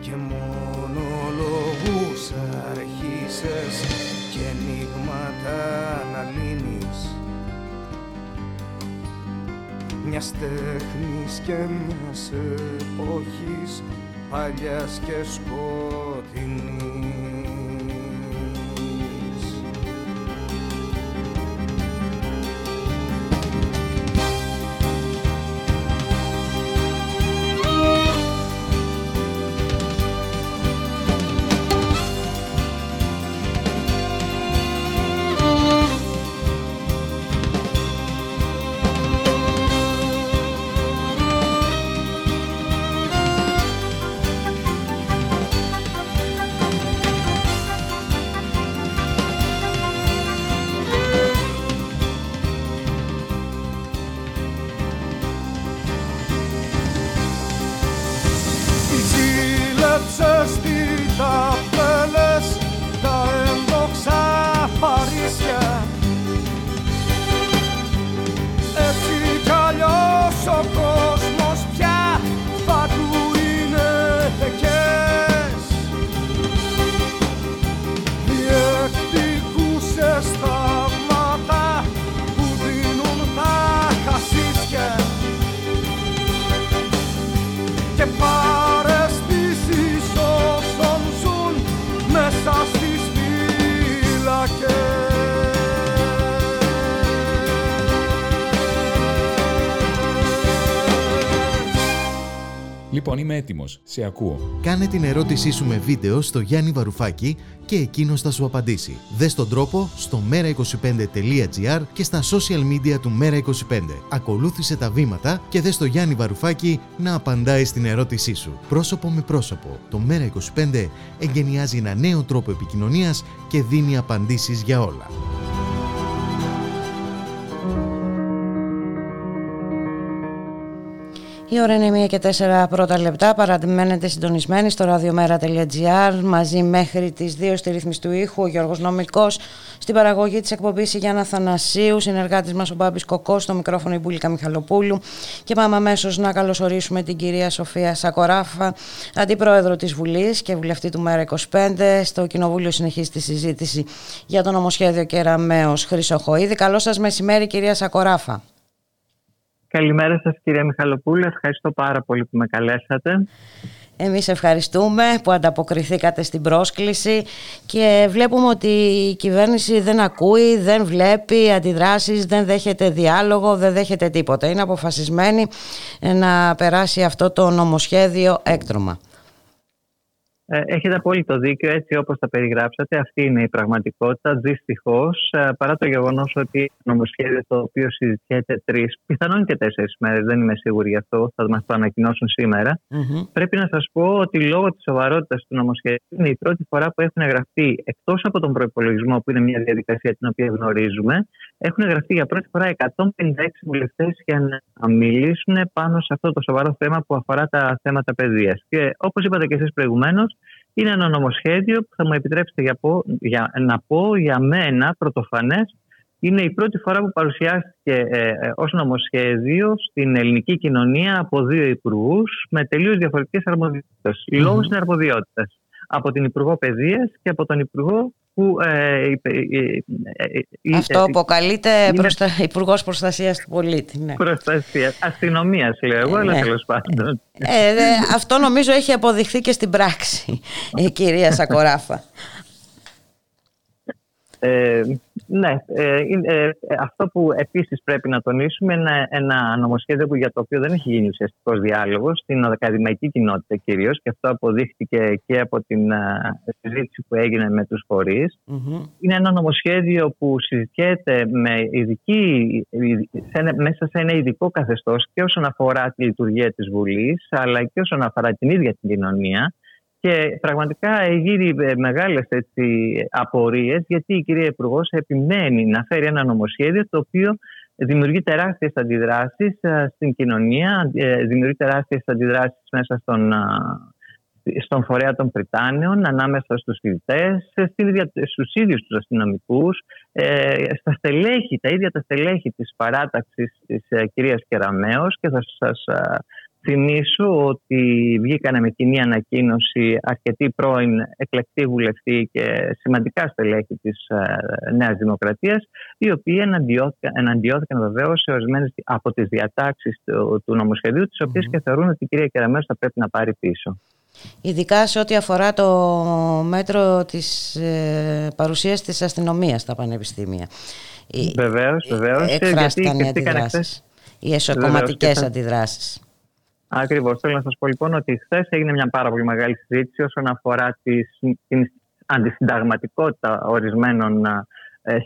και μονολογούς αρχίσες και ενίγματα να λύνεις, μιας τέχνης και μιας εποχής παλιάς και σκοτεινής. Λοιπόν, είμαι έτοιμος. Σε ακούω. Κάνε την ερώτησή σου με βίντεο στο Γιάννη Βαρουφάκη και εκείνος θα σου απαντήσει. Δες τον τρόπο στο mera25.gr και στα social media του Μέρα25. Ακολούθησε τα βήματα και δες τον Γιάννη Βαρουφάκη να απαντάει στην ερώτησή σου. Πρόσωπο με πρόσωπο. Το Μέρα25 εγκαινιάζει ένα νέο τρόπο επικοινωνίας και δίνει απαντήσεις για όλα. Η ώρα είναι 1:04 Παραμένετε συντονισμένοι στο radiomera.gr. Μαζί μέχρι τις 2 στη ρύθμιση του ήχου ο Γιώργος Νομικός. Στην παραγωγή της εκπομπής η Γιάννα Θανασίου. Συνεργάτης μας ο Μπάμπης Κοκκώσης. Στο μικρόφωνο η Μπουλίκα Μιχαλοπούλου. Και πάμε αμέσως να καλωσορίσουμε την κυρία Σοφία Σακοράφα, αντιπρόεδρο της Βουλής και βουλευτή του Μέρα 25. Στο Κοινοβούλιο συνεχίζει τη συζήτηση για το νομοσχέδιο Κεραμέως Χρυσοχοΐδη. Καλό σας μεσημέρι, κυρία Σακοράφα. Καλημέρα σας, κυρία Μιχαλοπούλου. Ευχαριστώ πάρα πολύ που με καλέσατε. Εμείς ευχαριστούμε που ανταποκριθήκατε στην πρόσκληση και βλέπουμε ότι η κυβέρνηση δεν ακούει, δεν βλέπει αντιδράσεις, δεν δέχεται διάλογο, δεν δέχεται τίποτα. Είναι αποφασισμένη να περάσει αυτό το νομοσχέδιο έκτρωμα. Έχετε απόλυτο δίκιο, έτσι όπως τα περιγράψατε. Αυτή είναι η πραγματικότητα. Δυστυχώς, παρά το γεγονός ότι το νομοσχέδιο στο οποίο συζητιέται 3, πιθανόν και 4 μέρες, δεν είμαι σίγουρη γι' αυτό, θα μας το ανακοινώσουν σήμερα. Mm-hmm. Πρέπει να σας πω ότι λόγω της σοβαρότητας του νομοσχεδίου είναι η πρώτη φορά που έχουν γραφτεί, εκτός από τον προϋπολογισμό, που είναι μια διαδικασία την οποία γνωρίζουμε, έχουν γραφτεί για πρώτη φορά 156 βουλευτές για να μιλήσουν πάνω σε αυτό το σοβαρό θέμα που αφορά τα θέματα παιδείας. Και όπως είπατε και εσείς προηγουμένως, είναι ένα νομοσχέδιο που θα μου επιτρέψετε για μένα πρωτοφανές. Είναι η πρώτη φορά που παρουσιάστηκε ως νομοσχέδιο στην ελληνική κοινωνία από δύο υπουργούς με τελείως διαφορετικές αρμοδιότητες. Mm-hmm. Λόγω συναρμοδιότητας από την Υπουργό Παιδείας και από τον Υπουργό που... Αυτό αποκαλείται Υπουργός Προστασίας του Πολίτη. Ναι. Προστασίας, αστυνομίας λέω εγώ, αλλά τέλος πάντων. Αυτό νομίζω έχει αποδειχθεί και στην πράξη, κυρία Σακοράφα. Αυτό που επίσης πρέπει να τονίσουμε είναι ένα νομοσχέδιο που, για το οποίο δεν έχει γίνει ουσιαστικός διάλογος στην ακαδημαϊκή κοινότητα κυρίως, και αυτό αποδείχτηκε και από την συζήτηση που έγινε με τους φορείς. Mm-hmm. Είναι ένα νομοσχέδιο που συζητιέται μέσα σε ένα ειδικό καθεστώς και όσον αφορά τη λειτουργία της Βουλής, αλλά και όσον αφορά την ίδια την κοινωνία. Και πραγματικά γύρει μεγάλες απορίες, γιατί η κυρία Υπουργός επιμένει να φέρει ένα νομοσχέδιο το οποίο δημιουργεί τεράστιες αντιδράσεις στην κοινωνία, δημιουργεί τεράστιες αντιδράσεις μέσα στον φορέα των Πριτάνεων, ανάμεσα στους φοιτητές, στους ίδιους τους αστυνομικούς, στα στελέχη, τα ίδια τα στελέχη της παράταξης της κυρίας Κεραμέως. Και θα σας θυμίσω ότι βγήκανε με κοινή ανακοίνωση αρκετοί πρώην εκλεκτοί βουλευτοί και σημαντικά στελέχη της Νέας Δημοκρατίας, οι οποίοι εναντιώθηκαν βεβαίως σε ορισμένες από τις διατάξεις του νομοσχεδίου, τις οποίες και θεωρούν ότι η κυρία Κεραμέως θα πρέπει να πάρει πίσω. Ειδικά σε ό,τι αφορά το μέτρο της παρουσίας της αστυνομίας στα πανεπιστήμια. Βεβαίως. Εκφράστηκαν οι αντιδράσεις, οι εσωκομματικές αντιδράσεις. Ακριβώς. Θέλω να σας πω λοιπόν ότι χθες έγινε μια πάρα πολύ μεγάλη συζήτηση όσον αφορά την αντισυνταγματικότητα ορισμένων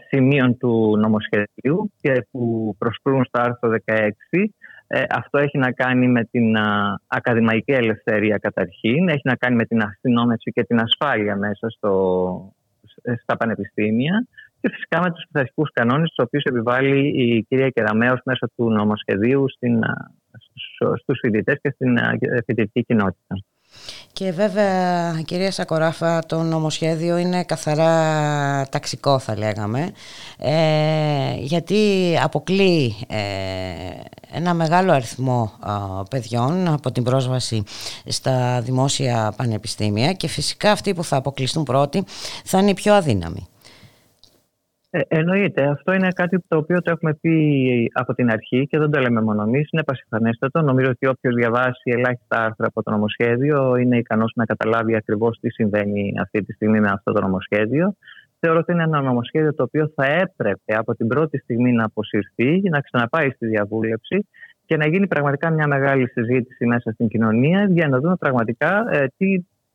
σημείων του νομοσχεδίου και που προσκρούν στο άρθρο 16. Αυτό έχει να κάνει με την ακαδημαϊκή ελευθερία καταρχήν, έχει να κάνει με την αστυνόμευση και την ασφάλεια μέσα στα πανεπιστήμια και φυσικά με τους πειθαρχικούς κανόνες τους οποίους επιβάλλει η κυρία Κεραμέως μέσω του νομοσχεδίου στους φοιτητές και στην φοιτητική κοινότητα. Και βέβαια, κυρία Σακοράφα, το νομοσχέδιο είναι καθαρά ταξικό, θα λέγαμε, γιατί αποκλείει ένα μεγάλο αριθμό παιδιών από την πρόσβαση στα δημόσια πανεπιστήμια και φυσικά αυτοί που θα αποκλειστούν πρώτοι θα είναι οι πιο αδύναμοι. Εννοείται. Αυτό είναι κάτι το οποίο το έχουμε πει από την αρχή και δεν το λέμε μόνο εμείς. Είναι πασιφανέστατο. Νομίζω ότι όποιος διαβάσει ελάχιστα άρθρα από το νομοσχέδιο είναι ικανός να καταλάβει ακριβώς τι συμβαίνει αυτή τη στιγμή με αυτό το νομοσχέδιο. Θεωρώ ότι είναι ένα νομοσχέδιο το οποίο θα έπρεπε από την πρώτη στιγμή να αποσυρθεί, να ξαναπάει στη διαβούλευση και να γίνει πραγματικά μια μεγάλη συζήτηση μέσα στην κοινωνία για να δούμε πραγματικά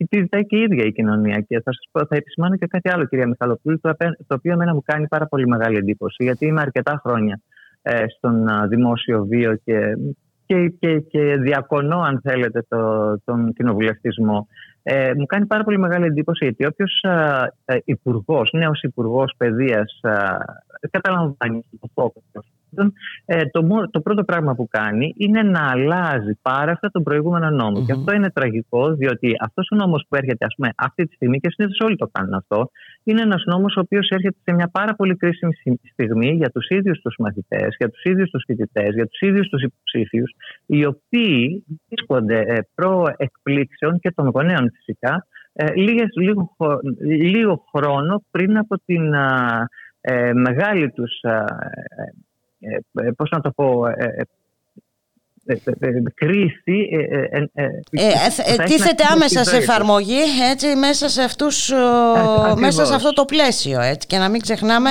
τι ζητάει και η ίδια η κοινωνία. Και θα σας πω, θα επισημάνω και κάτι άλλο, κυρία Μιχαλοπούλου, το οποίο εμένα μου κάνει πάρα πολύ μεγάλη εντύπωση, γιατί είμαι αρκετά χρόνια στον δημόσιο βίο και διακονώ, αν θέλετε, τον κοινοβουλευτισμό. Μου κάνει πάρα πολύ μεγάλη εντύπωση γιατί όποιος νέος υπουργός παιδείας καταλαμβάνει το πρώτο πράγμα που κάνει είναι να αλλάζει πάρευτα τον προηγούμενο νόμο. Mm-hmm. Και αυτό είναι τραγικό, διότι αυτός ο νόμος που έρχεται, ας πούμε, αυτή τη στιγμή, και συνήθως όλοι το κάνουν αυτό, είναι ένας νόμος ο οποίος έρχεται σε μια πάρα πολύ κρίσιμη στιγμή για τους ίδιους τους μαθητές, για τους ίδιους τους φοιτητές, για τους ίδιους τους υποψήφιους, οι οποίοι βρίσκονται προεκπλήξεων και των γονέων φυσικά λίγο χρόνο πριν από την μεγάλη τους πώς να το πω, κρίση. Τίθεται άμεσα σε εφαρμογή, έτσι, μέσα σε αυτό το πλαίσιο. Έτσι, και να μην ξεχνάμε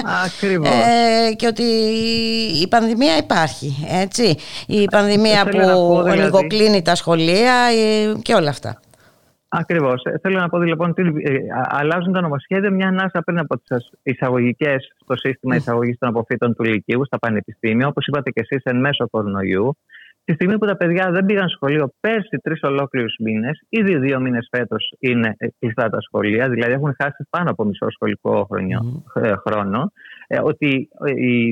και ότι η πανδημία υπάρχει. Έτσι, η πανδημία που λιγοκλίνει τα σχολεία και όλα αυτά. Ακριβώς. Θέλω να πω λοιπόν ότι αλλάζουν τα νομοσχέδια μια ανάσα πριν από τις εισαγωγικές στο σύστημα εισαγωγής των αποφύτων του Λυκείου στα πανεπιστήμια, όπως είπατε και εσείς, εν μέσω κορονοϊού. Τη στιγμή που τα παιδιά δεν πήγαν σχολείο πέρσι 3 ολόκληρους μήνες, ήδη 2 μήνες φέτος είναι κλειστά τα σχολεία, δηλαδή έχουν χάσει πάνω από μισό σχολικό χρόνο. Ότι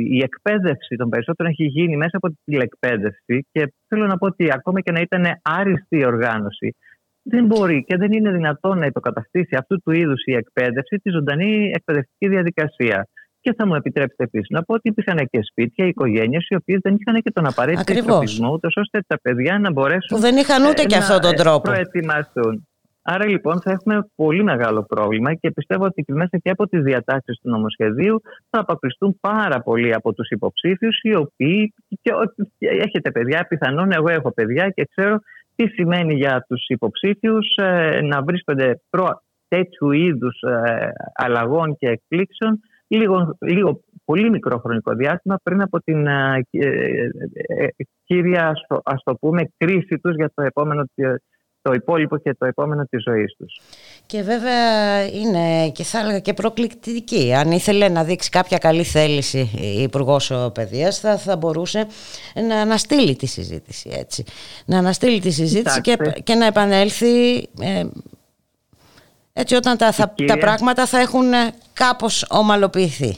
η εκπαίδευση των περισσότερων έχει γίνει μέσα από την τηλεκπαίδευση και θέλω να πω ότι ακόμα και να ήταν άριστη η οργάνωση, δεν μπορεί και δεν είναι δυνατόν να υποκαταστήσει αυτού του είδους η εκπαίδευση τη ζωντανή εκπαιδευτική διαδικασία. Και θα μου επιτρέψετε επίσης να πω ότι υπήρχαν και σπίτια, οικογένειες, οι οποίες δεν είχαν και τον απαραίτητο εξοπλισμό, ούτως ώστε τα παιδιά να μπορέσουν που δεν είχαν ούτε και αυτόν τον τρόπο. Προετοιμαστούν. Άρα λοιπόν θα έχουμε πολύ μεγάλο πρόβλημα και πιστεύω ότι μέσα και από τις διατάξεις του νομοσχεδίου θα αποκλειστούν πάρα πολλοί από τους υποψήφιους, οι οποίοι έχετε παιδιά, πιθανόν εγώ έχω παιδιά και ξέρω. Τι σημαίνει για τους υποψήφιους να βρίσκονται τέτοιου είδους αλλαγών και εκπλήξεων λίγο πολύ μικρό χρονικό διάστημα πριν από την κύρια, ας το πούμε, κρίση τους για το επόμενο το υπόλοιπο και το επόμενο της ζωής τους. Και βέβαια είναι και θα έλεγα και προκλητική. Αν ήθελε να δείξει κάποια καλή θέληση η Υπουργός Παιδείας θα μπορούσε να αναστείλει τη συζήτηση, έτσι. Να αναστείλει τη συζήτηση και να επανέλθει έτσι όταν τα πράγματα θα έχουν κάπως ομαλοποιηθεί.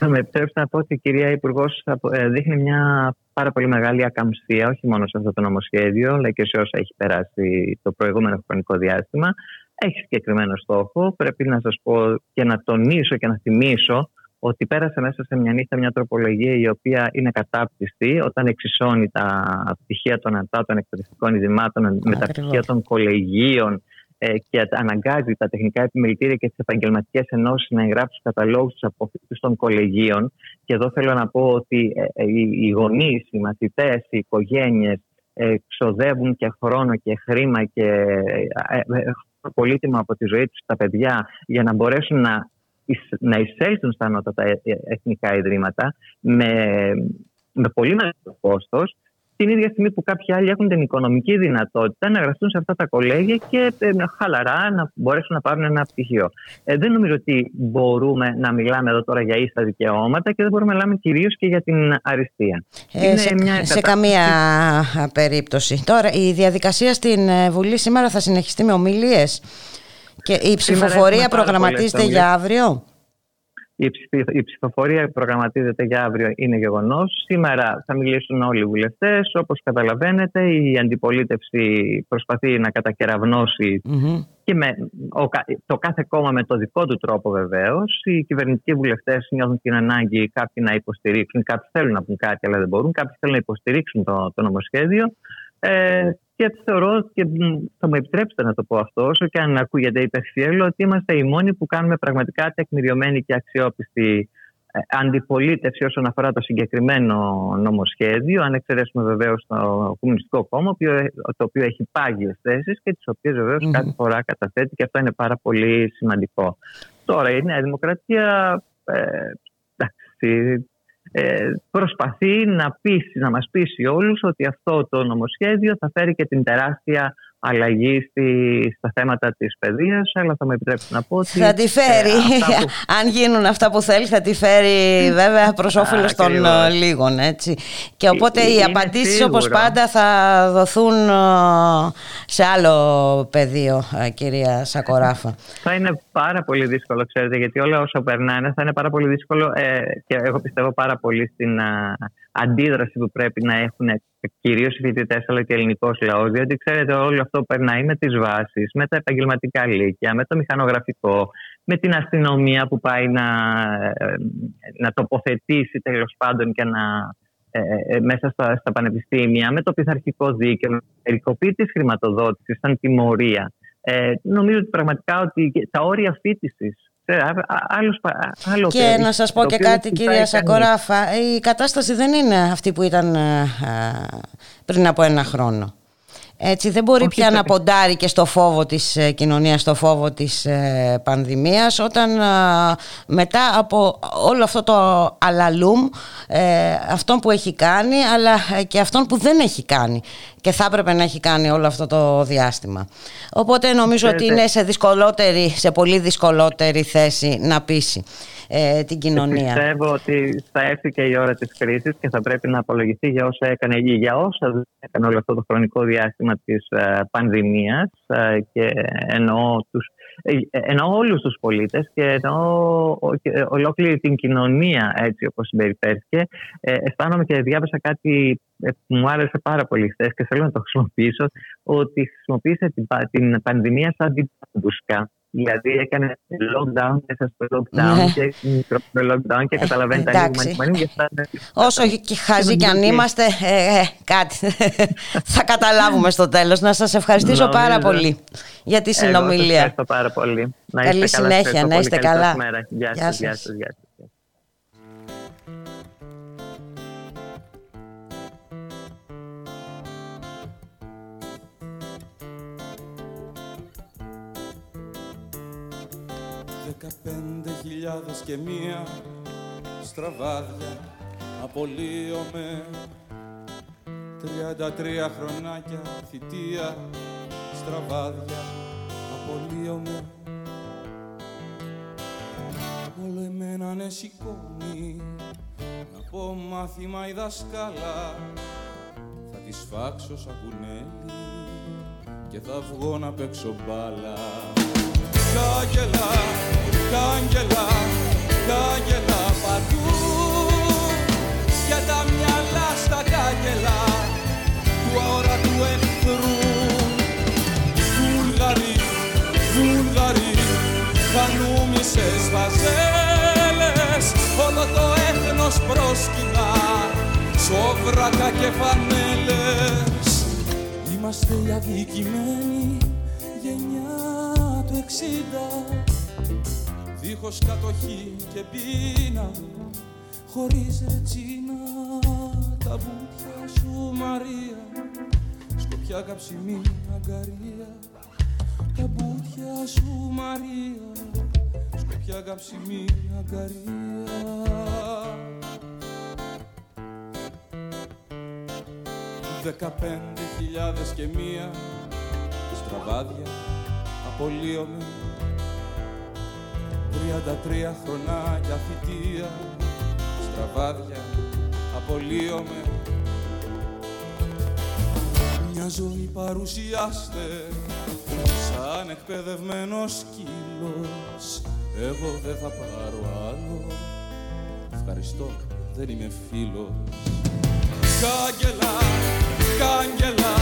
Θα με επιτρέψετε να πω ότι η κυρία Υπουργός δείχνει μια πάρα πολύ μεγάλη ακαμψία, όχι μόνο σε αυτό το νομοσχέδιο, αλλά και σε όσα έχει περάσει το προηγούμενο χρονικό διάστημα. Έχει συγκεκριμένο στόχο. Πρέπει να σας πω και να τονίσω και να θυμίσω ότι πέρασε μέσα σε μια νύχτα μια τροπολογία η οποία είναι κατάπτυστη όταν εξισώνει τα πτυχία των ΑΤΑ, των εκπαιδευτικών ιδρυμάτων με τα πτυχία των κολεγίων και αναγκάζει τα τεχνικά επιμελητήρια και τις επαγγελματικές ενώσεις να εγγράψουν καταλόγους στους αποφύτους των κολεγίων. Και εδώ θέλω να πω ότι οι γονείς, οι μαθητές, οι οικογένειες ξοδεύουν και χρόνο και χρήμα και πολύτιμο από τη ζωή τους τα παιδιά για να μπορέσουν να εισέλθουν στα ανώτατα εθνικά ιδρύματα με πολύ μεγάλο κόστος. Την ίδια στιγμή που κάποιοι άλλοι έχουν την οικονομική δυνατότητα να γραφτούν σε αυτά τα κολέγια και χαλαρά να μπορέσουν να πάρουν ένα πτυχίο. Δεν νομίζω ότι μπορούμε να μιλάμε εδώ τώρα για ίσα δικαιώματα και δεν μπορούμε να μιλάμε κυρίως και για την αριστεία. Σε καμία περίπτωση. Τώρα, η διαδικασία στην Βουλή σήμερα θα συνεχιστεί με ομιλίες και η ψηφοφορία προγραμματίζεται για αύριο. Η ψηφοφορία προγραμματίζεται για αύριο, είναι γεγονός. Σήμερα θα μιλήσουν όλοι οι βουλευτές. Όπως καταλαβαίνετε, η αντιπολίτευση προσπαθεί να κατακεραυνώσει και το κάθε κόμμα με το δικό του τρόπο βεβαίως. Οι κυβερνητικοί βουλευτές νιώθουν την ανάγκη κάποιοι να υποστηρίξουν. Κάποιοι θέλουν να πούν κάτι, αλλά δεν μπορούν. Κάποιοι θέλουν να υποστηρίξουν το νομοσχέδιο. Και θεωρώ, και θα μου επιτρέψετε να το πω αυτό, όσο και αν ακούγεται υπερφιέλο, ότι είμαστε οι μόνοι που κάνουμε πραγματικά τεκμηριωμένη και αξιόπιστη αντιπολίτευση όσον αφορά το συγκεκριμένο νομοσχέδιο. Αν εξαιρέσουμε βεβαίως το Κομμουνιστικό Κόμμα, το οποίο έχει πάγιες θέσεις και τις οποίες βεβαίως κάθε φορά καταθέτει, και αυτό είναι πάρα πολύ σημαντικό. Τώρα η Νέα Δημοκρατία. προσπαθεί να μας πείσει όλους ότι αυτό το νομοσχέδιο θα φέρει και την τεράστια αλλαγή στα θέματα της παιδείας, αλλά θα με επιτρέψετε να πω ότι θα τη φέρει, αν γίνουν αυτά που θέλει, θα τη φέρει βέβαια προς όφελος των λίγων, έτσι. Και οπότε οι απαντήσεις όπως πάντα θα δοθούν σε άλλο πεδίο, κυρία Σακοράφα. Θα είναι πάρα πολύ δύσκολο, ξέρετε, γιατί όλα όσα περνάνε θα είναι πάρα πολύ δύσκολο, και εγώ πιστεύω πάρα πολύ στην αντίδραση που πρέπει να έχουν κυρίως οι φοιτητές αλλά και ελληνικός λαός, διότι ξέρετε όλο αυτό περνάει με τις βάσεις, με τα επαγγελματικά λύκεια, με το μηχανογραφικό, με την αστυνομία που πάει να τοποθετήσει τέλος πάντων και μέσα στα πανεπιστήμια, με το πειθαρχικό δίκαιο, με την περικοπή της χρηματοδότησης, σαν τιμωρία. Νομίζω ότι πραγματικά ότι τα όρια φοιτησης. Και να σας πω και κάτι, κυρία Σακοράφα, η κατάσταση δεν είναι αυτή που ήταν πριν από ένα χρόνο. Έτσι, δεν μπορεί πια να ποντάρει και στο φόβο της κοινωνίας, στο φόβο της πανδημίας, όταν μετά από όλο αυτό το αλαλούμ, αυτόν που έχει κάνει αλλά και αυτόν που δεν έχει κάνει και θα έπρεπε να έχει κάνει όλο αυτό το διάστημα. Οπότε νομίζω ότι είναι σε πολύ δυσκολότερη θέση να πείσει την κοινωνία. Πιστεύω ότι θα έρθει και η ώρα της κρίσης και θα πρέπει να απολογηθεί για όσα έκανε η γη, για όσα δεν έκανε όλο αυτό το χρονικό διάστημα της πανδημίας, και εννοώ όλους τους πολίτες και εννοώ ολόκληρη την κοινωνία, έτσι όπως συμπεριφέρθηκε. Αισθάνομαι και διάβασα κάτι που μου άρεσε πάρα πολύ χθες και θέλω να το χρησιμοποιήσω, ότι χρησιμοποίησε την πανδημία σαν διπαντουσκα. Δηλαδή έκανε lockdown μέσα στο lockdown και lockdown και καταλαβαίνει τα λίγμα. Όσο χαζί κι αν είμαστε, κάτι θα καταλάβουμε στο τέλος. Να σας ευχαριστήσω πάρα πολύ για τη συνομιλία. Σας ευχαριστώ πάρα πολύ. Καλή συνέχεια, να είστε καλά. Γεια σας. Χιλιάδες και μία στραβάδια απολύομαι. 33 χρονάκια θητεία, στραβάδια απολύομαι. Όλο εμένα ναι σηκώνει να πω μάθημα η δασκάλα. Θα τη σφάξω σαν κουνέλι και θα βγω να παίξω μπάλα. Κάγκελα, κάγκελα, κάγκελα παντού. Για τα μυαλά στα κάγκελα του αόρατου εχθρού. Βούλγαροι, Βούλγαροι, χανούμισες βαζέλες. Όλο το έθνος πρόσκυνα, σόβρακα και φανέλες. Είμαστε οι αδικημένοι γενιά του 60, δίχως κατοχή και πείνα, χωρίς ρετσίνα. Τα βουτιά σου Μαρία, σκοπιά καψιμή αγκαρία. Τα βουτιά σου Μαρία, σκοπιά καψιμή αγκαρία. 15,001 στραβάδια απολύομαι. 33 χρονάκια θητεία, στραβάδια απολύομαι. Μια ζωή παρουσιάστε σαν εκπαιδευμένος σκύλος. Εγώ δεν θα πάρω άλλο, ευχαριστώ, δεν είμαι φίλος. Κάγκελα, κάγκελα,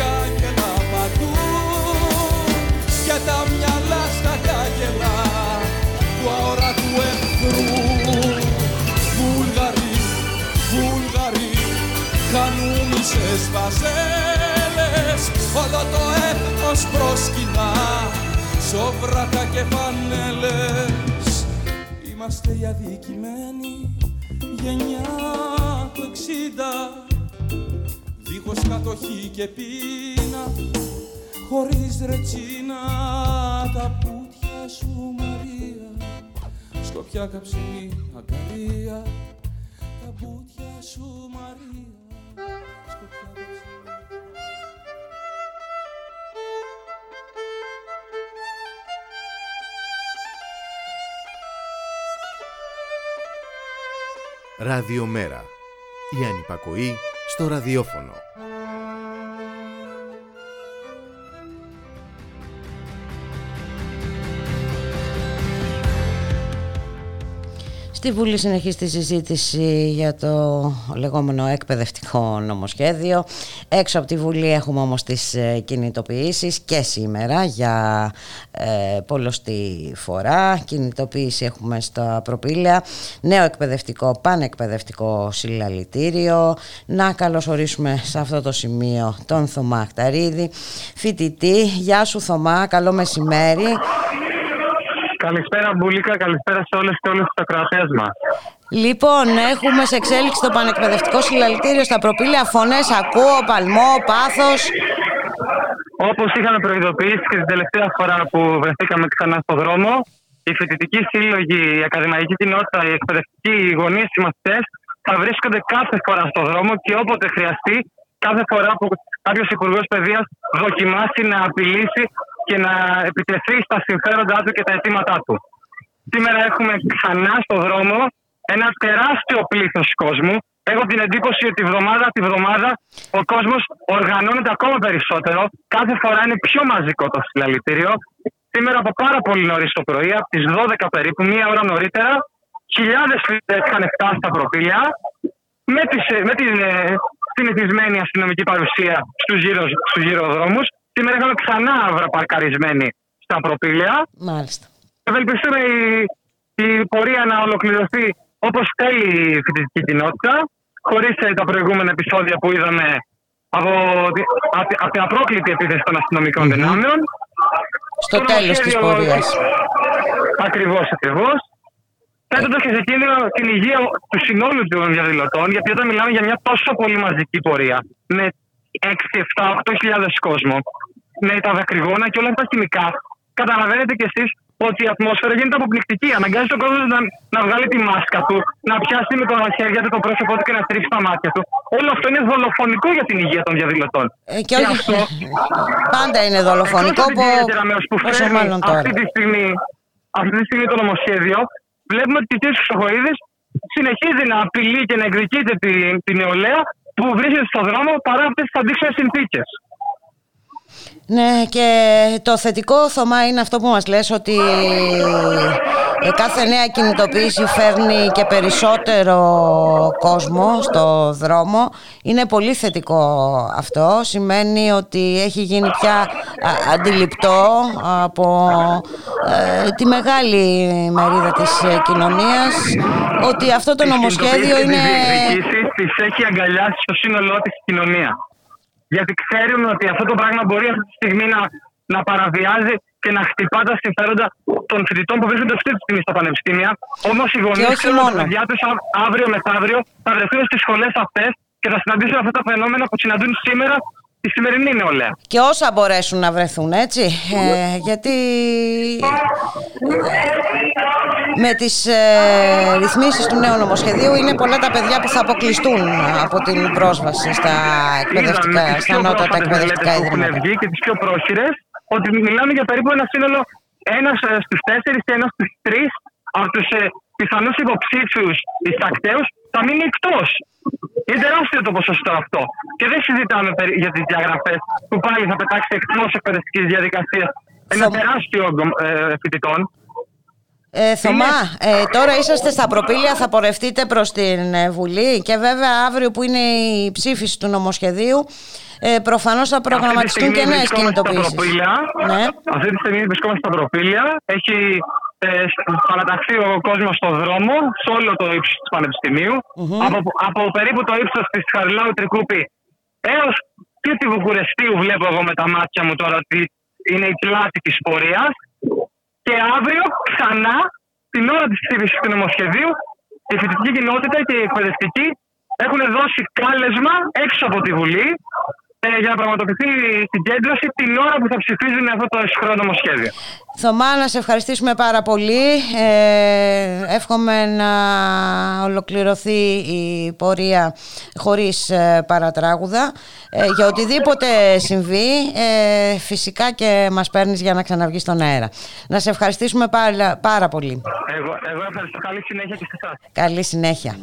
κάγκελα παντού. Για τα μυαλά στα κάγκελα του αόρατου εχθρού. Βούλγαροι, Βούλγαροι, χανούμισες βαζέλες. Όλο το έθνος πρόσκυνα, σόβρακα και φανέλες. Είμαστε οι αδικημένοι γενιά του 60, δίχως κατοχή και πείνα, χωρίς ρετσίνα. Τα πούτια σου Μαρία, σκοπιά καψινή αγκαλία. μπουτια σου Μαρία. Ράδιο Μέρα. Η ανυπακοή στο ραδιόφωνο. Στη Βουλή συνεχίζεται η συζήτηση για το λεγόμενο εκπαιδευτικό νομοσχέδιο. Έξω από τη Βουλή έχουμε όμως τις κινητοποιήσεις και σήμερα για πολλοστή φορά. Κινητοποίηση έχουμε στα Προπήλαια, νέο εκπαιδευτικό, πανεκπαιδευτικό συλλαλητήριο. Να καλωσορίσουμε σε αυτό το σημείο τον Θωμά Ακταρίδη, φοιτητή. Γεια σου Θωμά, καλό μεσημέρι. Καλησπέρα Μπουλίκα, καλησπέρα σε όλες και όλους τους ακροατές μας. Λοιπόν, έχουμε σε εξέλιξη το πανεκπαιδευτικό συλλαλητήριο στα Προπήλαια. Φωνές ακούω, παλμό, πάθος. Όπως είχαμε προειδοποιήσει και την τελευταία φορά που βρεθήκαμε ξανά στον δρόμο, οι φοιτητικοί σύλλογοι, η ακαδημαϊκή κοινότητα, οι εκπαιδευτικοί, οι γονείς, οι μαθητές θα βρίσκονται κάθε φορά στον δρόμο και όποτε χρειαστεί, κάθε φορά που κάποιος υπουργός παιδείας δοκιμάσει να απειλήσει και να επιτεθεί στα συμφέροντά του και τα αιτήματά του. Σήμερα έχουμε ξανά στον δρόμο ένα τεράστιο πλήθος κόσμου. Έχω την εντύπωση ότι τη βδομάδα ο κόσμος οργανώνεται ακόμα περισσότερο. Κάθε φορά είναι πιο μαζικό το συλλαλητήριο. Σήμερα από πάρα πολύ νωρίς το πρωί, από τις 12 περίπου, μία ώρα νωρίτερα, χιλιάδες φοιτητές είχαν φτάσει στα Προπήλαια με την συνηθισμένη αστυνομική παρουσία στους γυροδρόμους. Σήμερα είχαμε ξανά αύρα παρκαρισμένοι στα Προπήλαια. Μάλιστα. Ευελπιστούμε η πορεία να ολοκληρωθεί όπως θέλει η φοιτητική κοινότητα, χωρίς τα προηγούμενα επεισόδια που είδαμε από την απρόκλητη επίθεση των αστυνομικών δυνάμεων. Στο τέλος της πορείας. Ακριβώς. Θέτοντας και σε κίνδυνο την υγεία του συνόλου των διαδηλωτών, γιατί όταν μιλάμε για μια τόσο πολύ μαζική πορεία, με 6.000-8.000 κόσμο, με τα δακρυγόνα και όλα αυτά τα χημικά, καταλαβαίνετε κι εσείς ότι η ατμόσφαιρα γίνεται αποπληκτική. Αναγκάζει τον κόσμο να βγάλει τη μάσκα του, να πιάσει με τα χέρια του το πρόσωπό του και να στρίψει τα μάτια του. Όλο αυτό είναι δολοφονικό για την υγεία των διαδηλωτών. Και αυτό πάντα είναι δολοφονικό. Πόσο μάλλον τώρα. Αυτή τη στιγμή το νομοσχέδιο, βλέπουμε ότι ο κ. Χρυσοχοΐδης συνεχίζει να απειλεί και να εκδικείται την νεολαία που βρίσκεται στον δρόμο παρά αυτές τις αντίξωες συνθήκες. Ναι, και το θετικό, Θωμά, είναι αυτό που μας λες, ότι κάθε νέα κινητοποίηση φέρνει και περισσότερο κόσμο στο δρόμο. Είναι πολύ θετικό αυτό. Σημαίνει ότι έχει γίνει πια αντιληπτό από τη μεγάλη μερίδα της κοινωνίας ότι αυτό το νομοσχέδιο είναι... Τις έχει αγκαλιάσει στο σύνολό της κοινωνία. Γιατί ξέρουν ότι αυτό το πράγμα μπορεί αυτή τη στιγμή να παραβιάζει και να χτυπά τα συμφέροντα των φοιτητών που βρίσκονται αυτή τη στιγμή στα πανεπιστήμια. Όμως οι γονείς και τα παιδιά τους αύριο μεθαύριο θα βρεθούν στις σχολές αυτές και θα συναντήσουν αυτά τα φαινόμενα που συναντούν σήμερα τη σημερινή νεολαία. Και όσα μπορέσουν να βρεθούν, έτσι. Γιατί με τις ρυθμίσεις του νέου νομοσχεδίου είναι πολλά τα παιδιά που θα αποκλειστούν από την πρόσβαση στα ανώτατα εκπαιδευτικά ιδρύματα. Έχουν βγει και τις πιο πρόχειρες ότι μιλάμε για περίπου ένα σύνολο, ένας στους 4 και ένας στους 3 από τους πιθανούς υποψήφιους εισακταίους θα μείνει εκτός. Είναι τεράστιο το ποσοστό αυτό. Και δεν συζητάμε για τις διαγραφές που πάλι θα πετάξει εκτός εκπαιδευτικής διαδικασίας ένα τεράστιο όγκο φοιτητών. Θωμά, τώρα είσαστε στα Προπήλαια, θα πορευτείτε προς την Βουλή και βέβαια αύριο που είναι η ψήφιση του νομοσχεδίου προφανώς θα προγραμματιστούν και νέες κινητοποίησεις. Ναι. Αυτή τη στιγμή βρισκόμαστε στα Προπήλαια. Έχει παραταχθεί ο κόσμος στον δρόμο, σε όλο το ύψος του Πανεπιστημίου, από περίπου το ύψος της Χαριλάου Τρικούπη έως και τη Βουκουρεστίου. Βλέπω εγώ με τα μάτια μου τώρα ότι είναι η πλάτη της πορείας. Και αύριο ξανά, την ώρα της ψήφισης του νομοσχεδίου, η φοιτητική κοινότητα και οι εκπαιδευτικοί έχουν δώσει κάλεσμα έξω από τη Βουλή για να πραγματοποιηθεί η συγκέντρωση την ώρα που θα ψηφίζουν αυτό το εσχρόνομο σχέδιο. Θωμά, να σε ευχαριστήσουμε πάρα πολύ. Εύχομαι να ολοκληρωθεί η πορεία χωρίς παρατράγουδα. Για οτιδήποτε συμβεί, φυσικά και μας παίρνεις για να ξαναβγεί στον αέρα. Να σε ευχαριστήσουμε πάρα πολύ. Εγώ ευχαριστώ. Καλή συνέχεια και σε εσάς. Καλή συνέχεια.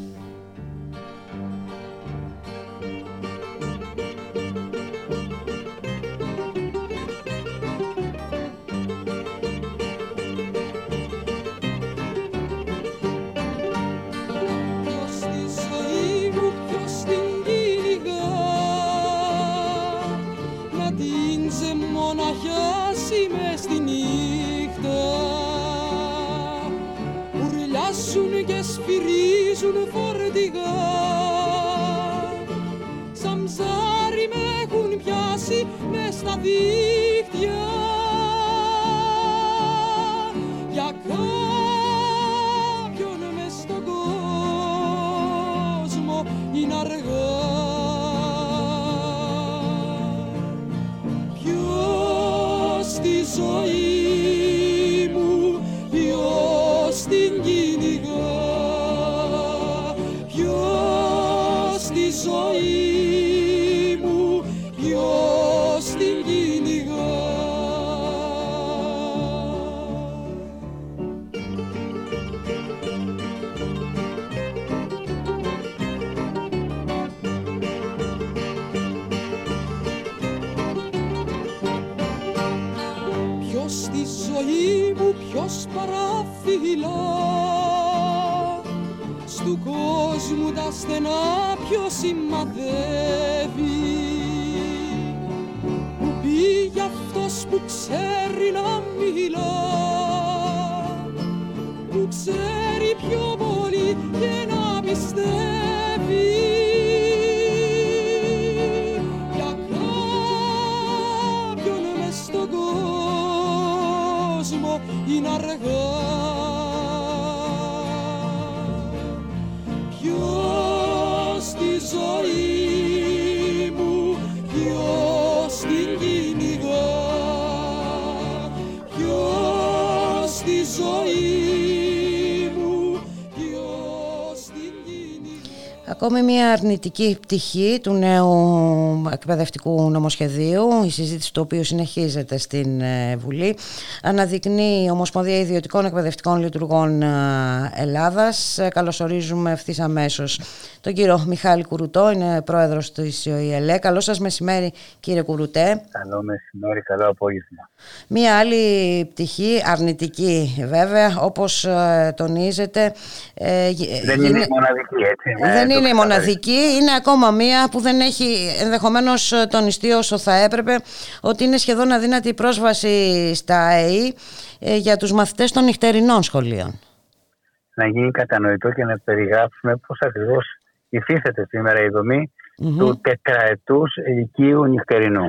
Και σφυρίζουν φορτηγά σαν ψάρι με έχουν πιάσει μες στα δίχτυα για κάποιον μες στον κόσμο είναι αργά. Ποιος στη ζωή μου, ποιος την κυνηγά, ζωή μου, ποιος την κυνηγά. Ποιος τη ζωή μου, ποιος παραφυλά του κόσμου τα στενά, ποιος σημαδεύει, που πήγε αυτός που ξέρει να μιλά, που ξέρει πιο πολύ και να πιστεύει για κάποιον μες στον κόσμο είναι αργά. Ζωή μου, ποιος την κυνηγά, ποιος τη ζωή μου, ποιος την κυνηγά. Ακόμη μια αρνητική πτυχή του νέου εκπαιδευτικού νομοσχεδίου, η συζήτηση του οποίου συνεχίζεται στην Βουλή, αναδεικνύει η Ομοσπονδία Ιδιωτικών Εκπαιδευτικών Λειτουργών Ελλάδας. Καλωσορίζουμε ευθύς αμέσως τον κύριο Μιχάλη Κουρουτό, είναι πρόεδρος της ΙΕΛΕ. Καλό σας μεσημέρι, κύριε Κουρουτέ. Καλό μεσημέρι, καλό απόγευμα. Μία άλλη πτυχή, αρνητική βέβαια, όπως τονίζετε. Δεν είναι η μοναδική, έτσι. Δεν είναι η μοναδική, είναι ακόμα μία που δεν έχει ενδεχομένως τονιστεί όσο θα έπρεπε, ότι είναι σχεδόν αδύνατη η πρόσβαση στα ΑΕΗ για τους μαθητές των νυχτερινών σχολείων. Να γίνει κατανοητό και να περιγράψουμε πώς ακριβώς υφίσταται σήμερα η δομή του τετραετούς ηλικίου νυχτερινού.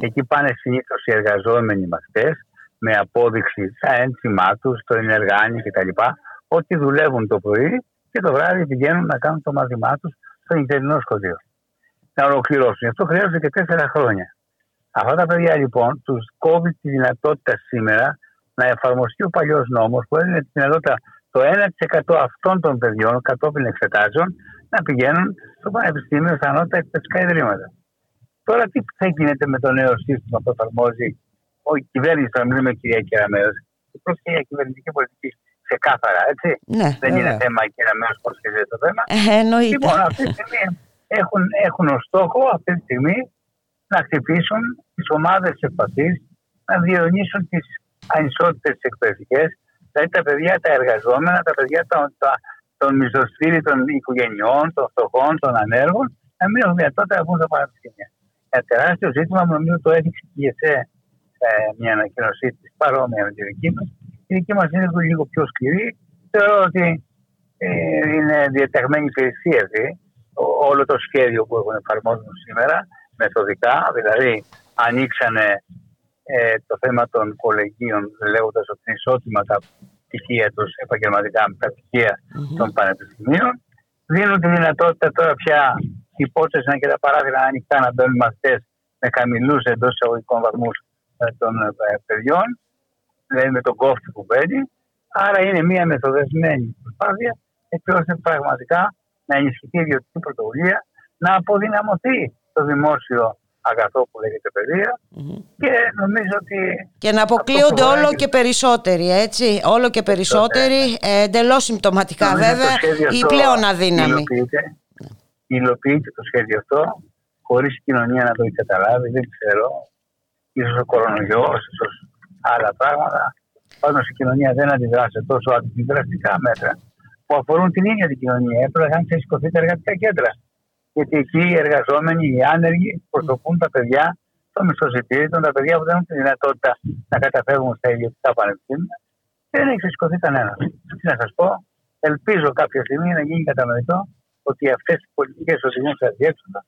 Εκεί πάνε συνήθως οι εργαζόμενοι μαθητές με απόδειξη στα ένσημά τους, το ενεργάνι κτλ. Ότι δουλεύουν το πρωί και το βράδυ πηγαίνουν να κάνουν το μάθημά τους στο νυχτερινό σχολείο. Να ολοκληρώσουν. Αυτό χρειάζεται και 4 χρόνια. Αυτά τα παιδιά λοιπόν τους κόβει τη δυνατότητα σήμερα να εφαρμοστεί ο παλιός νόμος που έδινε τη δυνατότητα το 1% αυτών των παιδιών κατόπιν εξετάσεων να πηγαίνουν στο πανεπιστήμιο, στα ανώτατα εκπαιδευτικά ιδρύματα. Τώρα τι θα γίνεται με το νέο σύστημα που εφαρμόζει η κυβέρνηση, θα μιλούμε κυρία Κεραμέως, πρόκειται για κυβερνητική πολιτική ξεκάθαρα, έτσι. Ναι, δεν είναι θέμα η Κεραμέως που σχεδιάζει το θέμα. Εννοείται. Λοιπόν, αυτή τη στιγμή έχουν ως στόχο αυτή τη στιγμή να χτυπήσουν τις ομάδες ευπαθείς, να διαιωνίσουν τις ανισότητες εκπαιδευτικές. Δηλαδή τα παιδιά, τα εργαζόμενα, τα παιδιά των μισθοστήρων, των οικογενειών, των φτωχών, των ανέργων, να μην έχουν δυνατότητα να βγουν στα πανεπιστήμια. Ένα τεράστιο ζήτημα, νομίζω το έδειξε και η ΕΣΕ μια ανακοίνωσή τη παρόμοια με τη δική μα. Η δική μα είναι λίγο πιο σκληρή. Θεωρώ ότι είναι διαταγμένη υπηρεσία όλο το σχέδιο που έχουν εφαρμόσει σήμερα, μεθοδικά, δηλαδή ανοίξανε το θέμα των κολεγίων, λέγοντας ότι είναι ισότιμα τα πτυχία τους επαγγελματικά με τα πτυχία των πανεπιστημίων. Δίνουν τη δυνατότητα τώρα πια οι πόρτες, αν και τα παράθυρα ανοιχτά, να μπαίνουν μαθητές με χαμηλούς εντός εισαγωγικών βαθμούς των παιδιών, δηλαδή με τον κόφτη που παίρνει. Άρα είναι μια μεθοδευμένη προσπάθεια έτσι ώστε πραγματικά να ενισχυθεί η ιδιωτική πρωτοβουλία, να αποδυναμωθεί το δημόσιο αγαθό που λέγεται παιδεία, και νομίζω ότι. Και να αποκλείονται όλο και περισσότεροι, έτσι. Όλο και περισσότεροι, εντελώς συμπτωματικά βέβαια, ή πλέον αδύναμοι. Υλοποιείται το σχέδιο αυτό, χωρίς η κοινωνία να το έχει καταλάβει, δεν ξέρω. Ίσως ο κορονοϊός, ίσως άλλα πράγματα. Πάντως η κοινωνία δεν αντιδράσει τόσο αντιδραστικά μέτρα που αφορούν την ίδια την κοινωνία. Έπρεπε να ξεσηκωθεί τα εργατικά κέντρα. Γιατί εκεί οι εργαζόμενοι, οι άνεργοι προσωπούν τα παιδιά των μισθοζητήτων, τα παιδιά που δεν έχουν τη δυνατότητα να καταφεύγουν στα ιδιωτικά πανεπιστήμια. Δεν έχει ξεσηκωθεί κανένας. Τι να σας πω, ελπίζω κάποια στιγμή να γίνει κατανοητό ότι αυτές οι πολιτικές οδηγούν σε αδιέξοδο.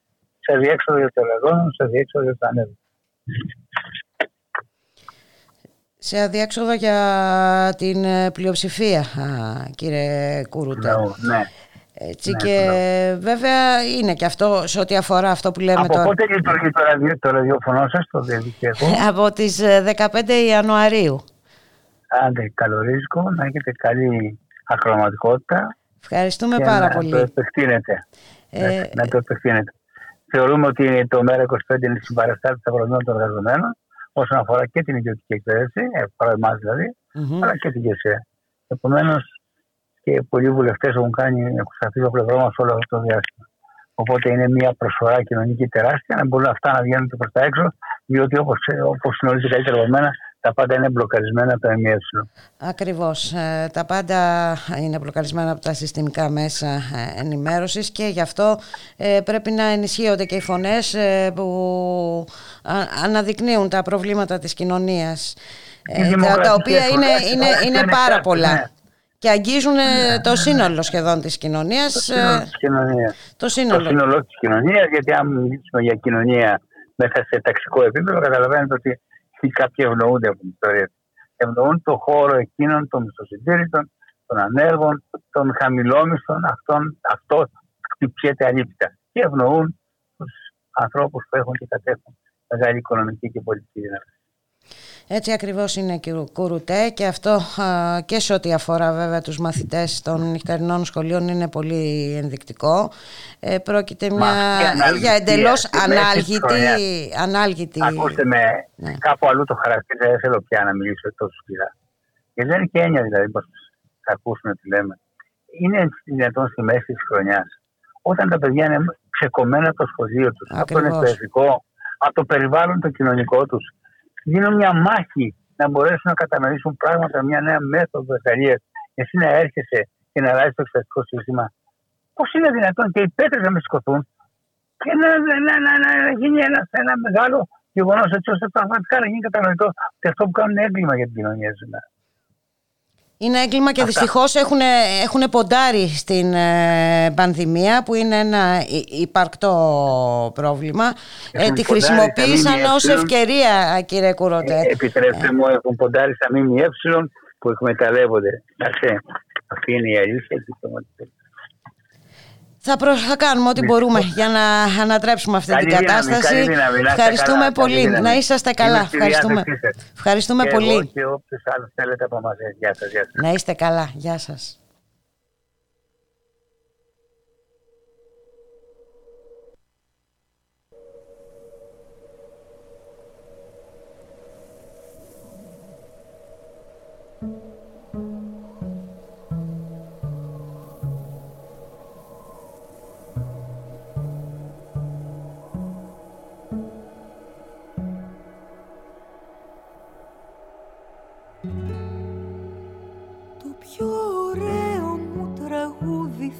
Σε αδιέξοδο για τους εργαζόμενους, σε αδιέξοδο για τους ανέργους. Σε αδιέξοδο για την πλειοψηφία, κύριε Κουρούτα. Ναι. Έτσι, ναι, και ναι. Βέβαια είναι και αυτό σε ό,τι αφορά αυτό που λέμε τώρα. Από πότε λειτουργεί το ραδιοφωνό σας, το διαδικτυακό? Από τις 15 Ιανουαρίου. Άντε, καλορίσκο, να έχετε καλή ακροματικότητα. Ευχαριστούμε πάρα πολύ. Να το επεκτείνετε. Θεωρούμε ότι το Μέρα 25 είναι συμπαραστάτη στα προβλήματα των εργαζομένων όσον αφορά και την ιδιωτική εκπαίδευση, αφορά εμάς δηλαδή, αλλά και την ΚΕΣΕΑ. Επομένως, και πολλοί βουλευτές έχουν κάνει ακουσταθεί το πλευρό μας όλο αυτό το διάστημα. Οπότε είναι μια προσφορά κοινωνική τεράστια, να μπορούν αυτά να βγαίνουν προς τα έξω, διότι όπως γνωρίζετε καλύτερα από μένα, τα πάντα είναι μπλοκαρισμένα από τα ΕΜΕ. Ακριβώς. Τα πάντα είναι μπλοκαρισμένα από τα συστημικά μέσα ενημέρωσης και γι' αυτό πρέπει να ενισχύονται και οι φωνές που αναδεικνύουν τα προβλήματα της κοινωνίας, τα οποία είναι πάρα πολλά. Ναι. Και αγγίζουν το σύνολο σχεδόν της κοινωνίας. Το σύνολο της κοινωνίας, γιατί αν μιλήσουμε για κοινωνία μέσα σε ταξικό επίπεδο, καταλαβαίνετε ότι κάποιοι ευνοούνται από την ιστορία. Ευνοούν το χώρο εκείνων των μισθοσυντήρητων, των ανέργων, των χαμηλόμισθων. Αυτό χτυπιέται αλήπητα. Και ευνοούν τους ανθρώπους που έχουν και κατέχουν μεγάλη οικονομική και πολιτική δύναμη. Έτσι ακριβώς είναι, κύριε Κουρουτέ, και αυτό και σε ό,τι αφορά βέβαια τους μαθητές των νυχτερινών σχολείων είναι πολύ ενδεικτικό. Πρόκειται για εντελώς ανάλγητη. Ακούστε με, κάπου αλλού το χαρακτήρα, δεν θέλω πια να μιλήσω τόσο σκληρά. Γιατί δεν είναι και έννοια δηλαδή πως θα ακούσουμε τι λέμε. Είναι δυνατόν στη μέση της χρονιάς, όταν τα παιδιά είναι ξεκομμένα από το σχολείο τους, από το εκπαιδευτικό, από το περιβάλλον το κοινωνικό τους, δίνουν μια μάχη να μπορέσουν να κατανοήσουν πράγματα, μια νέα μέθοδο εργασίας. Εσύ να έρχεσαι και να αλλάζεις το εξεταστικό σύστημα. Πώς είναι δυνατόν και οι πέτρες να με σηκωθούν και να γίνει ένα μεγάλο γεγονός, έτσι ώστε πραγματικά να γίνει κατανοητό ότι αυτό που κάνουν έγκλημα για την κοινωνία σήμερα. Είναι έγκλημα και δυστυχώς έχουν ποντάρει στην πανδημία, που είναι ένα υπαρκτό πρόβλημα. Τη χρησιμοποίησαν ως ευκαιρία, κύριε Κουρουτέ. Επιτρέψτε μου, έχουν ποντάρει στα ΜΜΕ που εκμεταλλεύονται. Αυτή είναι η αλήθεια. Θα κάνουμε ό,τι μπορούμε για να ανατρέψουμε αυτή την κατάσταση. Ευχαριστούμε πολύ. Να είσαστε καλά. Ευχαριστούμε πολύ. Και όποιος άλλος θέλετε από εμάς. Γεια σας. Να είστε καλά. Γεια σας.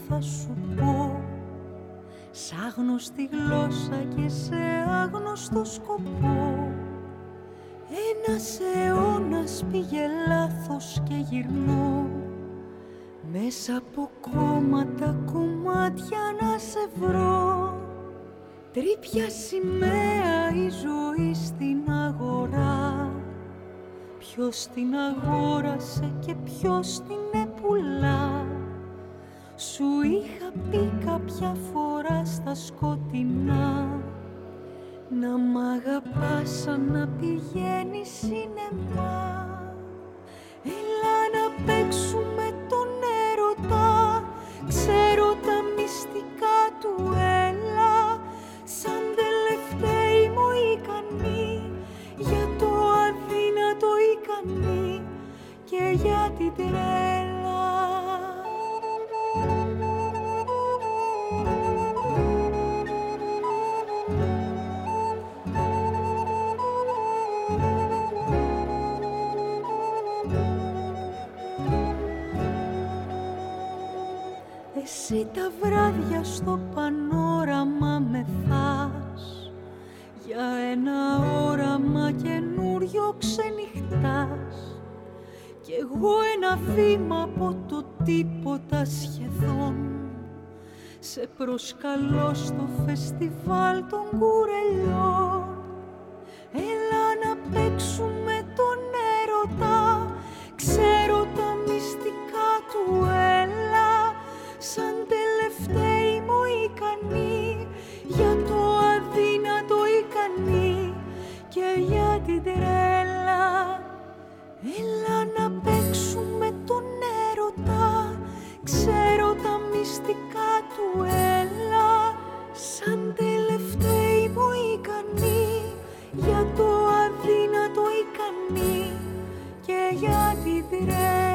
Θα σου πω σ' άγνωστη γλώσσα και σε άγνωστο σκοπό. Ένας αιώνας πήγε λάθος και γυρνώ μέσα από κόμματα κομμάτια να σε βρω. Τρίπια σημαία η ζωή στην αγορά. Ποιος την αγόρασε και ποιος την επουλά. Σου είχα πει κάποια φορά στα σκοτεινά Να μ' αγαπάς σαν να πηγαίνεις σινεμά. Έλα να παίξουμε τον έρωτα. Ξέρω τα μυστικά του, έλα. Σαν τελευταίοι μου ικανοί, για το αδύνατο ικανοί και για την τρέλα. Εσύ τα βράδια στο πανόραμα με θας, για ένα όραμα καινούριο ξενυχτάς, κι εγώ ένα βήμα από το τίποτα σχεδόν. Σε προσκαλώ στο φεστιβάλ των κουρελιών. Έλα να παίξουμε τον έρωτα, ξέρω τα μυστικά του, έλα. Σαν τελευταίοι μου ικανοί, για το αδύνατο ικανοί και για την τρέλα. Έλα να παίξουμε τον έρωτα, ξέρω τα μυστικά του, έλα. Σαν τελευταίοι μου ικανοί, για το αδύνατο ικανοί και για την τρέλα.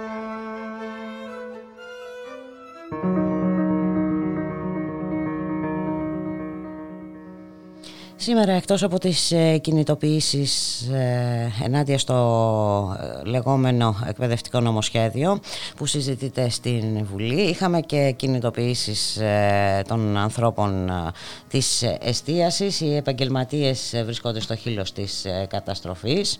Σήμερα, εκτός από τις κινητοποιήσεις ενάντια στο λεγόμενο εκπαιδευτικό νομοσχέδιο που συζητείται στην Βουλή, είχαμε και κινητοποιήσεις των ανθρώπων της εστίασης. Οι επαγγελματίες βρισκόνται στο χείλος της καταστροφής.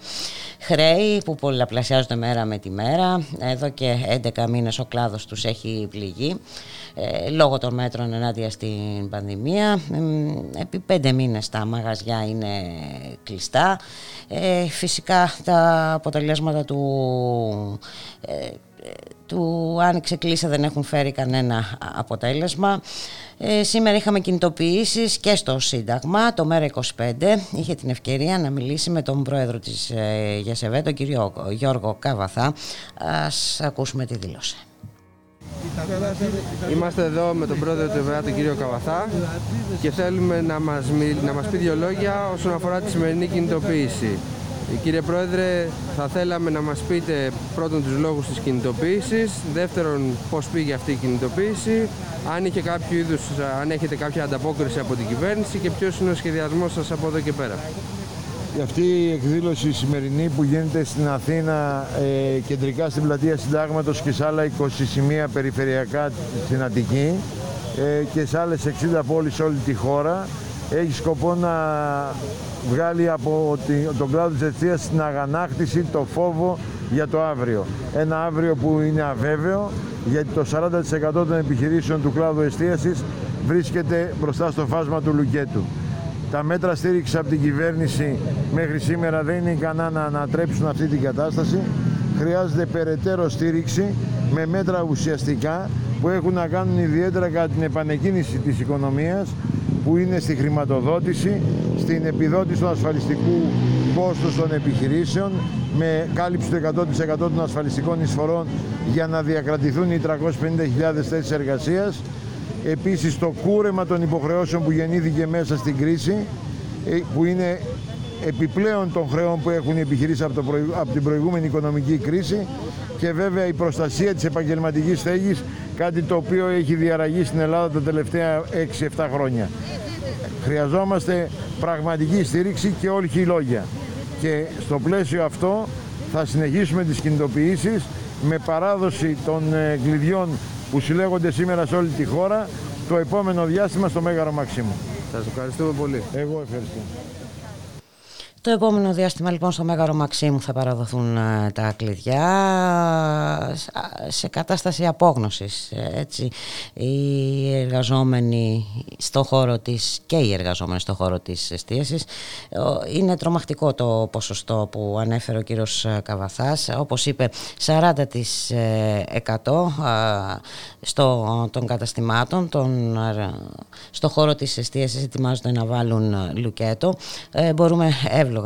Χρέη που πολλαπλασιάζονται μέρα με τη μέρα. Εδώ και 11 μήνες ο κλάδος τους έχει πληγεί λόγω των μέτρων ενάντια στην πανδημία. Επί 5 μήνες τα μαγαζιά είναι κλειστά. Φυσικά τα αποτελέσματα του άνοιξε κλείσε δεν έχουν φέρει κανένα αποτέλεσμα. Σήμερα είχαμε κινητοποιήσεις και στο Σύνταγμα. Το Μέρα 25 είχε την ευκαιρία να μιλήσει με τον πρόεδρο της ΓΕΣΕΒΕ, τον κύριο Γιώργο Κάβαθα. Ας ακούσουμε τη δήλωση. Είμαστε εδώ με τον πρόεδρο του ΕΒΕΑ, τον κύριο Καβαθά, και θέλουμε να μας πει δύο λόγια όσον αφορά τη σημερινή κινητοποίηση. Κύριε Πρόεδρε, θα θέλαμε να μας πείτε πρώτον τους λόγους της κινητοποίησης, δεύτερον πώς πήγε αυτή η κινητοποίηση, αν έχετε κάποια ανταπόκριση από την κυβέρνηση και ποιος είναι ο σχεδιασμός σας από εδώ και πέρα. Αυτή η εκδήλωση σημερινή που γίνεται στην Αθήνα, κεντρικά στην πλατεία Συντάγματος και σε άλλα 20 σημεία περιφερειακά στην Αττική και σε άλλες 60 πόλεις όλη τη χώρα, έχει σκοπό να βγάλει από τον κλάδο της εστίασης στην αγανάκτηση το φόβο για το αύριο. Ένα αύριο που είναι αβέβαιο, γιατί το 40% των επιχειρήσεων του κλάδου εστίασης βρίσκεται μπροστά στο φάσμα του λουκέτου. Τα μέτρα στήριξης από την κυβέρνηση μέχρι σήμερα δεν είναι ικανά να ανατρέψουν αυτή την κατάσταση. Χρειάζεται περαιτέρω στήριξη με μέτρα ουσιαστικά που έχουν να κάνουν ιδιαίτερα κατά την επανεκκίνηση της οικονομίας, που είναι στη χρηματοδότηση, στην επιδότηση του ασφαλιστικού κόστους των επιχειρήσεων με κάλυψη του 100% των ασφαλιστικών εισφορών για να διακρατηθούν οι 350.000 θέσεις εργασίας. Επίσης το κούρεμα των υποχρεώσεων που γεννήθηκε μέσα στην κρίση, που είναι επιπλέον των χρεών που έχουν οι επιχειρήσεις από την προηγούμενη οικονομική κρίση, και βέβαια η προστασία της επαγγελματικής στέγης, κάτι το οποίο έχει διαραγεί στην Ελλάδα τα τελευταία 6-7 χρόνια. Χρειαζόμαστε πραγματική στήριξη και όρχη λόγια. Και στο πλαίσιο αυτό θα συνεχίσουμε τις κινητοποιήσεις με παράδοση των κλειδιών που συλλέγονται σήμερα σε όλη τη χώρα, το επόμενο διάστημα στο Μέγαρο Μαξίμου. Σας ευχαριστούμε πολύ. Εγώ ευχαριστώ. Το επόμενο διάστημα λοιπόν στο Μέγαρο Μαξίμου θα παραδοθούν τα κλειδιά σε κατάσταση απόγνωσης. Έτσι. Οι εργαζόμενοι στο χώρο της και οι εργαζόμενοι στο χώρο της εστίασης. Είναι τρομακτικό το ποσοστό που ανέφερε ο κύριος Καβαθάς. Όπως είπε 40% των καταστημάτων στο χώρο της εστίασης ετοιμάζονται να βάλουν λουκέτο. Μπορούμε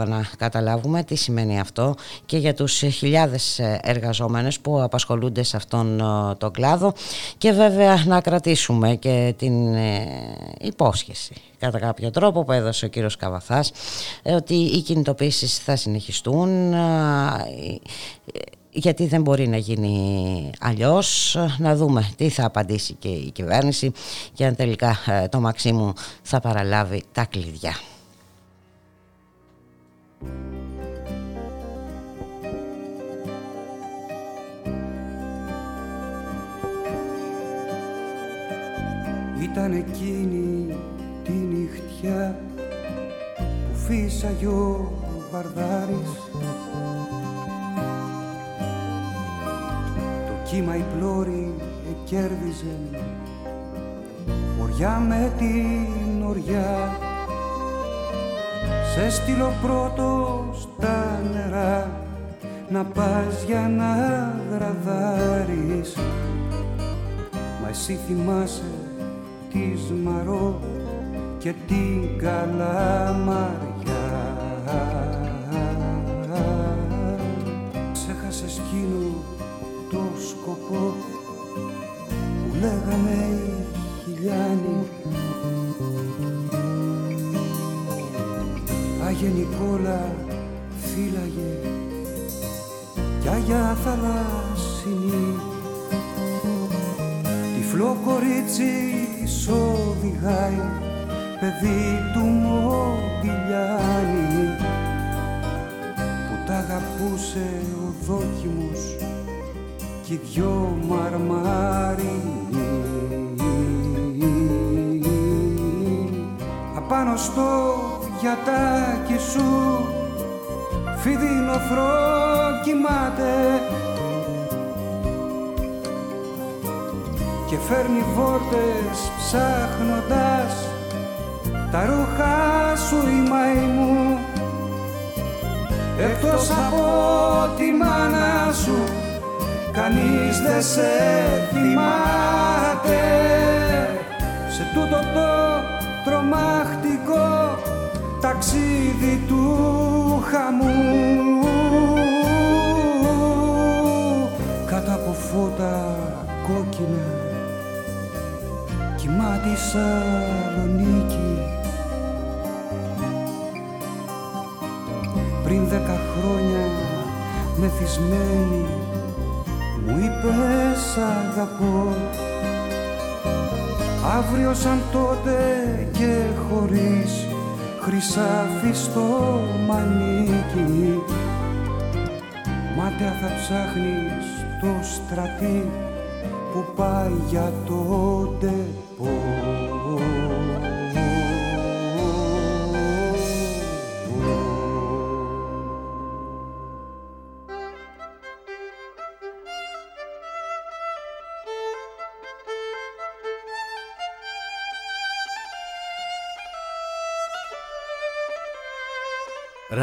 να καταλάβουμε τι σημαίνει αυτό και για τους χιλιάδες εργαζόμενους που απασχολούνται σε αυτόν τον κλάδο, και βέβαια να κρατήσουμε και την υπόσχεση κατά κάποιο τρόπο που έδωσε ο κύριος Καβαθάς ότι οι κινητοποίησεις θα συνεχιστούν, γιατί δεν μπορεί να γίνει αλλιώς. Να δούμε τι θα απαντήσει και η κυβέρνηση και αν τελικά το Μαξίμου θα παραλάβει τα κλειδιά. Ήταν εκείνη τη νυχτιά που φύσαγε ο Βαρδάρης. Το κύμα η πλώρη εκέρδιζε οριά με την οριά. Σε στείλω πρώτο στα νερά να πας για να γραδάρεις. Μα εσύ θυμάσαι τη Σμαρό και την Καλαμαριά. Ξέχασε εκείνο το σκοπό που λέγανε οι χιλιάνοι. Άγιε Νικόλα φύλαγε κι Άγια Θαλάσσινη τυφλό κορίτσι σ' οδηγάει, παιδί του Μοντιλιάνη που τ' αγαπούσε ο δόκιμος κι οι δυο μαρμαρινοί. Απάνω στο γιατάκι σου φιδινοφρό κοιμάται και φέρνει βόρτες ψάχνοντας τα ρούχα σου η μαϊμού, εκτός από τη μάνα σου κανείς δεν σε θυμάται. Σε τούτο το τρομακτικό ταξίδι του χαμού, κάτω από φώτα κόκκινα κοιμά τη Σαλονίκη. Πριν 10 χρόνια μεθυσμένη μου είπες αγαπώ. Αύριο σαν τότε και χωρίς χρυσάφι στο μανίκι, μάταια θα ψάχνεις το στρατή που πάει για το ντεπό.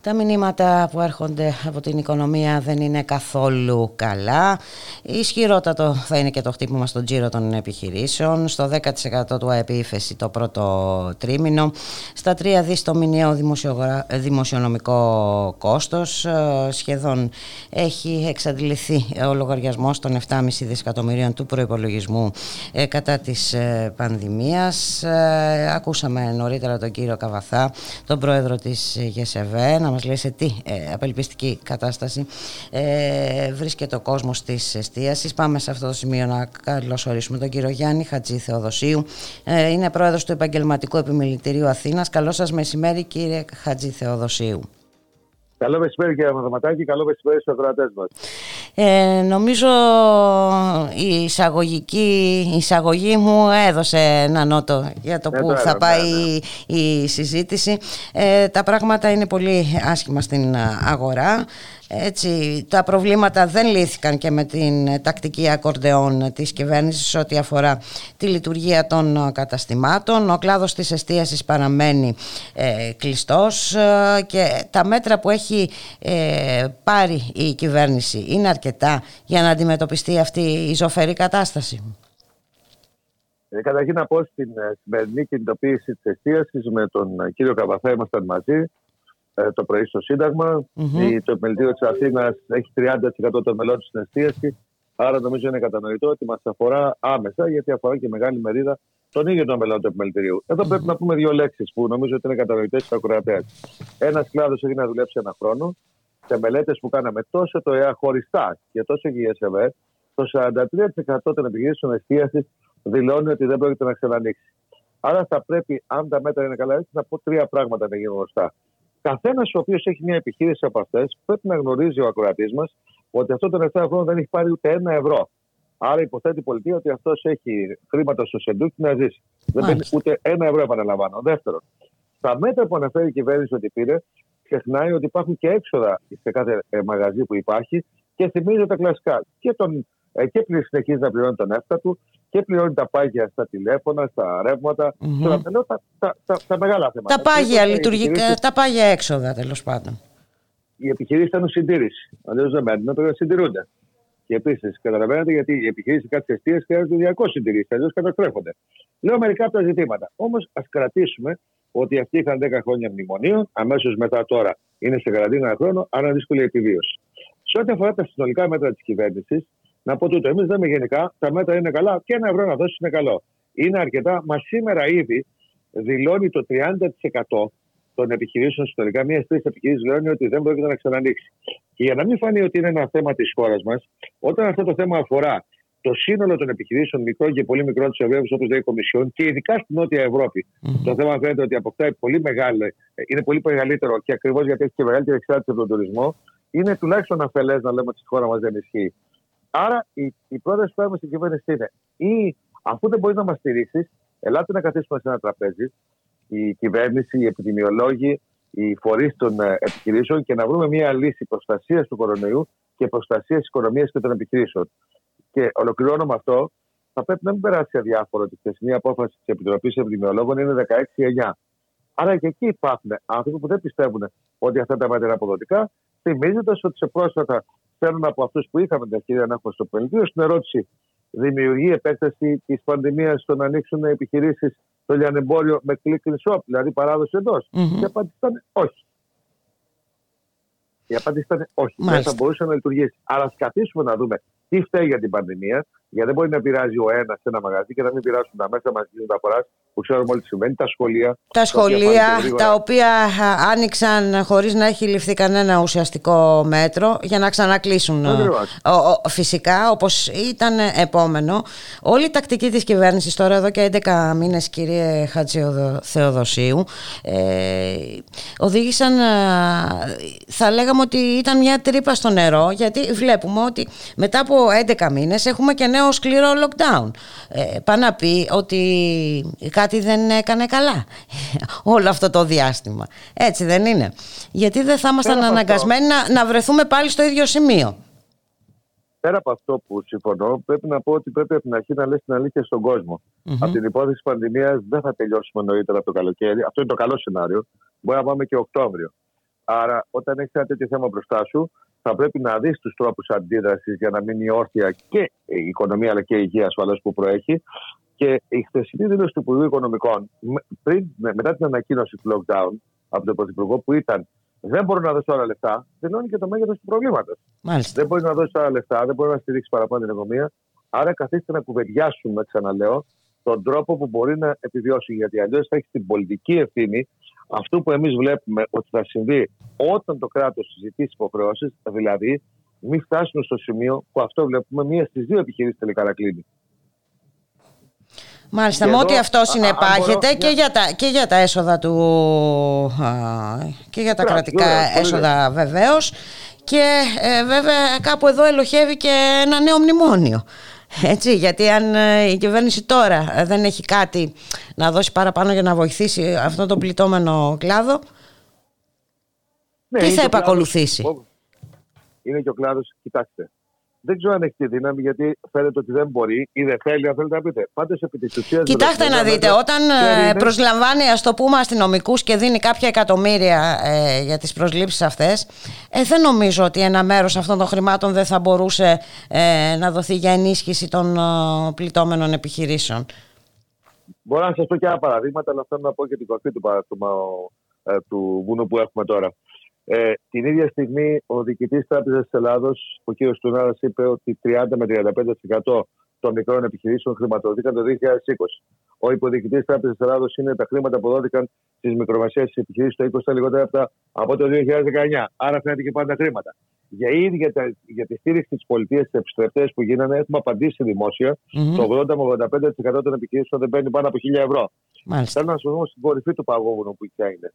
Τα μηνύματα που έρχονται από την οικονομία δεν είναι καθόλου καλά. Ισχυρότατο θα είναι και το χτύπημα στον τζίρο των επιχειρήσεων. Στο 10% του ΑΕΠ ύφεση το πρώτο τρίμηνο. Στα 3 δις το μηνιαίο δημοσιονομικό κόστος. Σχεδόν έχει εξαντληθεί ο λογαριασμός των 7,5 δισεκατομμυρίων του προϋπολογισμού κατά της πανδημίας. Ακούσαμε νωρίτερα τον κύριο Καβαθά, τον πρόεδρο της ΓΕΣΕΒΕ, να μας λέει σε τι απελπιστική κατάσταση βρίσκεται ο κόσμος της εστίασης. Πάμε σε αυτό το σημείο να καλωσορίσουμε τον κύριο Γιάννη Χατζή Θεοδοσίου. Είναι πρόεδρος του Επαγγελματικού Επιμελητηρίου Αθήνας. Καλό σας μεσημέρι, κύριε Χατζή Θεοδοσίου. Καλό μεσημέρι, κύριε Μαθηματάκη, καλό μεσημέρι στους ακροατές μας. Νομίζω η εισαγωγή μου έδωσε ένα νότο για το πού θα πάει η συζήτηση. Τα πράγματα είναι πολύ άσχημα στην αγορά. Έτσι, τα προβλήματα δεν λύθηκαν και με την τακτική ακορντεόν της κυβέρνησης ό,τι αφορά τη λειτουργία των καταστημάτων. Ο κλάδος της εστίασης παραμένει κλειστός και τα μέτρα που έχει πάρει η κυβέρνηση είναι αρκετά για να αντιμετωπιστεί αυτή η ζωφερή κατάσταση. Καταρχήν να πω στην σημερινή κινητοποίηση της εστίασης με τον κύριο Καβαθά ήμασταν μαζί το πρωί στο Σύνταγμα. Mm-hmm. Το επιμελητήριο της Αθήνας έχει 30% των μελών στην εστίαση. Άρα νομίζω είναι κατανοητό ότι μας αφορά άμεσα, γιατί αφορά και μεγάλη μερίδα των ίδιων των μελών του επιμελητηρίου. Εδώ πρέπει να πούμε δύο λέξεις που νομίζω ότι είναι κατανοητές στους ακροατές. Ένας κλάδος έχει να δουλέψει ένα χρόνο. Σε μελέτες που κάναμε τόσο το ΕΑ χωριστά και τόσο και η ΕΣΕΒΕ, το 43% των επιχειρήσεων εστίασης δηλώνει ότι δεν πρόκειται να ξανανοίξει. Άρα θα πρέπει, αν τα μέτρα είναι καλά, έτσι, να πω τρία πράγματα να γίνουν γνωστά. Καθένας ο οποίος έχει μια επιχείρηση από αυτές, πρέπει να γνωρίζει ο ακροατής μας ότι αυτό τον 7 χρόνο δεν έχει πάρει ούτε ένα ευρώ. Άρα υποθέτει η πολιτεία ότι αυτός έχει χρήματα στο σεντούκι να ζήσει. Δεν παίρνει ούτε ένα ευρώ, επαναλαμβάνω. Δεύτερον, τα μέτρα που αναφέρει η κυβέρνηση ότι πήρε, ξεχνάει ότι υπάρχουν και έξοδα σε κάθε μαγαζί που υπάρχει και θυμίζει τα κλασικά. Και συνεχίζει να πληρώνει τον έφτα του και πληρώνει τα πάγια στα τηλέφωνα, στα ρεύματα, mm-hmm. τα μεγάλα θέματα. Τα πάγια λειτουργικά, τα πάγια έξοδα τέλος πάντων. Οι επιχειρήσεις ήταν συντήρηση. Αλλιώς δεν μένουν, πρέπει να συντηρούνται. Και επίσης, καταλαβαίνετε γιατί οι επιχειρήσεις κάθε εστίας χρειάζονται διαρκώς συντηρήσεις, αλλιώς καταστρέφονται. Λέω μερικά από τα ζητήματα. Όμως ας κρατήσουμε ότι αυτοί είχαν 10 χρόνια μνημονίων, αμέσως μετά τώρα είναι σε καραντίνα ένα χρόνο, άρα δύσκολη επιβίωση. Σε ό,τι αφορά τα συνολικά μέτρα της κυβέρνησης, να πω τούτο, εμείς λέμε γενικά τα μέτρα είναι καλά και ένα ευρώ να δώσεις είναι καλό. Είναι αρκετά, μα σήμερα ήδη δηλώνει το 30% των επιχειρήσεων συνολικά. Μία στις τρεις επιχειρήσεις δηλώνει ότι δεν πρόκειται να ξανανοίξει. Και για να μην φανεί ότι είναι ένα θέμα της χώρας μας, όταν αυτό το θέμα αφορά το σύνολο των επιχειρήσεων μικρών και πολύ μικρών της Ευρώπης, όπως λέει η Κομισιόν, και ειδικά στην Νότια Ευρώπη, το θέμα φαίνεται ότι αποκτάει πολύ μεγάλο, είναι πολύ μεγαλύτερο και ακριβώς γιατί έχει και μεγαλύτερη εξάρτηση από τον τουρισμό, είναι τουλάχιστον αφελές να λέμε ότι στη χώρα μας δεν ισχύει. Άρα η πρόταση που έχουμε στην κυβέρνηση είναι ή αφού δεν μπορεί να μας στηρίξει, ελάτε να καθίσουμε σε ένα τραπέζι, η κυβέρνηση, οι επιδημιολόγοι, οι φορείς των επιχειρήσεων και να βρούμε μια λύση προστασίας του κορονοϊού και προστασίας της οικονομίας και των επιχειρήσεων. Και ολοκληρώνω με αυτό, θα πρέπει να μην περάσει αδιάφορο ότι η χθεσινή απόφαση της Επιτροπής Επιδημιολόγων είναι 16-9. Άρα και εκεί υπάρχουν άνθρωποι που δεν πιστεύουν ότι αυτά τα μέτρα είναι αποδοτικά, θυμίζοντας ότι σε πρόσφατα. Θέλουν από αυτούς που είχαμε την ευκαιρία να έχουμε στο πολιτείο στην ερώτηση: δημιουργεί επέκταση της πανδημίας στο να ανοίξουν επιχειρήσεις στο λιανεμπόριο με click and shop, δηλαδή παράδοση εντός? Mm-hmm. Η απάντηση ήταν όχι. Η απάντηση ήταν όχι. Δεν θα μπορούσε να λειτουργήσει. Αλλά ας καθίσουμε να δούμε τι φταίει για την πανδημία, γιατί δεν μπορεί να πειράζει ο ένας σε ένα μαγαζί και να μην πειράσουν τα μέσα μαζί με τα παράθυρα. Που ξέρουμε όλοι τι σημαίνει, τα σχολεία. Τα οποία άνοιξαν χωρίς να έχει ληφθεί κανένα ουσιαστικό μέτρο για να ξανακλείσουν. Φυσικά, όπως ήταν επόμενο. Όλη η τακτική της κυβέρνησης τώρα, εδώ και 11 μήνες, κύριε Χατζή Θεοδοσίου, οδήγησαν, θα λέγαμε ότι ήταν μια τρύπα στο νερό, γιατί βλέπουμε ότι μετά από 11 μήνες έχουμε και νέο σκληρό lockdown. Πάνε να πει ότι κάτι δεν έκανε καλά όλο αυτό το διάστημα. Έτσι δεν είναι? Γιατί δεν θα ήμασταν αναγκασμένοι να βρεθούμε πάλι στο ίδιο σημείο. Πέρα από αυτό που συμφωνώ, πρέπει να πω ότι πρέπει από την αρχή να λες την αλήθεια στον κόσμο. Mm-hmm. Από την υπόθεση της πανδημίας δεν θα τελειώσουμε νωρίτερα από το καλοκαίρι. Αυτό είναι το καλό σενάριο. Μπορεί να πάμε και Οκτώβριο. Άρα, όταν έχεις ένα τέτοιο θέμα μπροστά σου, θα πρέπει να δεις τους τρόπους αντίδρασης για να μείνει όρθια και η οικονομία αλλά και η υγεία ασφαλώς που προέχει. Και η χθεσινή δήλωση του Υπουργού Οικονομικών, μετά την ανακοίνωση του lockdown από τον Πρωθυπουργό, που ήταν «Δεν μπορώ να δώσω άλλα λεφτά», δηλώνει και το μέγεθος του προβλήματος. Δεν μπορεί να δώσει άλλα λεφτά, δεν μπορεί να στηρίξει παραπάνω την οικονομία. Άρα, καθίστε να κουβεντιάσουμε, ξαναλέω, τον τρόπο που μπορεί να επιβιώσει. Γιατί αλλιώς θα έχει την πολιτική ευθύνη αυτού που εμείς βλέπουμε ότι θα συμβεί όταν το κράτος συζητήσει υποχρεώσεις, δηλαδή μην φτάσουμε στο σημείο που αυτό βλέπουμε, μία στις δύο επιχειρήσεις τελικά να κλείνει. Μάλιστα, με ό,τι αυτό συνεπάγεται και για τα έσοδα του και για τα κρατικά έσοδα βεβαίως. Και βέβαια κάπου εδώ ελοχεύει και ένα νέο μνημόνιο. Έτσι, γιατί αν η κυβέρνηση τώρα δεν έχει κάτι να δώσει παραπάνω για να βοηθήσει αυτόν τον πληττόμενο κλάδο, ναι, τι θα επακολουθήσει? Είναι και ο κλάδος, κοιτάξτε. Δεν ξέρω αν έχει τη δύναμη, γιατί φαίνεται ότι δεν μπορεί ή δεν θέλει, αν θέλετε να πείτε. Πάντως, επί της ουσίας, κοιτάξτε να δείτε, όταν προσλαμβάνει, ας το πούμε, αστυνομικούς και δίνει κάποια εκατομμύρια για τις προσλήψεις αυτές, δεν νομίζω ότι ένα μέρος αυτών των χρημάτων δεν θα μπορούσε να δοθεί για ενίσχυση των πληττόμενων επιχειρήσεων. Μπορώ να σας πω και άλλα παραδείγματα, αλλά θέλω να πω και την κορφή του παράδειγμα του βουνού που έχουμε τώρα. Την ίδια στιγμή ο διοικητής Τράπεζας της Ελλάδος, ο κ. Τουνάρας, είπε ότι 30 με 35% των μικρών επιχειρήσεων χρηματοδοτήκαν το 2020. Ο υποδιοικητής Τράπεζας της Ελλάδος είναι τα χρήματα που δόθηκαν στις μικρομεσαίες επιχειρήσεις το 20% λιγότερα από το 2019. Άρα φαίνεται και πάντα χρήματα. Για τη στήριξη της πολιτείας στις επιστρεπτές που γίνανε, έχουμε απαντήσει δημόσια. Το 80-85% των επιχειρήσεων δεν παίρνει πάνω από 1.000 ευρώ. Θέλω να σου πω στην κορυφή του παγόβουνου που πια είναι.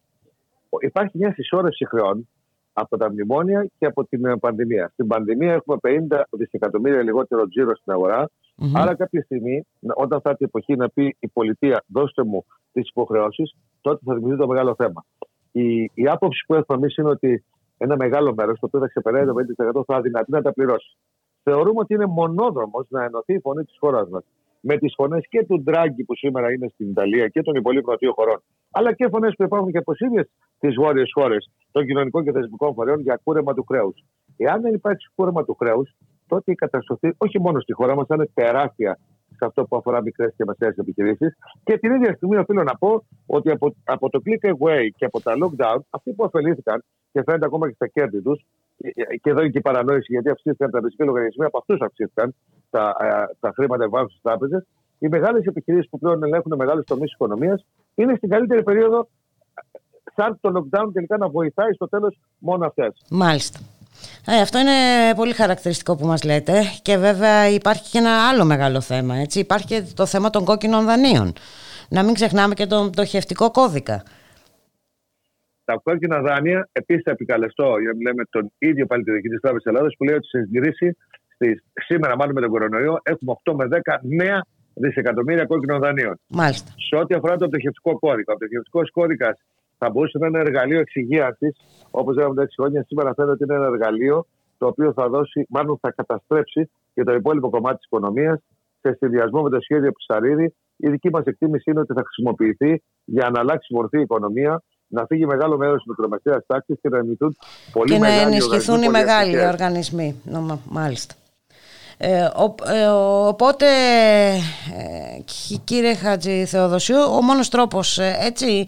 Υπάρχει μια συσσόρευση χρεών από τα μνημόνια και από την πανδημία. Στην πανδημία έχουμε 50 δισεκατομμύρια λιγότερο τζίρο στην αγορά. Άρα, κάποια στιγμή, όταν θα έρθει η εποχή να πει η πολιτεία, δώστε μου τις υποχρεώσεις, τότε θα δημιουργηθεί το μεγάλο θέμα. Η άποψη που έχουμε εμείς είναι ότι ένα μεγάλο μέρος, το οποίο θα ξεπεράσει το 50%, θα αδυνατεί να τα πληρώσει. Θεωρούμε ότι είναι μονόδρομος να ενωθεί η φωνή της χώρας μας με τις φωνές και του Ντράγκη που σήμερα είναι στην Ιταλία και των υπολείπων νοτίων χωρών, αλλά και φωνές που υπάρχουν και από ίδιες τις βόρειες χώρες των κοινωνικών και θεσμικών φορέων για κούρεμα του χρέους. Εάν δεν υπάρξει κούρεμα του χρέους, τότε η καταστροφή όχι μόνο στη χώρα μας, είναι τεράστια σε αυτό που αφορά μικρές και μεσαίες επιχειρήσεις. Και την ίδια στιγμή οφείλω να πω ότι από το click away και από τα lockdown, αυτοί που ωφελήθηκαν και φαίνεται ακόμα και στα κέρδη τους, και εδώ είναι και η παρανόηση, γιατί αυξήθηκαν τα τραπεζικά λογαριασμοί, από αυτούς αυξήθηκαν τα χρήματα ευάλωτες στις τράπεζες. Οι μεγάλες επιχειρήσεις που πλέον ελέγχουν μεγάλες τομείς της οικονομίας είναι στην καλύτερη περίοδο, σαν το lockdown τελικά να βοηθάει στο τέλος μόνο αυτές. Μάλιστα. Αυτό είναι πολύ χαρακτηριστικό που μας λέτε. Και βέβαια υπάρχει και ένα άλλο μεγάλο θέμα. Έτσι. Υπάρχει και το θέμα των κόκκινων δανείων. Να μην ξεχνάμε και τον πτωχευτικό κώδικα. Τα κόκκινα δάνεια, επίσης θα επικαλεστώ, για να μιλάμε τον ίδιο πάλι τη Διοικητή Τράπεζα Ελλάδας, που λέει ότι σε συγκρίση σήμερα, μάλλον με τον κορονοϊό, έχουμε 8 με 10 νέα δισεκατομμύρια κόκκινων δανείων. Μάλιστα. Σε ό,τι αφορά τον πτωχευτικό κώδικα, ο πτωχευτικός κώδικας θα μπορούσε να είναι ένα εργαλείο εξυγίανσης, όπως λέγαμε τα 6 χρόνια. Σήμερα φαίνεται ότι είναι ένα εργαλείο το οποίο θα δώσει, μάλλον θα καταστρέψει και το υπόλοιπο κομμάτι της οικονομίας σε συνδυασμό με το σχέδιο Κριθαρίδη. Η δική μας εκτίμηση είναι ότι θα χρησιμοποιηθεί για να αλλάξει μορφή η οικονομία, να φύγει μεγάλο μέρος της μικρομεσαίας τάξης και να ενισχυθούν πολύ μεγάλοι οργανισμοί. Και να ενισχυθούν οι μεγάλοι οργανισμοί. Μάλιστα. Οπότε, κύριε Χατζή Θεοδοσίου, ο μόνος τρόπος έτσι,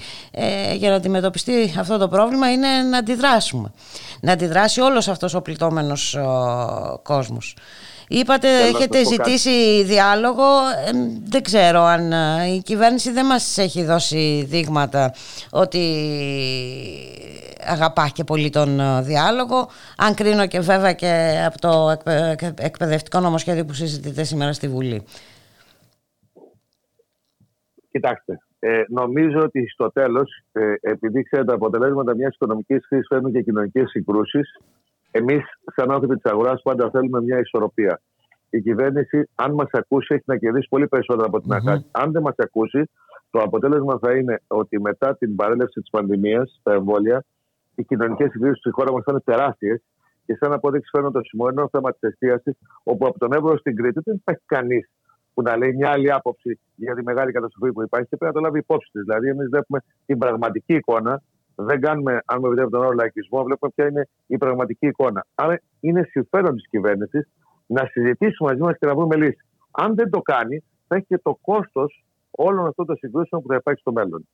για να αντιμετωπιστεί αυτό το πρόβλημα είναι να αντιδράσουμε. Να αντιδράσει όλος αυτός ο πληττόμενος κόσμος. Είπατε, έχετε ζητήσει διάλογο. Δεν ξέρω αν η κυβέρνηση δεν μας έχει δώσει δείγματα ότι αγαπά και πολύ τον διάλογο. Αν κρίνω και βέβαια και από το εκπαιδευτικό νομοσχέδιο που συζητείτε σήμερα στη Βουλή. Κοιτάξτε, νομίζω ότι στο τέλος, επειδή ξέρετε, τα αποτελέσματα μιας οικονομικής κρίσης φέρνουν και κοινωνικές συγκρούσεις. Εμείς, σαν άνθρωποι της αγοράς, πάντα θέλουμε μια ισορροπία. Η κυβέρνηση, αν μας ακούσει, έχει να κερδίσει πολύ περισσότερα από την αγορά. Αν δεν μας ακούσει, το αποτέλεσμα θα είναι ότι μετά την παρέλευση της πανδημίας, τα εμβόλια, οι κοινωνικές συγκρίσεις στη χώρα μας θα είναι τεράστιες. Και σαν απόδειξη, φέρνω το σημερινό θέμα της εστίασης, όπου από τον Εύρο στην Κρήτη δεν υπάρχει κανείς που να λέει μια άλλη άποψη για τη μεγάλη καταστροφή που υπάρχει και πρέπει να το λάβει υπόψη της. Δηλαδή, εμείς βλέπουμε την πραγματική εικόνα. Δεν κάνουμε, αν με επιτρέπετε τον όρο λαϊκισμό, βλέπουμε ποια είναι η πραγματική εικόνα. Άρα είναι συμφέρον της κυβέρνησης να συζητήσουμε μαζί μας και να βρούμε λύση. Αν δεν το κάνει, θα έχει και το κόστος όλων αυτών των συγκρούσεων που θα υπάρχει στο μέλλον.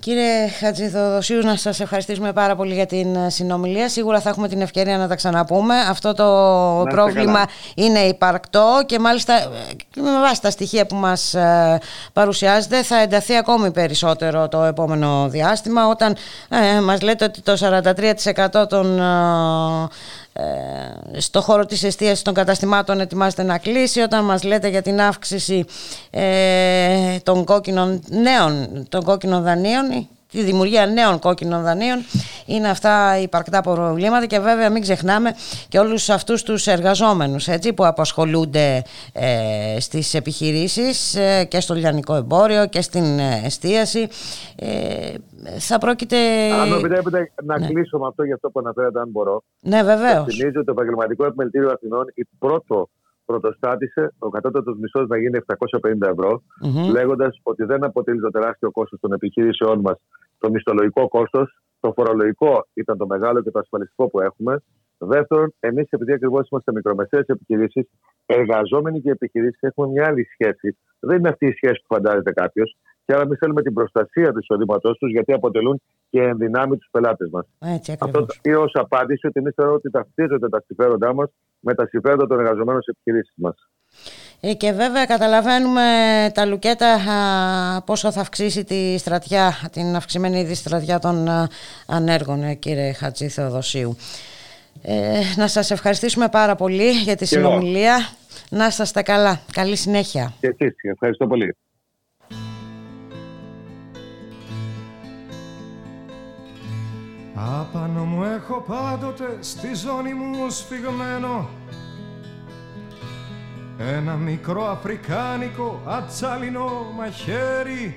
Κύριε Χατζή Θεοδοσίου, να σας ευχαριστήσουμε πάρα πολύ για την συνομιλία. Σίγουρα θα έχουμε την ευκαιρία να τα ξαναπούμε. Αυτό το πρόβλημα είναι υπαρκτό και μάλιστα με βάση τα στοιχεία που μας παρουσιάζετε θα ενταθεί ακόμη περισσότερο το επόμενο διάστημα, όταν μας λέτε ότι το 43% των στο χώρο της εστίασης των καταστημάτων ετοιμάζεται να κλείσει. Όταν μας λέτε για την αύξηση των κόκκινων δανείων, τη δημιουργία νέων κόκκινων δανείων, είναι αυτά υπαρκτά προβλήματα. Και βέβαια μην ξεχνάμε και όλους αυτούς τους εργαζόμενους, έτσι, που απασχολούνται στις επιχειρήσεις και στο λιανικό εμπόριο και στην εστίαση. Θα πρόκειται... Αν μου επιτρέπετε να κλείσω με αυτό, για αυτό που αναφέρατε, αν μπορώ. Ναι, βεβαίως. Θυμίζω το Επαγγελματικό Επιμελητήριο Αθηνών πρωτοστάτησε ο κατώτατος μισθός να γίνει 750 ευρώ, λέγοντας ότι δεν αποτελεί το τεράστιο κόστος των επιχειρήσεών μας το μισθολογικό κόστος. Το φορολογικό ήταν το μεγάλο και το ασφαλιστικό που έχουμε. Δεύτερον, εμείς, επειδή ακριβώς είμαστε μικρομεσαίες επιχειρήσεις, εργαζόμενοι και επιχειρήσεις, έχουμε μια άλλη σχέση. Δεν είναι αυτή η σχέση που φαντάζεται κάποιος. Και άρα, εμείς θέλουμε την προστασία του εισοδήματός τους, γιατί αποτελούν και εν δυνάμει τους πελάτες μας. Αυτό είναι ως απάντηση, ότι εμείς θεωρούμε ότι ταυτίζονται τα συμφέροντά μας με τα συμφέροντα των εργαζομένων στις επιχειρήσεις μας. Και βέβαια καταλαβαίνουμε τα λουκέτα πόσο θα αυξήσει τη στρατιά, την αυξημένη ήδη στρατιά των ανέργων, κύριε Χατζή Θεοδοσίου. Να σας ευχαριστήσουμε πάρα πολύ για τη συνομιλία. Να είστε καλά. Καλή συνέχεια. Και εσείς. Ευχαριστώ πολύ. Απάνω μου έχω πάντοτε στη ζώνη μου σφιγμένο ένα μικρό αφρικάνικο ατσάλινο μαχαίρι,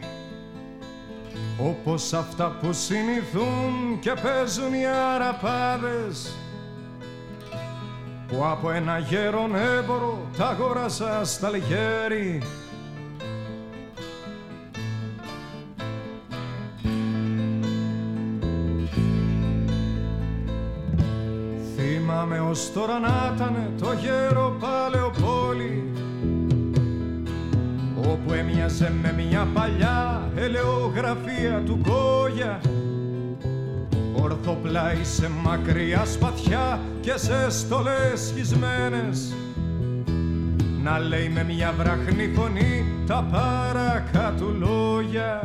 όπως αυτά που συνηθούν και παίζουν οι αραπάδες, που από ένα γέρον έμπορο τα αγόρασα στα Αλγέρι. Θυμάμαι ως τώρα να ήταν το γέρο Παλαιοπόλη, όπου έμοιαζε με μια παλιά ελαιογραφία του Γκόγια, ορθοπλάι σε μακριά σπαθιά και σε στολές σχισμένες, να λέει με μια βραχνή φωνή τα παρακάτω λόγια.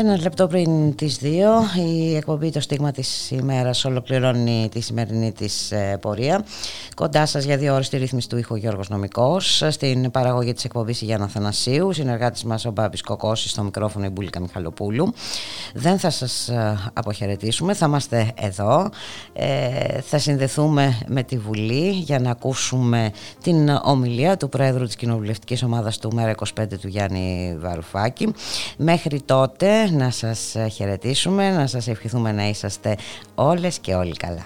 Ένα λεπτό πριν τις 2, η εκπομπή «Το στίγμα» της ημέρας ολοκληρώνει τη σημερινή της πορεία. Κοντά σας για 2 ώρες στη ρύθμιση του ήχου Γιώργος Νομικός, στην παραγωγή της εκπομπής η Γιάννα Θανασίου, συνεργάτης μας ο Μπάμπης Κοκκώσης, στο μικρόφωνο η Μπουλίκα Μιχαλοπούλου. Δεν θα σας αποχαιρετήσουμε, θα είμαστε εδώ, θα συνδεθούμε με τη Βουλή για να ακούσουμε την ομιλία του Πρόεδρου της Κοινοβουλευτικής Ομάδας του Μέρα 25 του Γιάννη Βαρουφάκη. Μέχρι τότε να σας χαιρετήσουμε, να σας ευχηθούμε να είσαστε όλες και όλοι καλά.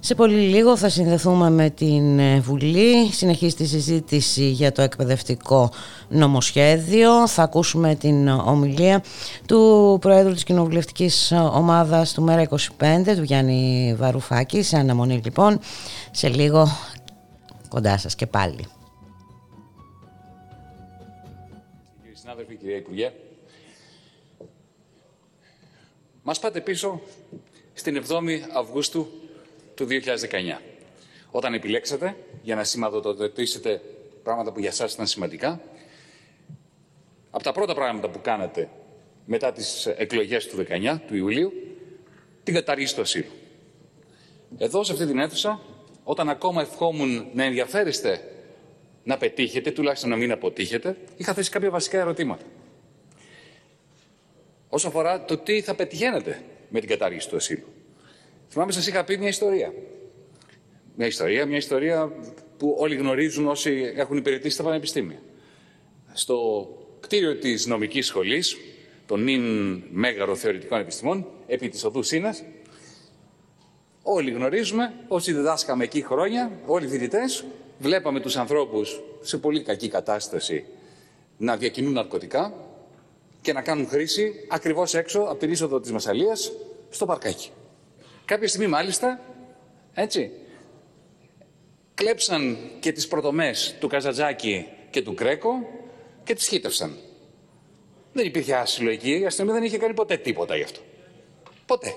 Σε πολύ λίγο θα συνδεθούμε με την Βουλή. Συνεχίζει τη συζήτηση για το εκπαιδευτικό νομοσχέδιο. Θα ακούσουμε την ομιλία του Προέδρου της Κοινοβουλευτικής Ομάδας του Μέρα 25, του Γιάννη Βαρουφάκη. Σε αναμονή λοιπόν, σε λίγο κοντά σας και πάλι. Κύριοι συνάδελφοι, κυρία Υπουργέ, μας πάτε πίσω στην 7η Αυγούστου του 2019, όταν επιλέξατε για να σηματοδοτήσετε πράγματα που για σας ήταν σημαντικά. Από τα πρώτα πράγματα που κάνατε μετά τις εκλογές του 19, του Ιουλίου, την καταργήση του ασύλου. Εδώ, σε αυτή την αίθουσα, όταν ακόμα ευχόμουν να ενδιαφέρεστε να πετύχετε, τουλάχιστον να μην αποτύχετε, είχα θέσει κάποια βασικά ερωτήματα όσον αφορά το τι θα πετυχαίνετε με την κατάργηση του ασύλου. Θυμάμαι, σας είχα πει μια ιστορία. Μια ιστορία που όλοι γνωρίζουν όσοι έχουν υπηρετήσει στα πανεπιστήμια. Στο κτίριο της νομικής σχολής, των νυν μέγαρο θεωρητικών επιστημών, επί της οδού Σίνας, όλοι γνωρίζουμε, όσοι διδάσκαμε εκεί χρόνια, όλοι οι φοιτητές, βλέπαμε τους ανθρώπους σε πολύ κακή κατάσταση να διακινούν ναρκωτικά και να κάνουν χρήση ακριβώς έξω από την είσοδο της Μασσαλίας, στο παρκάκι. Κάποια στιγμή, μάλιστα, έτσι, κλέψαν και τις προτομές του Καζατζάκη και του Κρέκο και τις χύτευσαν. Δεν υπήρχε άσυλο εκεί, η αστυνομία δεν είχε κάνει ποτέ τίποτα γι' αυτό. Ποτέ.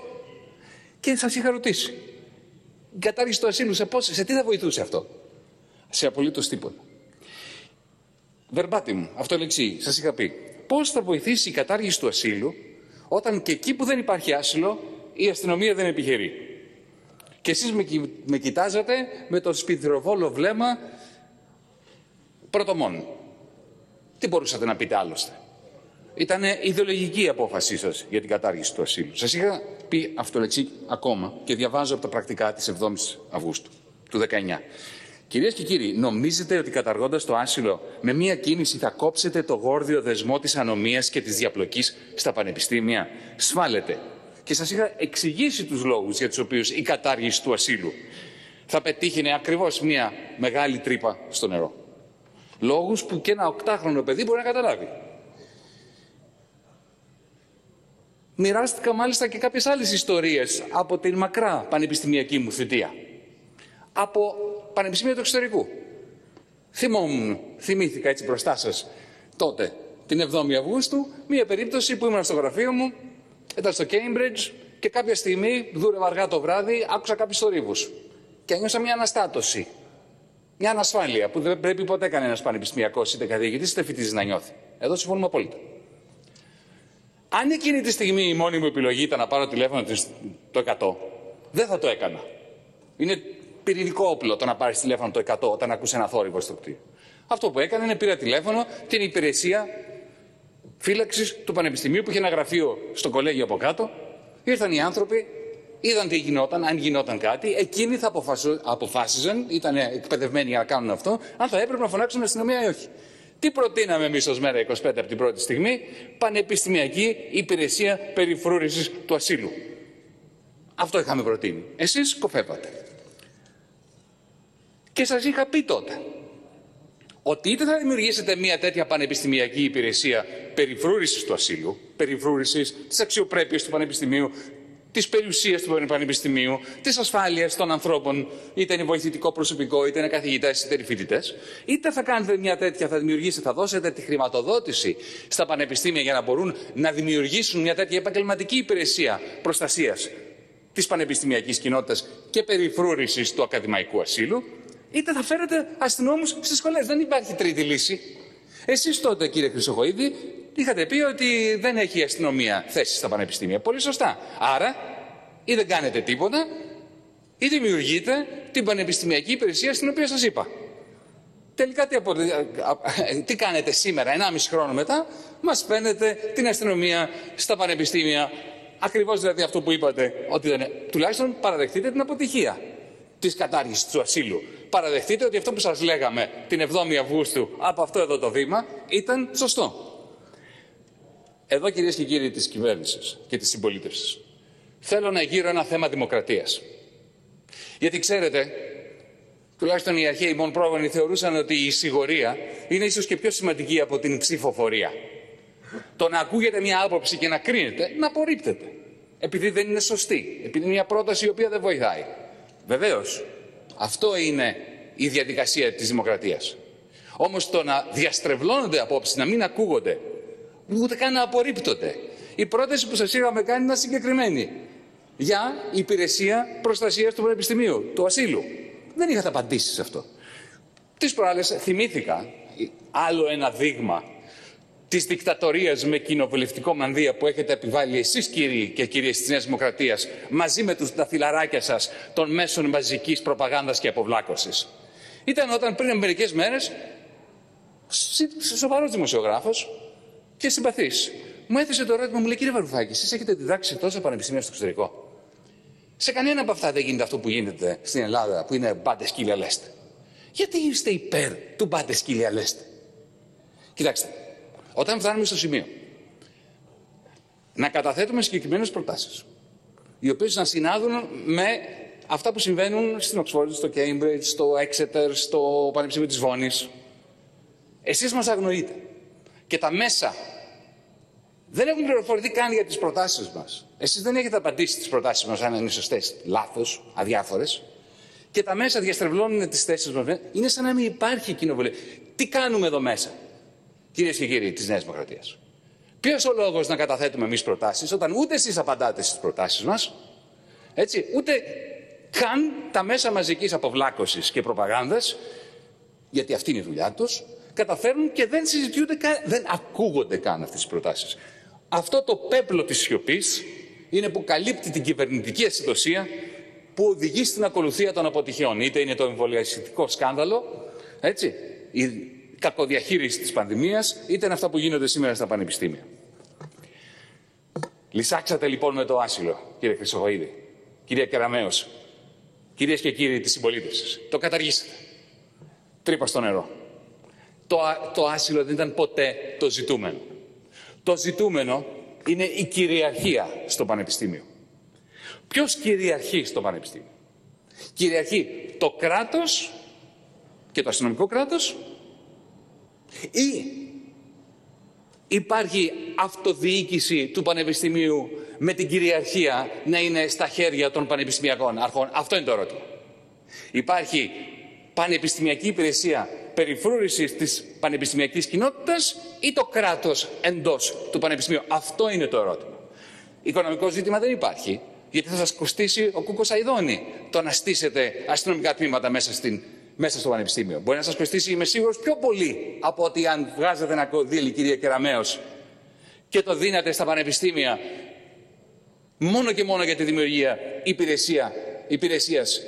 Και σας είχα ρωτήσει, η κατάργηση του ασύλου σε τι θα βοηθούσε αυτό? Σε απολύτως τίποτα. Verbatim, αυτό λεξί, σας είχα πει. Πώς θα βοηθήσει η κατάργηση του ασύλου όταν και εκεί που δεν υπάρχει άσυλο η αστυνομία δεν επιχειρεί? Και εσείς με κοιτάζατε με το σπιδροβόλο βλέμμα πρωτομών. Τι μπορούσατε να πείτε άλλωστε? Ήταν ιδεολογική η απόφασή σας για την κατάργηση του ασύλου. Σας είχα πει αυτολεξί ακόμα και διαβάζω από τα πρακτικά της 7ης Αυγούστου του 19. Κυρίες και κύριοι, νομίζετε ότι καταργώντας το άσυλο με μία κίνηση θα κόψετε το γόρδιο δεσμό της ανομίας και της διαπλοκής στα πανεπιστήμια? Σφάλετε. Και σας είχα εξηγήσει τους λόγους για τους οποίους η κατάργηση του ασύλου θα πετύχαινε ακριβώς μία μεγάλη τρύπα στο νερό. Λόγους που και ένα 8χρονο παιδί μπορεί να καταλάβει. Μοιράστηκα μάλιστα και κάποιες άλλες ιστορίες από την μακρά πανεπιστημιακή μου θητεία. Από πανεπιστήμια του εξωτερικού. Θυμήθηκα έτσι μπροστά σας τότε, την 7η Αυγούστου, μία περίπτωση που ήμουν στο γραφείο μου. Ήταν στο Cambridge και κάποια στιγμή, δούλευα αργά το βράδυ, άκουσα κάποιους θορύβους. Και νιώσα μια αναστάτωση, μια ανασφάλεια που δεν πρέπει ποτέ κανένας πανεπιστημιακός, είτε καθηγητής, είτε φοιτητής να νιώθει. Εδώ συμφωνούμε απόλυτα. Αν εκείνη τη στιγμή η μόνη μου επιλογή ήταν να πάρω τηλέφωνο το 100, δεν θα το έκανα. Είναι πυρηνικό όπλο το να πάρεις τηλέφωνο το 100 όταν ακούς ένα θόρυβο στο κτίριο. Αυτό που έκανα είναι πήρα τηλέφωνο την υπηρεσία φύλαξης του Πανεπιστημίου που είχε ένα γραφείο στο κολέγιο από κάτω. Ήρθαν οι άνθρωποι, είδαν τι γινόταν, αν γινόταν κάτι. Εκείνοι θα αποφάσιζαν, ήταν εκπαιδευμένοι για να κάνουν αυτό, αν θα έπρεπε να φωνάξουν αστυνομία ή όχι. Τι προτείναμε εμείς ως Μέρα 25 από την πρώτη στιγμή? Πανεπιστημιακή υπηρεσία περιφρούρησης του ασύλου. Αυτό είχαμε προτείνει. Εσείς κοφέπατε. Και σας είχα πει τότε ότι είτε θα δημιουργήσετε μια τέτοια πανεπιστημιακή υπηρεσία περιφρούρησης του ασύλου, περιφρούρησης της αξιοπρέπειας του πανεπιστημίου, της περιουσίας του πανεπιστημίου, της ασφάλειας των ανθρώπων, είτε είναι βοηθητικό προσωπικό, είτε είναι καθηγητές, είτε είναι φοιτητές, είτε θα κάνετε μια τέτοια, θα δημιουργήσετε, θα δώσετε τη χρηματοδότηση στα πανεπιστήμια για να μπορούν να δημιουργήσουν μια τέτοια επαγγελματική υπηρεσία προστασίας της πανεπιστημιακής κοινότητας και περιφρούρησης του ακαδημαϊκού ασύλου. Είτε θα φέρετε αστυνόμους στις σχολές. Δεν υπάρχει τρίτη λύση. Εσείς τότε, κύριε Χρυσοχοΐδη, είχατε πει ότι δεν έχει η αστυνομία θέση στα πανεπιστήμια. Πολύ σωστά. Άρα, ή δεν κάνετε τίποτα, ή δημιουργείτε την πανεπιστημιακή υπηρεσία στην οποία σας είπα. Τελικά, τι κάνετε σήμερα, 1,5 χρόνο μετά? Μας φαίνεται την αστυνομία στα πανεπιστήμια. Ακριβώς δηλαδή αυτό που είπατε, ότι δεν είναι. Τουλάχιστον παραδεχτείτε την αποτυχία της κατάργησης του ασύλου. Παραδεχτείτε ότι αυτό που σας λέγαμε την 7η Αυγούστου από αυτό εδώ το βήμα ήταν σωστό. Εδώ, κυρίες και κύριοι της κυβέρνησης και της συμπολίτευσης, θέλω να γύρω ένα θέμα δημοκρατίας. Γιατί ξέρετε, τουλάχιστον οι αρχαίοι μόν πρόγονοι θεωρούσαν ότι η σιγορία είναι ίσως και πιο σημαντική από την ψηφοφορία. Το να ακούγεται μια άποψη και να κρίνεται, να απορρίπτεται. Επειδή δεν είναι σωστή. Επειδή είναι μια πρόταση η οποία δεν βοηθάει. Βεβαίως, αυτό είναι η διαδικασία της δημοκρατίας. Όμως το να διαστρεβλώνονται απόψεις, να μην ακούγονται, ούτε καν να απορρίπτονται. Η πρόταση που σας είχαμε κάνει ήταν συγκεκριμένη. Για υπηρεσία προστασίας του Πανεπιστημίου, του ασύλου. Δεν είχατε απαντήσει σε αυτό. Τις προάλλες θυμήθηκα άλλο ένα δείγμα της δικτατορίας με κοινοβουλευτικό μανδύα που έχετε επιβάλει εσείς, κύριοι και κυρίες της Νέας Δημοκρατίας, μαζί με τα θηλαράκια σας των μέσων μαζικής προπαγάνδας και αποβλάκωσης. Ήταν όταν πριν μερικές μέρες, σοβαρός δημοσιογράφος και συμπαθής, μου έθεσε το ερώτημα, μου λέει: κύριε Βαρουφάκη, εσείς έχετε διδάξει τόσα πανεπιστήμια στο εξωτερικό. Σε κανένα από αυτά δεν γίνεται αυτό που γίνεται στην Ελλάδα, που είναι μπάντε σκύλια λεστε. Γιατί είστε υπέρ του μπάντε σκύλια λεστε? Κοιτάξτε, όταν φτάνουμε στο σημείο να καταθέτουμε συγκεκριμένες προτάσεις, οι οποίες να συνάδουν με αυτά που συμβαίνουν στην Oxford, στο Cambridge, στο Exeter, στο Πανεπιστήμιο της Βόνης, εσείς μας αγνοείτε. Και τα μέσα δεν έχουν πληροφορηθεί καν για τις προτάσεις μας. Εσείς δεν έχετε απαντήσει τις προτάσεις μας, αν είναι σωστές, λάθος, αδιάφορες. Και τα μέσα διαστρεβλώνουν τις θέσεις μας. Είναι σαν να μην υπάρχει κοινοβουλία. Τι κάνουμε εδώ μέσα, κυρίες και κύριοι της Νέας Δημοκρατίας? Ποιος ο λόγος να καταθέτουμε εμείς προτάσεις, όταν ούτε εσείς απαντάτε στις προτάσεις μας, έτσι, ούτε καν τα μέσα μαζικής αποβλάκωσης και προπαγάνδας, γιατί αυτή είναι η δουλειά τους, καταφέρνουν και δεν συζητιούνται καν, δεν ακούγονται καν αυτές τις προτάσεις. Αυτό το πέπλο της σιωπής είναι που καλύπτει την κυβερνητική ασυδοσία που οδηγεί στην ακολουθία των αποτυχιών. Είτε είναι το εμβολιαστικό σκάνδαλο, έτσι, η κακοδιαχείριση της πανδημίας, είτε είναι αυτά που γίνονται σήμερα στα πανεπιστήμια. Λυσάξατε λοιπόν με το άσυλο, κύριε Χρυσοχοΐδη, κυρία Κεραμέως, κυρίες και κύριοι της συμπολίτευσης. Το καταργήσατε. Τρύπα στο νερό. Το άσυλο δεν ήταν ποτέ το ζητούμενο. Το ζητούμενο είναι η κυριαρχία στο πανεπιστήμιο. Ποιος κυριαρχεί στο πανεπιστήμιο? Κυριαρχεί το κράτος και το αστυνομικό κράτος, ή υπάρχει αυτοδιοίκηση του πανεπιστημίου με την κυριαρχία να είναι στα χέρια των πανεπιστημιακών αρχών? Αυτό είναι το ερώτημα. Υπάρχει πανεπιστημιακή υπηρεσία περιφρούρησης της πανεπιστημιακής κοινότητας ή το κράτος εντός του πανεπιστημίου? Αυτό είναι το ερώτημα. Οικονομικό ζήτημα δεν υπάρχει, γιατί θα σας κοστίσει ο κούκος αηδόνι το να στήσετε αστυνομικά τμήματα μέσα στο πανεπιστήμιο. Μπορεί να σας κοστίσει, είμαι σίγουρος, πιο πολύ από ότι αν βγάζετε ένα κονδύλι, κυρία Κεραμέως, και το δίνατε στα πανεπιστήμια μόνο και μόνο για τη δημιουργία υπηρεσίας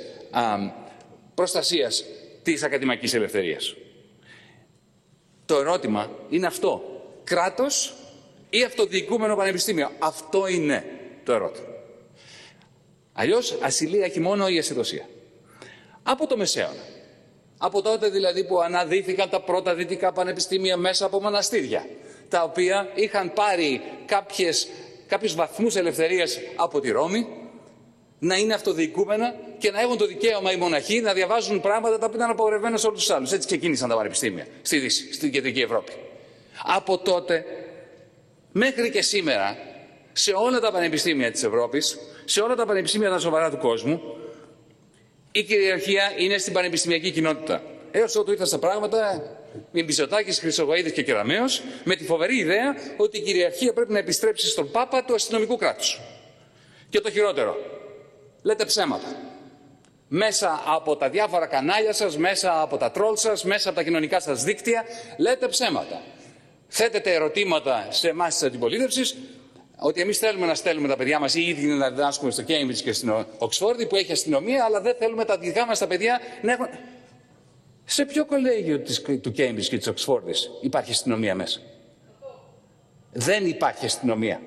προστασίας της ακαδημαϊκής ελευθερίας. Το ερώτημα είναι αυτό. Κράτος ή αυτοδιοικούμενο πανεπιστήμιο? Αυτό είναι το ερώτημα. Αλλιώς ασυλία έχει μόνο η ασυδοσία. Από το Μεσαίωνα, από τότε δηλαδή που αναδύθηκαν τα πρώτα δυτικά πανεπιστήμια μέσα από μοναστήρια, τα οποία είχαν πάρει κάποιους βαθμούς ελευθερίας από τη Ρώμη, να είναι αυτοδιοικούμενα και να έχουν το δικαίωμα οι μοναχοί να διαβάζουν πράγματα τα οποία ήταν απαγορευμένα σε όλους τους άλλους. Έτσι ξεκίνησαν τα πανεπιστήμια στη Δύση, στην Κεντρική Ευρώπη. Από τότε μέχρι και σήμερα, σε όλα τα πανεπιστήμια της Ευρώπης, σε όλα τα πανεπιστήμια τα σοβαρά του κόσμου, η κυριαρχία είναι στην πανεπιστημιακή κοινότητα. Έως ότου ήρθαν στα πράγματα οι Μητσοτάκης, Χρυσοχοΐδης και Κεραμέως, με τη φοβερή ιδέα ότι η κυριαρχία πρέπει να επιστρέψει στον Πάπα του αστυνομικού κράτους. Και το χειρότερο, λέτε ψέματα. Μέσα από τα διάφορα κανάλια σας, μέσα από τα τρόλ σας, μέσα από τα κοινωνικά σας δίκτυα, λέτε ψέματα. Θέτετε ερωτήματα σε εμάς της αντιπολίτευσης, ότι εμείς θέλουμε να στέλνουμε τα παιδιά μας ή ήδη να διδάσκουμε στο Cambridge και στην Oxford, που έχει αστυνομία, αλλά δεν θέλουμε τα δικά μας τα παιδιά να έχουν. Σε ποιο κολέγιο του Cambridge και της Oxford υπάρχει αστυνομία μέσα? Δεν υπάρχει αστυνομία.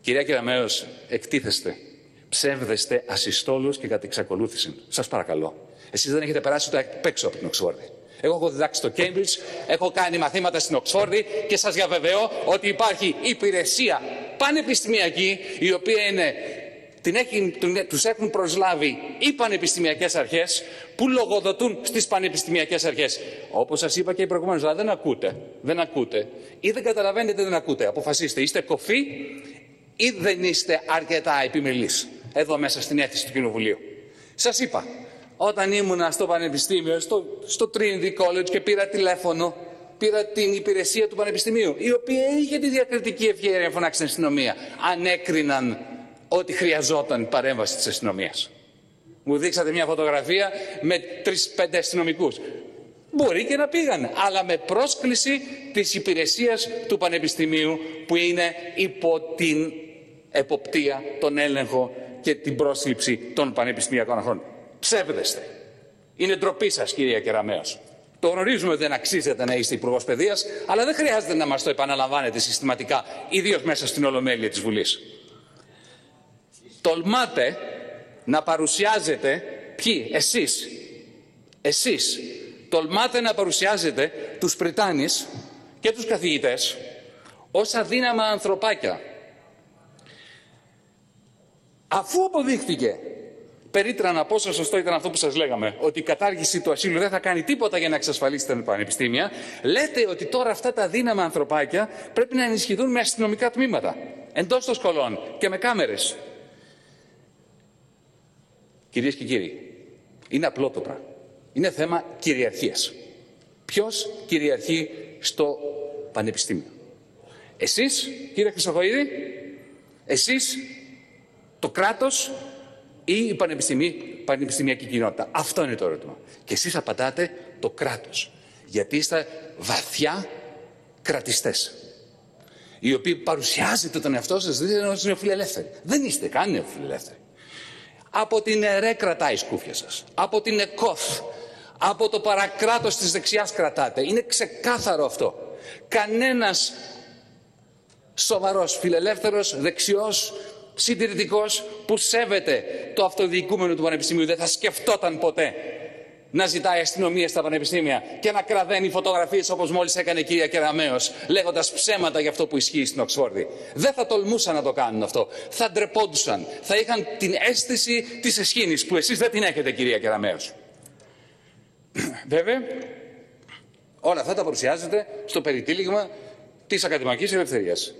Κυρία Κεραμέως, εκτίθεστε. Ψεύδεστε ασυστόλους και κατ' εξακολούθηση. Σας παρακαλώ. Εσείς δεν έχετε περάσει ούτε απ' έξω από την Οξφόρδη. Εγώ έχω διδάξει στο Cambridge, έχω κάνει μαθήματα στην Οξφόρδη και σας διαβεβαιώ ότι υπάρχει υπηρεσία πανεπιστημιακή, η οποία είναι τους έχουν προσλάβει οι πανεπιστημιακές αρχές που λογοδοτούν στις πανεπιστημιακές αρχές. Όπως σας είπα και προηγουμένως, αλλά δεν ακούτε. Δεν ακούτε. Ή δεν καταλαβαίνετε, δεν ακούτε. Αποφασίστε. Είστε κοφοί ή δεν είστε αρκετά επιμελείς εδώ μέσα στην αίθουσα του Κοινοβουλίου. Σας είπα, όταν ήμουνα στο πανεπιστήμιο, στο Trinity College και πήρα τηλέφωνο, πήρα την υπηρεσία του Πανεπιστημίου, η οποία είχε τη διακριτική ευχέρεια να φωνάξει την αστυνομία, αν έκριναν ότι χρειαζόταν παρέμβαση της αστυνομίας. Μου δείξατε μια φωτογραφία με 3-5 αστυνομικούς. Μπορεί και να πήγαν, αλλά με πρόσκληση της υπηρεσίας του Πανεπιστημίου, που είναι υπό την εποπτεία, τον έλεγχο και την πρόσληψη των πανεπιστημιακών αρχών. Ψεύδεστε. Είναι ντροπή σας, κυρία Κεραμέως. Το γνωρίζουμε ότι δεν αξίζετε να είστε υπουργός παιδείας, αλλά δεν χρειάζεται να μας το επαναλαμβάνετε συστηματικά, ιδίως μέσα στην Ολομέλεια της Βουλής. Τολμάτε να παρουσιάζετε, ποιοι, εσείς, τολμάτε να παρουσιάζετε τους πριτάνης και τους καθηγητές ως αδύναμα ανθρωπάκια. Αφού αποδείχθηκε, περίτρανα πόσο σωστό ήταν αυτό που σας λέγαμε, ότι η κατάργηση του ασύλου δεν θα κάνει τίποτα για να εξασφαλίσει τα πανεπιστήμια, λέτε ότι τώρα αυτά τα δύναμα ανθρωπάκια πρέπει να ενισχυθούν με αστυνομικά τμήματα, εντός των σχολών και με κάμερες. Κυρίες και κύριοι, είναι απλό το πράγμα. Είναι θέμα κυριαρχίας. Ποιος κυριαρχεί στο πανεπιστήμιο? Εσείς, κύριε Χρυσοχοΐδη, εσείς, το κράτος ή η πανεπιστημιακή κοινότητα? Αυτό είναι το ερώτημα. Και εσείς απαντάτε το κράτος. Γιατί είστε βαθιά κρατιστές, οι οποίοι παρουσιάζετε τον εαυτό σας δείτε ως νεοφιλελεύθεροι. Δεν είστε καν νεοφιλελεύθεροι. Από την ΕΡΕ κρατάει η σκούφια σας. Από την ΕΚΟΦ. Από το παρακράτος της δεξιάς κρατάτε. Είναι ξεκάθαρο αυτό. Κανένας σοβαρός, φιλελεύθερος, δεξιός, συντηρητικός που σέβεται το αυτοδιοικούμενο του πανεπιστημίου δεν θα σκεφτόταν ποτέ να ζητάει αστυνομία στα πανεπιστήμια και να κραδένει φωτογραφίες όπως μόλις έκανε η κυρία Κεραμέως, λέγοντας ψέματα για αυτό που ισχύει στην Οξφόρδη. Δεν θα τολμούσαν να το κάνουν αυτό. Θα ντρεπόντουσαν. Θα είχαν την αίσθηση της εσχήνης που εσείς δεν την έχετε, κυρία Κεραμέως. Βέβαια, όλα αυτά τα παρουσιάζεται στο περιτύλιγμα της ακαδημαϊκής ελευθερίας.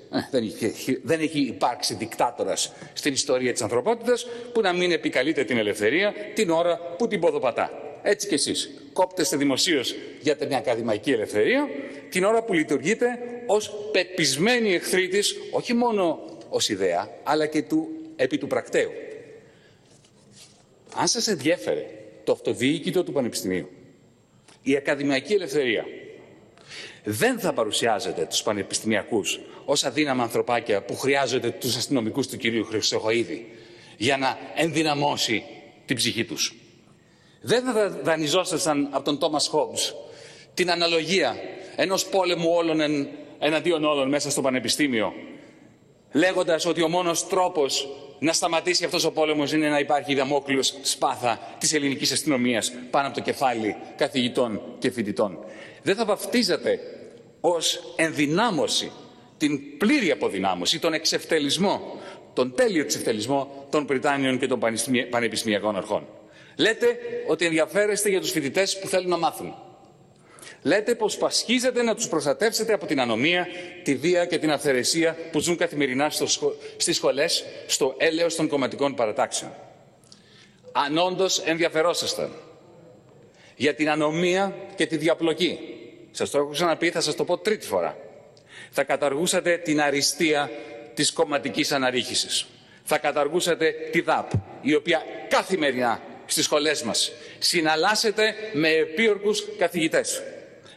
Δεν έχει υπάρξει δικτάτορας στην ιστορία της ανθρωπότητας που να μην επικαλείται την ελευθερία την ώρα που την ποδοπατά. Έτσι κι εσείς κόπτεστε δημοσίως για την ακαδημαϊκή ελευθερία την ώρα που λειτουργείτε ως πεπισμένοι εχθροί της, όχι μόνο ως ιδέα, αλλά και επί του πρακτέου. Αν σας ενδιέφερε το αυτοδιοίκητο του Πανεπιστημίου, η ακαδημαϊκή ελευθερία δεν θα παρουσιάζετε τους πανεπιστημιακούς ως αδύναμα ανθρωπάκια που χρειάζονται τους αστυνομικούς του κυρίου Χρυσοχοΐδη για να ενδυναμώσει την ψυχή τους. Δεν θα δανειζόσασταν από τον Τόμας Χόμπς την αναλογία ενός πόλεμου όλων εναντίον όλων μέσα στο πανεπιστήμιο, λέγοντας ότι ο μόνος τρόπος να σταματήσει αυτός ο πόλεμος είναι να υπάρχει η δαμόκλειος σπάθα της ελληνικής αστυνομίας πάνω από το κεφάλι καθηγητών και φοιτητών. Δεν θα βαφτίζατε ως ενδυνάμωση την πλήρη αποδυνάμωση, τον εξευτελισμό, τον τέλειο εξευτελισμό των Πριτάνιων και των πανεπιστημιακών αρχών. Λέτε ότι ενδιαφέρεστε για τους φοιτητές που θέλουν να μάθουν. Λέτε πως πασχίζετε να τους προστατεύσετε από την ανομία, τη βία και την αυθαιρεσία που ζουν καθημερινά στις σχολές, στο έλεος των κομματικών παρατάξεων. Αν όντως ενδιαφερόσασταν για την ανομία και τη διαπλοκή, σας το έχω ξαναπεί, θα σας το πω τρίτη φορά, θα καταργούσατε την αριστεία της κομματικής αναρρίχησης. Θα καταργούσατε τη ΔΑΠ, η οποία καθημερινά στις σχολές μας συναλλάσσεται με επίορκους καθηγητές,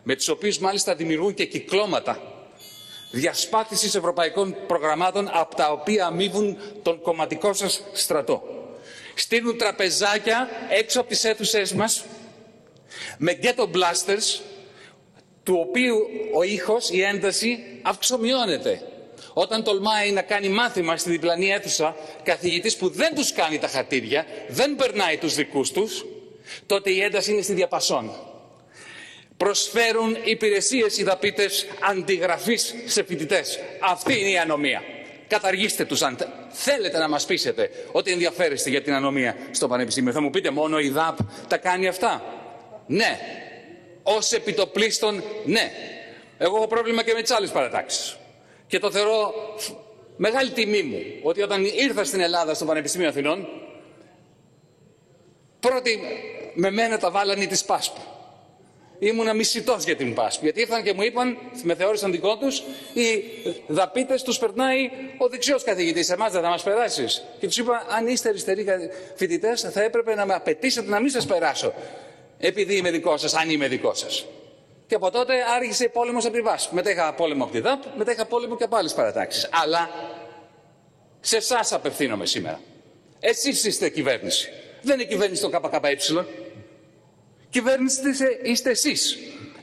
με τους οποίους μάλιστα δημιουργούν και κυκλώματα διασπάθησης ευρωπαϊκών προγραμμάτων από τα οποία αμείβουν τον κομματικό σας στρατό. Στείλουν τραπεζάκια έξω από τις αίθουσές μας με ghetto blasters, του οποίου ο ήχος, η ένταση αυξομειώνεται όταν τολμάει να κάνει μάθημα στη διπλανή αίθουσα καθηγητής που δεν τους κάνει τα χατήρια, δεν περνάει τους δικούς τους, τότε η ένταση είναι στη διαπασόν. Προσφέρουν υπηρεσίες οι δαπίτες αντιγραφής σε φοιτητές. Αυτή είναι η ανομία. καταργήστε τους αν θέλετε να μας πείσετε ότι ενδιαφέρεστε για την ανομία στο Πανεπιστήμιο. Θα μου πείτε μόνο η ΔΑΠ τα κάνει αυτά. Ναι. Ως επιτοπλίστων, ναι. Εγώ έχω πρόβλημα και με τις άλλες παρατάξεις. Και το θεωρώ μεγάλη τιμή μου ότι όταν ήρθα στην Ελλάδα στο Πανεπιστήμιο Αθηνών, πρώτη με μένα τα βάλανε της Πάσπου. Ήμουνα μισητός για την Πάσπου. Γιατί ήρθαν και μου είπαν, με θεώρησαν δικό τους, οι δαπίτες τους περνάει ο δεξιός καθηγητής. Εμάς δεν θα μας περάσεις. Και τους είπα, αν είστε αριστεροί φοιτητές, θα έπρεπε να με απαιτήσετε να μην σας περάσω. Επειδή είμαι δικό σας, αν είμαι δικό σας. Και από τότε άρχισε πόλεμος από τη Πάσπου. Μετά είχα πόλεμο από τη ΔΑΠ, μετά είχα πόλεμο και από άλλες παρατάξεις. Αλλά σε εσάς απευθύνομαι σήμερα. Εσείς είστε κυβέρνηση. Δεν είναι κυβέρνηση το ΚΚΕ. Κυβέρνηση είστε εσείς.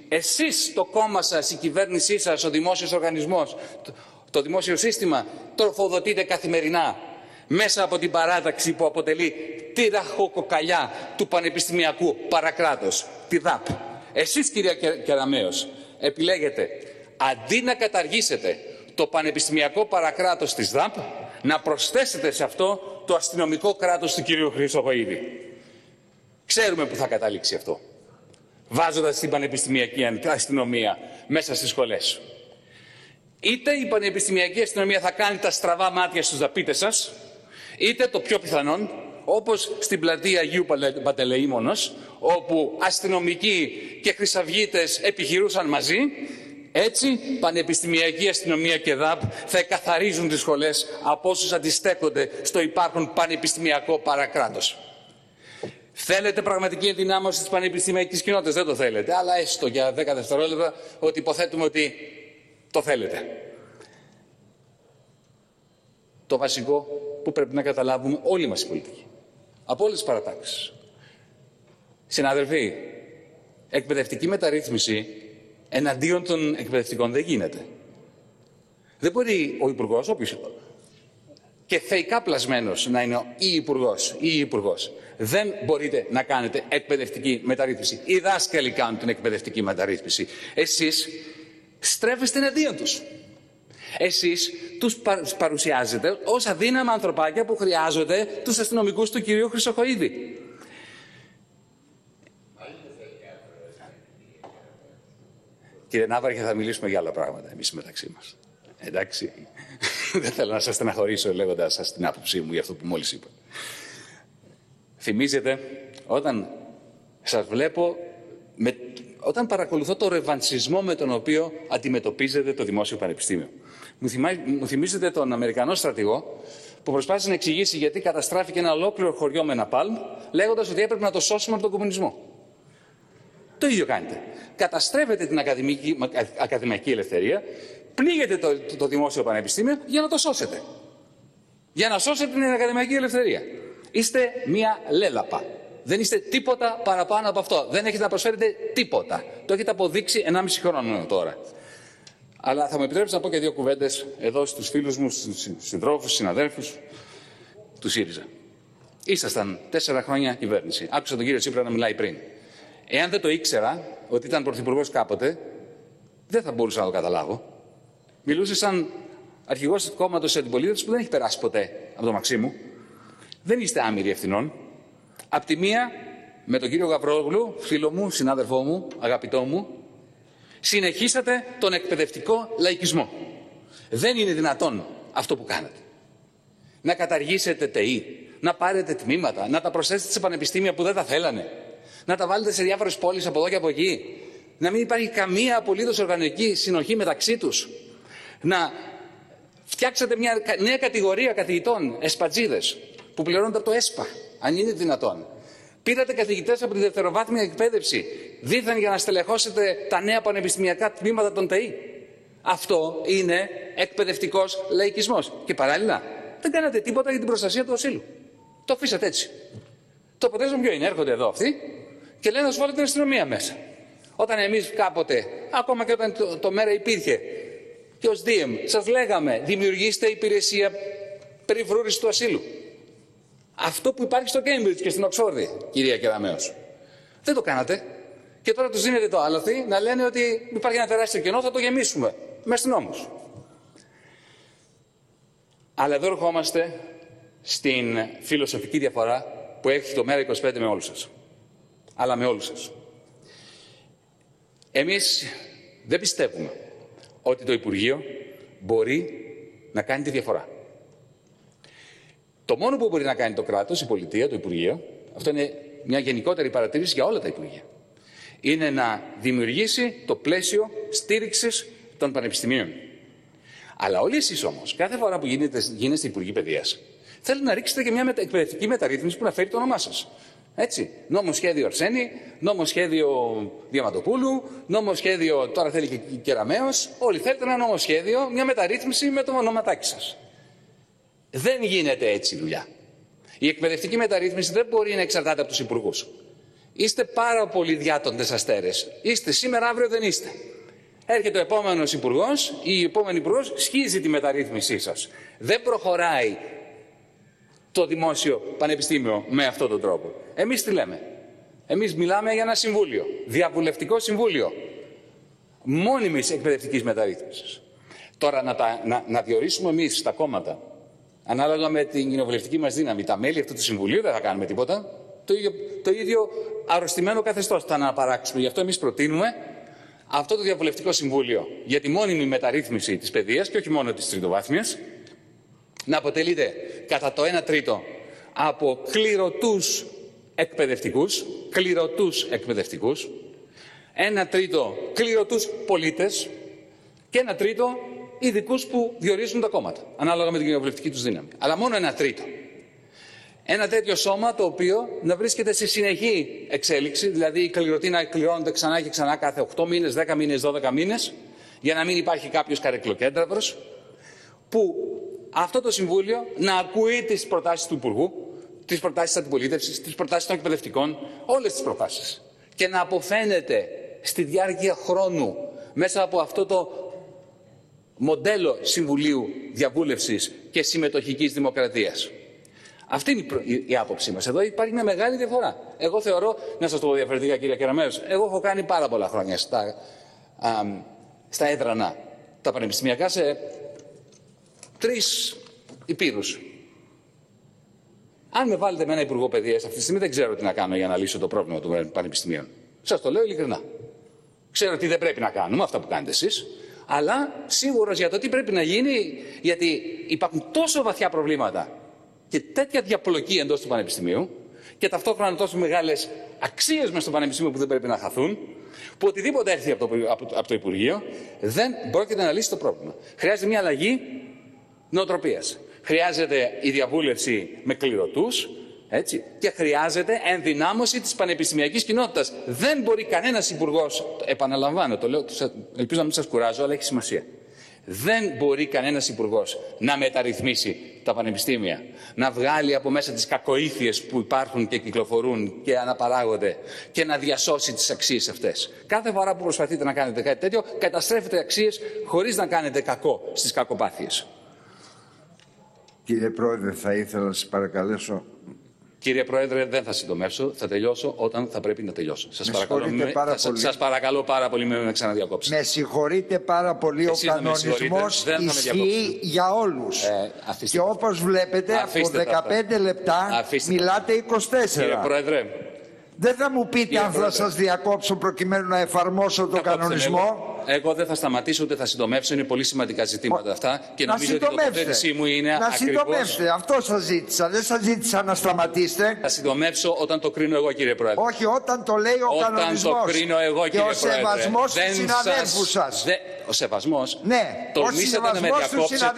Εσείς το κόμμα σας, η κυβέρνησή σας, ο δημόσιος οργανισμός, το δημόσιο σύστημα τροφοδοτείται καθημερινά μέσα από την παράταξη που αποτελεί τη ραχοκοκαλιά του πανεπιστημιακού παρακράτους, τη ΔΑΠ. Εσείς, κυρία Κεραμέως, επιλέγετε αντί να καταργήσετε το πανεπιστημιακό παρακράτος της ΔΑΠ, να προσθέσετε σε αυτό το αστυνομικό κράτος του κυρίου Χρυσοχοΐδη. Ξέρουμε που θα καταλήξει αυτό, βάζοντας την πανεπιστημιακή αστυνομία μέσα στις σχολές. Είτε η πανεπιστημιακή αστυνομία θα κάνει τα στραβά μάτια στους δαπίτες σας, είτε το πιο πιθανόν, όπως στην πλατεία Αγίου Παντελεήμονος, όπου αστυνομικοί και χρυσαυγίτες επιχειρούσαν μαζί, έτσι πανεπιστημιακή αστυνομία και ΔΑΠ θα εκαθαρίζουν τις σχολές από όσους αντιστέκονται στο υπάρχον πανεπιστημιακό παρακράτος. Θέλετε πραγματική ενδυνάμωση της πανεπιστημιακής κοινότητας? Δεν το θέλετε, αλλά έστω για 10 δευτερόλεπτα ότι υποθέτουμε ότι το θέλετε. Το βασικό που πρέπει να καταλάβουμε όλοι μας οι πολιτικοί, από όλες τις παρατάξεις. Συναδελφοί, εκπαιδευτική μεταρρύθμιση εναντίον των εκπαιδευτικών δεν γίνεται. Δεν μπορεί ο υπουργός, όποιος και θεϊκά πλασμένος να είναι ή υπουργός ή υπουργός. Δεν μπορείτε να κάνετε εκπαιδευτική μεταρρύθμιση. Οι δάσκαλοι κάνουν την εκπαιδευτική μεταρρύθμιση. Εσείς στρέφεστε εναντίον τους. Εσείς τους παρουσιάζετε ως αδύναμα ανθρωπάκια που χρειάζονται τους αστυνομικούς του κυρίου Χρυσοχοΐδη. Κύριε Ναύαρχε, θα μιλήσουμε για άλλα πράγματα εμείς μεταξύ μας. Εντάξει, δεν θέλω να σας στεναχωρήσω λέγοντας σας την άποψή μου για αυτό που μόλις είπα. Θυμίζετε, όταν σας βλέπω, όταν παρακολουθώ το ρεβανσισμό με τον οποίο αντιμετωπίζετε το δημόσιο πανεπιστήμιο. Μου θυμίζετε τον Αμερικανό στρατηγό που προσπάθησε να εξηγήσει γιατί καταστράφηκε ένα ολόκληρο χωριό με napalm, λέγοντας ότι έπρεπε να το σώσουμε από τον κομμουνισμό. Το ίδιο κάνετε. Καταστρέφετε την ακαδημαϊκή ελευθερία, πνίγετε το δημόσιο πανεπιστήμιο για να το σώσετε. Για να σώσετε την ακαδημαϊκή ελευθερία. Είστε μία λέλαπα. Δεν είστε τίποτα παραπάνω από αυτό. Δεν έχετε να προσφέρετε τίποτα. Το έχετε αποδείξει 1,5 χρόνο τώρα. Αλλά θα μου επιτρέψετε να πω και δύο κουβέντες εδώ στους φίλους μου, στους συντρόφους, συναδέλφους του ΣΥΡΙΖΑ. Ήσασταν 4 χρόνια κυβέρνηση. Άκουσα τον κύριο Τσίπρα να μιλάει πριν. Εάν δεν το ήξερα ότι ήταν πρωθυπουργός κάποτε, δεν θα μπορούσα να το καταλάβω. Μιλούσε σαν αρχηγός του κόμματος της αντιπολίτευσης που δεν έχει περάσει ποτέ από το Μαξίμου. Δεν είστε άμυροι ευθυνών. Απ' τη μία, με τον κύριο Γαβρόγλου, φίλο μου, συνάδελφό μου, αγαπητό μου, συνεχίσατε τον εκπαιδευτικό λαϊκισμό. Δεν είναι δυνατόν αυτό που κάνατε. Να καταργήσετε ΤΕΗ, να πάρετε τμήματα, να τα προσθέσετε σε πανεπιστήμια που δεν τα θέλανε, να τα βάλετε σε διάφορες πόλεις από εδώ και από εκεί, να μην υπάρχει καμία απολύτως οργανωτική συνοχή μεταξύ τους. Να φτιάξετε μια νέα κατηγορία καθηγητών, εσπατζίδες, που πληρώνονται από το ΕΣΠΑ, αν είναι δυνατόν. Πήρατε καθηγητές από τη δευτεροβάθμια εκπαίδευση, δίθεν για να στελεχώσετε τα νέα πανεπιστημιακά τμήματα των ΤΕΗ. Αυτό είναι εκπαιδευτικός λαϊκισμός. Και παράλληλα, δεν κάνατε τίποτα για την προστασία του ασύλου. Το αφήσατε έτσι. Το αποτέλεσμα ποιο είναι? Έρχονται εδώ αυτοί και λένε να σου βάλετε την αστυνομία μέσα. Όταν εμείς κάποτε, ακόμα και όταν το Μέρα υπήρχε, και ως DM, σας λέγαμε, δημιουργήστε υπηρεσία περιβρούρησης του ασύλου. Αυτό που υπάρχει στο Cambridge και στην Oxford, κυρία Κεραμέως. Δεν το κάνατε. Και τώρα τους δίνετε το άλοθη να λένε ότι υπάρχει ένα τεράστιο κενό, θα το γεμίσουμε. Μες νόμους. Αλλά εδώ ερχόμαστε στην φιλοσοφική διαφορά που έχει το Μέρα 25 με όλους σας. Αλλά με όλους σας. Εμείς δεν πιστεύουμε ότι το Υπουργείο μπορεί να κάνει τη διαφορά. Το μόνο που μπορεί να κάνει το κράτος, η πολιτεία, το Υπουργείο, αυτό είναι μια γενικότερη παρατήρηση για όλα τα Υπουργεία, είναι να δημιουργήσει το πλαίσιο στήριξης των πανεπιστημίων. Αλλά όλοι εσείς όμως, κάθε φορά που γίνεστε Υπουργοί Παιδείας, θέλετε να ρίξετε και μια εκπαιδευτική μεταρρύθμιση που να φέρει το όνομά σας. Έτσι. Νόμο σχέδιο Αρσένη, νόμο σχέδιο Διαματοπούλου, νόμο σχέδιο τώρα θέλει και Κεραμέως. Όλοι θέλετε ένα νόμο σχέδιο, μια μεταρρύθμιση με το ονοματάκι σας. Δεν γίνεται έτσι η δουλειά. Η εκπαιδευτική μεταρρύθμιση δεν μπορεί να εξαρτάται από τους υπουργούς. Είστε πάρα πολύ διάτοντες αστέρες. Είστε σήμερα, αύριο δεν είστε. Έρχεται ο επόμενος υπουργός, η επόμενη υπουργός σχίζει τη μεταρρύθμισή σας. Δεν προχωράει το δημόσιο πανεπιστήμιο με αυτόν τον τρόπο. Εμείς τι λέμε? Εμείς μιλάμε για ένα συμβούλιο, διαβουλευτικό συμβούλιο μόνιμης εκπαιδευτικής μεταρρύθμισης. Τώρα να διορίσουμε εμείς τα κόμματα, ανάλογα με την κοινοβουλευτική μας δύναμη, τα μέλη αυτού του συμβουλίου, δεν θα κάνουμε τίποτα. Το ίδιο αρρωστημένο καθεστώς θα αναπαράξουμε. Γι' αυτό εμείς προτείνουμε αυτό το διαβουλευτικό συμβούλιο για τη μόνιμη μεταρρύθμιση της παιδείας και όχι μόνο της τριτοβάθμιας να αποτελείται κατά το 1/3 από κληρωτούς εκπαιδευτικούς, 1/3 κληρωτούς πολίτες και 1/3 ειδικούς που διορίζουν τα κόμματα, ανάλογα με την κοινοβουλευτική τους δύναμη. Αλλά μόνο 1/3. Ένα τέτοιο σώμα το οποίο να βρίσκεται σε συνεχή εξέλιξη, δηλαδή οι κληρωτοί να κληρώνονται ξανά και ξανά κάθε 8 μήνες, 10 μήνες, 12 μήνες, για να μην υπάρχει κάποιος καρεκλοκέντραβρος, που αυτό το Συμβούλιο να ακούει τις προτάσεις του Υπουργού, τις προτάσεις της αντιπολίτευσης, τις προτάσεις των εκπαιδευτικών, όλες τις προτάσεις. Και να αποφαίνεται στη διάρκεια χρόνου μέσα από αυτό το μοντέλο συμβουλίου διαβούλευσης και συμμετοχικής δημοκρατίας. Αυτή είναι η άποψή μας. Εδώ υπάρχει μια μεγάλη διαφορά. Εγώ θεωρώ, να σας το πω διαφορετικά κύριε Κεραμέως, εγώ έχω κάνει πάρα πολλά χρόνια στα έδρανα, τα πανεπιστημιακά, σε 3 υπήρους. Αν με βάλετε με ένα υπουργό παιδείας, αυτή τη στιγμή δεν ξέρω τι να κάνω για να λύσω το πρόβλημα των πανεπιστημίων. Σας το λέω ειλικρινά. Ξέρω τι δεν πρέπει να κάνουμε, αυτά που κάνετε εσείς. Αλλά σίγουρος για το τι πρέπει να γίνει, γιατί υπάρχουν τόσο βαθιά προβλήματα και τέτοια διαπλοκή εντός του πανεπιστημίου και ταυτόχρονα τόσο μεγάλες αξίες μέσα στο πανεπιστήμιο που δεν πρέπει να χαθούν, που οτιδήποτε έρθει από το Υπουργείο δεν πρόκειται να λύσει το πρόβλημα. Χρειάζεται μια αλλαγή νοοτροπίας. Χρειάζεται η διαβούλευση με κληρωτούς, έτσι, και χρειάζεται ενδυνάμωση της πανεπιστημιακής κοινότητας. Δεν μπορεί κανένας υπουργός, επαναλαμβάνω, το λέω, ελπίζω να μην σας κουράζω, αλλά έχει σημασία. Δεν μπορεί κανένας υπουργός να μεταρρυθμίσει τα πανεπιστήμια, να βγάλει από μέσα τις κακοήθειες που υπάρχουν και κυκλοφορούν και αναπαράγονται και να διασώσει τις αξίες αυτές. Κάθε φορά που προσπαθείτε να κάνετε κάτι τέτοιο, καταστρέφετε αξίες χωρίς να κάνετε κακό στις κακοπάθειες. Κύριε Πρόεδρε, θα ήθελα να σας παρακαλέσω. Κύριε Πρόεδρε, δεν θα συντομεύσω. Θα τελειώσω όταν θα πρέπει να τελειώσω. Σας παρακαλώ πάρα πολύ με ξαναδιακόψετε. Με συγχωρείτε πάρα πολύ. Εσείς ο κανονισμός ισχύει για όλους. Και όπως βλέπετε, αφήστε από 15 λεπτά αφήστε μιλάτε 24. Κύριε Πρόεδρε, δεν θα μου πείτε αν θα σας διακόψω προκειμένου να εφαρμόσω τον κανονισμό. Εγώ δεν θα σταματήσω ούτε θα συντομεύσω. Είναι πολύ σημαντικά ζητήματα αυτά και νομίζω ότι η τοποθέτησή μου είναι ακριβώς. Να συντομεύσετε. Αυτό σας ζήτησα. Δεν σας ζήτησα να σταματήσετε. Θα συντομεύσω όταν το κρίνω εγώ, κύριε Πρόεδρε. Όχι, όταν το λέει ο κανονισμός. Όταν το κρίνω εγώ, κύριε Πρόεδρε. Και ο σεβασμός στους συναδέλφους σας. Ο σεβασμός. Ναι, τολμήσατε να με διακόψετε.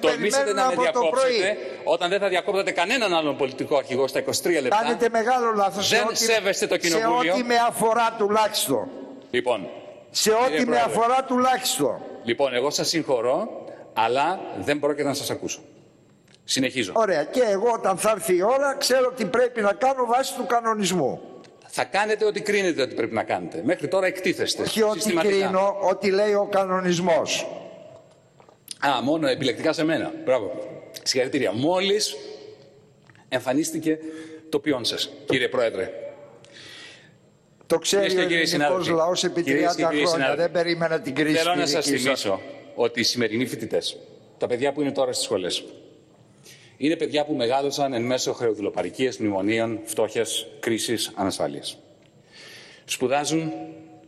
Τολμήσατε να με διακόψετε όταν δεν θα διακόπτατε κανέναν άλλον πολιτικό αρχηγό στα 23 λεπτά. Κάνετε μεγάλο λάθος. Δεν σέβεστε το κοινοβούλιο. Σε ό,τι με αφορά τουλάχιστον. Λοιπόν. Σε ό,τι με αφορά τουλάχιστον. Λοιπόν, εγώ σας συγχωρώ, αλλά δεν πρόκειται να σας ακούσω. Συνεχίζω. Ωραία. Και εγώ όταν θα έρθει η ώρα, ξέρω τι πρέπει να κάνω βάσει του κανονισμού. Θα κάνετε ό,τι κρίνετε ότι πρέπει να κάνετε. Μέχρι τώρα εκτίθεστε. Όχι ό,τι κρίνω, ό,τι λέει ο κανονισμός. Α, μόνο επιλεκτικά σε μένα. Μπράβο. Συγχαρητήρια. Μόλις εμφανίστηκε το ποιόν σας, κύριε Πρόεδρε. Το ξέρει ο ελληνικός λαός επί 30 χρόνια. Δεν περίμενα την κρίση. Θέλω να σας θυμίσω ότι οι σημερινοί φοιτητές, τα παιδιά που είναι τώρα στις σχολές, Είναι παιδιά που μεγάλωσαν εν μέσω χρεοδουλοπαρικίας, μνημονίων, φτώχειας, κρίσης, ανασφάλειας. Σπουδάζουν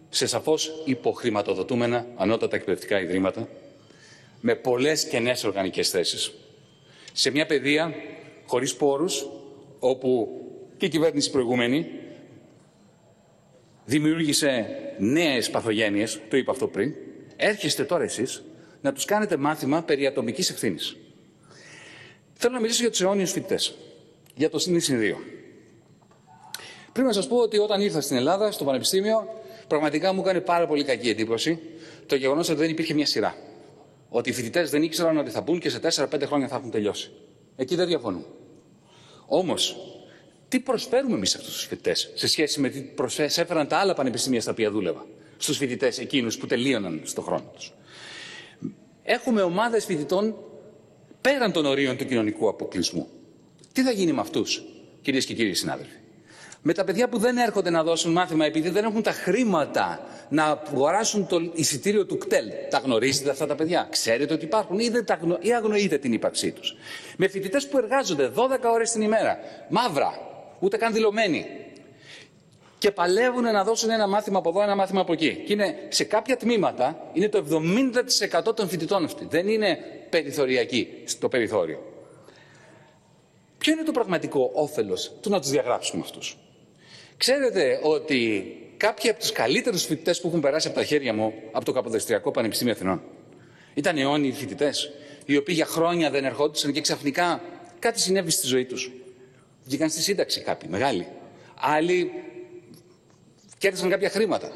σε σαφώς υποχρηματοδοτούμενα ανώτατα εκπαιδευτικά ιδρύματα, με πολλές κενές οργανικές θέσεις. Σε μια παιδεία χωρίς πόρους, όπου και η κυβέρνηση προηγούμενη δημιούργησε νέες παθογένειες, το είπα αυτό πριν, έρχεστε τώρα εσείς να τους κάνετε μάθημα περί ατομικής ευθύνης. Θέλω να μιλήσω για τους αιώνιους φοιτητές, για το ΣΥΝ2. Πριν να σας πω ότι όταν ήρθα στην Ελλάδα, στο Πανεπιστήμιο, πραγματικά μου έκανε πάρα πολύ κακή εντύπωση το γεγονός ότι δεν υπήρχε μια σειρά. Ότι οι φοιτητές δεν ήξεραν ότι θα μπουν και σε 4-5 χρόνια θα έχουν τελειώσει. Εκεί δεν διαφωνούμε. Όμως, τι προσφέρουμε εμείς αυτούς τους φοιτητές σε σχέση με τι προσέφεραν τα άλλα πανεπιστήμια στα οποία δούλευα, στους φοιτητές εκείνους που τελείωναν στον χρόνο τους. Έχουμε ομάδες φοιτητών πέραν των ορίων του κοινωνικού αποκλεισμού. Τι θα γίνει με αυτούς, κυρίες και κύριοι συνάδελφοι? Με τα παιδιά που δεν έρχονται να δώσουν μάθημα επειδή δεν έχουν τα χρήματα να αγοράσουν το εισιτήριο του ΚΤΕΛ. Τα γνωρίζετε αυτά τα παιδιά? Ξέρετε ότι υπάρχουν ή αγνοείτε την ύπαρξή τους? Με φοιτητές που εργάζονται 12 ώρες την ημέρα, μαύρα, ούτε καν δηλωμένοι, και παλεύουν να δώσουν ένα μάθημα από εδώ, ένα μάθημα από εκεί. Και είναι, σε κάποια τμήματα είναι το 70% των φοιτητών αυτοί. Δεν είναι περιθωριακοί στο περιθώριο. Ποιο είναι το πραγματικό όφελος του να τους διαγράψουμε αυτούς? Ξέρετε ότι κάποιοι από τους καλύτερους φοιτητές που έχουν περάσει από τα χέρια μου, από το Καποδιστριακό Πανεπιστήμιο Αθηνών, ήταν αιώνιοι φοιτητές, οι οποίοι για χρόνια δεν ερχόντουσαν και ξαφνικά κάτι συνέβη στη ζωή τους. Βγήκαν στη σύνταξη κάποιοι μεγάλοι. Άλλοι κέρδισαν κάποια χρήματα.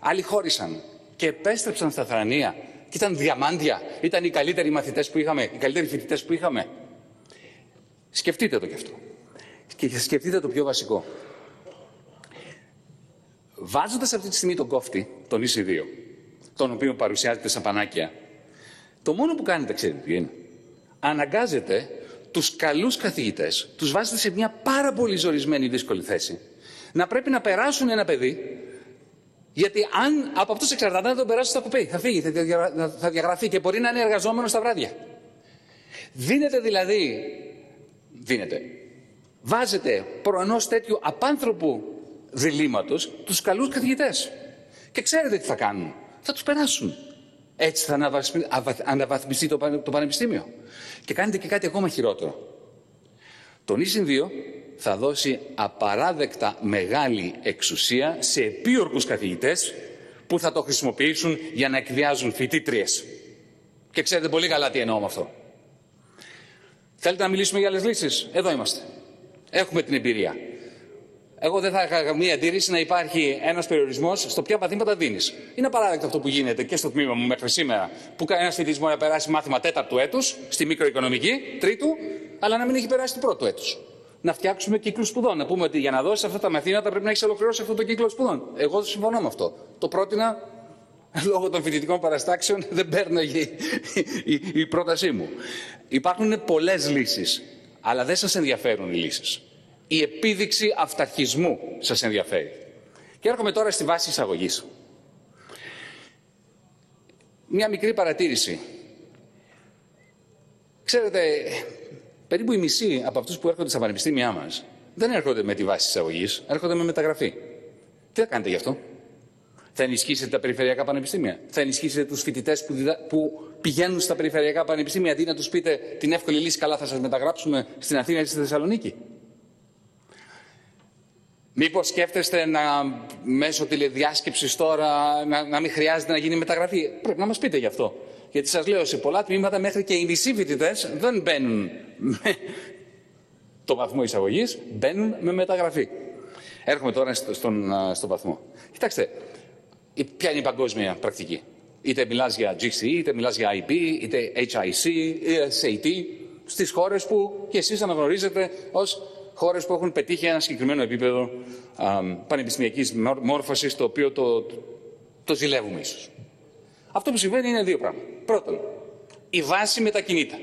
Άλλοι χώρισαν και επέστρεψαν στα θρανία. Και ήταν διαμάντια. Ήταν οι καλύτεροι μαθητές που είχαμε, οι καλύτεροι φοιτητές που είχαμε. Σκεφτείτε το κι αυτό. Και σκεφτείτε το πιο βασικό. Βάζοντας αυτή τη στιγμή τον κόφτη, τον ΙΣ2, τον οποίο παρουσιάζεται σαν πανάκια, το μόνο που κάνετε, ξέρετε τι είναι? Αναγκάζετε τους καλούς καθηγητές, τους βάζετε σε μια πάρα πολύ ζορισμένη δύσκολη θέση, να πρέπει να περάσουν ένα παιδί, γιατί αν από αυτούς εξαρτάται να τον περάσουν, θα κοπεί, θα φύγει, θα διαγραφεί και μπορεί να είναι εργαζόμενος στα βράδια. Δίνεται δηλαδή, βάζετε προενός τέτοιου απάνθρωπου διλήμματος τους καλούς καθηγητές. Και ξέρετε τι θα κάνουν. Θα τους περάσουν. Έτσι θα αναβαθμιστεί το πανεπιστήμιο. Και κάνετε και κάτι ακόμα χειρότερο. Το ΙΣ2 θα δώσει απαράδεκτα μεγάλη εξουσία σε επίορκους καθηγητές που θα το χρησιμοποιήσουν για να εκβιάζουν φοιτήτριες. Και ξέρετε πολύ καλά τι εννοώ με αυτό. Θέλετε να μιλήσουμε για άλλες λύσεις? Εδώ είμαστε. Έχουμε την εμπειρία. Εγώ δεν θα είχα καμία αντίρρηση να υπάρχει ένας περιορισμός στο ποια βαθμίδα δίνεις. Είναι απαράδεκτο αυτό που γίνεται και στο τμήμα μου μέχρι σήμερα, που ένας φοιτητής μπορεί να περάσει μάθημα τέταρτου έτους, στη μικροοικονομική, τρίτου, αλλά να μην έχει περάσει το πρώτο έτος. Να φτιάξουμε κύκλους σπουδών. Να πούμε ότι για να δώσεις αυτά τα μαθήματα πρέπει να έχεις ολοκληρώσει αυτό το κύκλο σπουδών. Εγώ συμφωνώ με αυτό. Το πρότεινα λόγω των φοιτητικών παραστάσεων, δεν παίρναγε η πρότασή μου. Υπάρχουν πολλές λύσεις, αλλά δεν σας ενδιαφέρουν οι λύσεις. Η επίδειξη αυταρχισμού σας ενδιαφέρει. Και έρχομαι τώρα στη βάση εισαγωγής. Μια μικρή παρατήρηση. Ξέρετε, περίπου η μισή από αυτούς που έρχονται στα πανεπιστήμια μας δεν έρχονται με τη βάση εισαγωγής, έρχονται με μεταγραφή. Τι θα κάνετε γι' αυτό? Θα ενισχύσετε τα περιφερειακά πανεπιστήμια? Θα ενισχύσετε τους φοιτητές που πηγαίνουν στα περιφερειακά πανεπιστήμια, αντί να τους πείτε την εύκολη λύση, καλά θα σας μεταγράψουμε στην Αθήνα ή στη Θεσσαλονίκη? Μήπως σκέφτεστε να, μέσω τηλεδιάσκεψης τώρα να μην χρειάζεται να γίνει μεταγραφή? Πρέπει να μας πείτε γι' αυτό. Γιατί σας λέω, σε πολλά τμήματα μέχρι και οι μισοί φοιτητές δεν μπαίνουν με το βαθμό εισαγωγής, μπαίνουν με μεταγραφή. Έρχομαι τώρα στον βαθμό. Κοιτάξτε, ποια είναι η παγκόσμια πρακτική? Είτε μιλάς για GCE, είτε μιλάς για IB, είτε HIC, SAT, στις χώρες που και εσείς αναγνωρίζετε ως χώρες που έχουν πετύχει ένα συγκεκριμένο επίπεδο πανεπιστημιακής μόρφωσης, το οποίο το ζηλεύουμε ίσως. Αυτό που συμβαίνει είναι δύο πράγματα. Πρώτον, η βάση μετακινείται.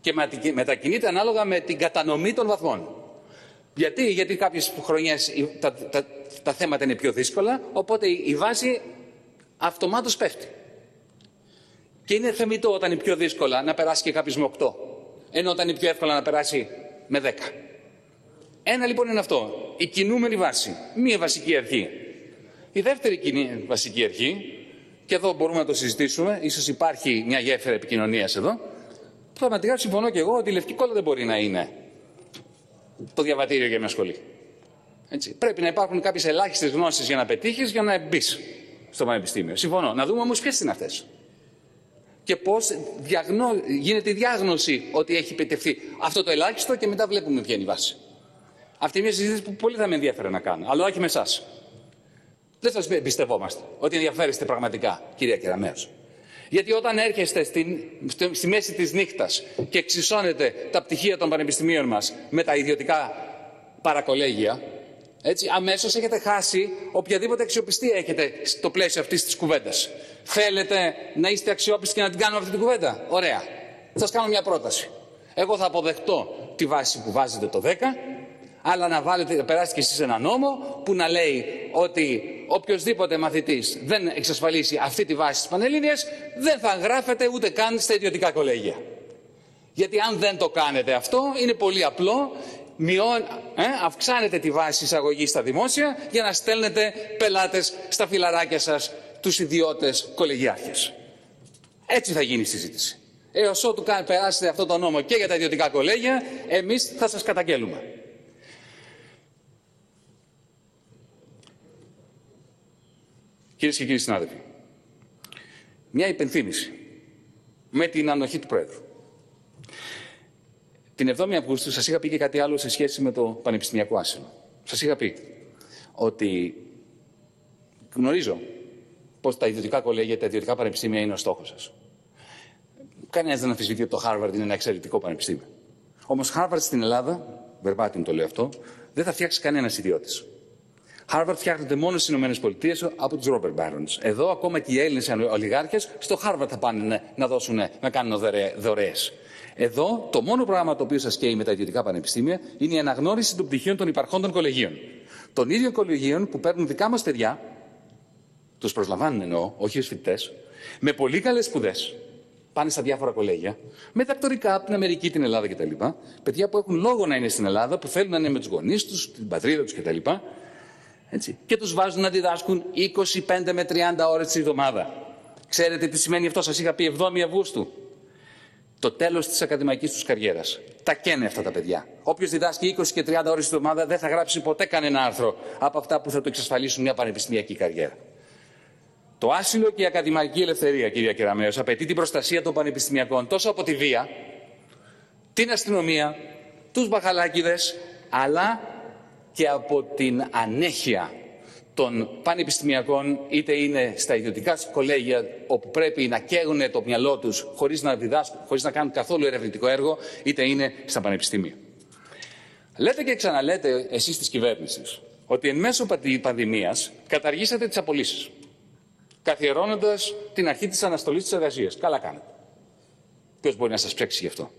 Και μετακινείται ανάλογα με την κατανομή των βαθμών. Γιατί κάποιες χρονιές τα θέματα είναι πιο δύσκολα, οπότε η βάση αυτομάτως πέφτει. Και είναι θεμιτό όταν είναι πιο δύσκολα να περάσει και κάποιος με 8. ενώ ήταν πιο εύκολα να περάσει με 10. Ένα λοιπόν είναι αυτό, η κινούμενη βάση, μία βασική αρχή. Η δεύτερη βασική αρχή, και εδώ μπορούμε να το συζητήσουμε, ίσως υπάρχει μια γέφυρα επικοινωνίας εδώ, πραγματικά συμφωνώ και εγώ ότι η λευκή κόλλα δεν μπορεί να είναι το διαβατήριο για μια σχολή. Έτσι. Πρέπει να υπάρχουν κάποιες ελάχιστες γνώσεις για να πετύχεις, για να μπεις στο πανεπιστήμιο. Συμφωνώ. Να δούμε όμως ποιες είναι αυτές. Και πώς γίνεται η διάγνωση ότι έχει επιτευχθεί αυτό το ελάχιστο και μετά βλέπουμε ποια είναι η βάση. Αυτή είναι μια συζήτηση που πολύ θα με ενδιαφέρε να κάνω, αλλά όχι με εσάς. Δεν σας εμπιστευόμαστε ότι ενδιαφέρεστε πραγματικά, κυρία Κεραμέως. Γιατί όταν έρχεστε στη μέση της νύχτας και εξισώνετε τα πτυχία των πανεπιστημίων μας με τα ιδιωτικά παρακολέγια, έτσι, αμέσως έχετε χάσει οποιαδήποτε αξιοπιστία έχετε στο πλαίσιο αυτής της κουβέντας. Θέλετε να είστε αξιόπιστοι και να την κάνουμε αυτή την κουβέντα? Ωραία. Σας κάνω μια πρόταση. Εγώ θα αποδεχτώ τη βάση που βάζετε το 10, αλλά να περάσετε κι εσείς ένα νόμο που να λέει ότι οποιοσδήποτε μαθητής δεν εξασφαλίσει αυτή τη βάση της Πανελλήνιας δεν θα γράφεται ούτε καν στα ιδιωτικά κολέγια. Γιατί αν δεν το κάνετε αυτό, είναι πολύ απλό. Αυξάνετε τη βάση εισαγωγή στα δημόσια για να στέλνετε πελάτες στα φιλαράκια σας, τους ιδιώτες κολεγιάρχες. Έτσι θα γίνει η συζήτηση. Έως ότου περάσετε αυτό το νόμο και για τα ιδιωτικά κολέγια, εμείς θα σας καταγγέλουμε. Κυρίες και κύριοι συνάδελφοι, μια υπενθύμηση με την ανοχή του Πρόεδρου. Την 7η Αυγούστου σας είχα πει και κάτι άλλο σε σχέση με το πανεπιστημιακό άσυλο. Σας είχα πει ότι γνωρίζω πως τα ιδιωτικά κολέγια, τα ιδιωτικά πανεπιστήμια είναι ο στόχος σας. Κανένας δεν αμφισβητεί ότι το Harvard είναι ένα εξαιρετικό πανεπιστήμιο. Όμως Harvard στην Ελλάδα, verbatim το λέω αυτό, δεν θα φτιάξει κανένας ιδιώτης. Harvard φτιάχνεται μόνο στις ΗΠΑ από τους Robert Barons. Εδώ ακόμα και οι Έλληνες ολιγάρχες στο Harvard θα πάνε να κάνουν δωρεές. Εδώ το μόνο πράγμα το οποίο σας καίει με τα ιδιωτικά πανεπιστήμια είναι η αναγνώριση των πτυχίων των υπαρχόντων κολεγίων. Των ίδιων κολεγίων που παίρνουν δικά μας παιδιά, τους προσλαμβάνουν εννοώ, όχι ως φοιτητές, με πολύ καλές σπουδές, πάνε στα διάφορα κολέγια, με δακτορικά από την Αμερική, την Ελλάδα κτλ. Παιδιά που έχουν λόγο να είναι στην Ελλάδα, που θέλουν να είναι με τους γονείς τους, την πατρίδα τους κτλ. Έτσι. Και τους βάζουν να διδάσκουν 25 με 30 ώρες τη εβδομάδα. Ξέρετε τι σημαίνει αυτό, σας είχα πει 7η Αυγούστου. Το τέλος της ακαδημαϊκής τους καριέρας. Τα καίνε αυτά τα παιδιά. Όποιος διδάσκει 20 και 30 ώρες τη εβδομάδα δεν θα γράψει ποτέ κανένα άρθρο από αυτά που θα του εξασφαλίσουν μια πανεπιστημιακή καριέρα. Το άσυλο και η ακαδημαϊκή ελευθερία, κυρία Κεραμέως, απαιτεί την προστασία των πανεπιστημιακών τόσο από τη βία, την αστυνομία, τους μπαχαλάκηδες, αλλά και από την ανέχεια των πανεπιστημιακών, είτε είναι στα ιδιωτικά κολέγια όπου πρέπει να καίγουν το μυαλό τους χωρίς να διδάσκουν, χωρίς να κάνουν καθόλου ερευνητικό έργο, είτε είναι στα πανεπιστήμια. Λέτε και ξαναλέτε εσείς της κυβέρνησης ότι εν μέσω πανδημίας καταργήσατε τις απολύσεις, καθιερώνοντας την αρχή της αναστολής της εργασίας. Καλά κάνετε. Ποιος μπορεί να σας ψέξει γι' αυτό?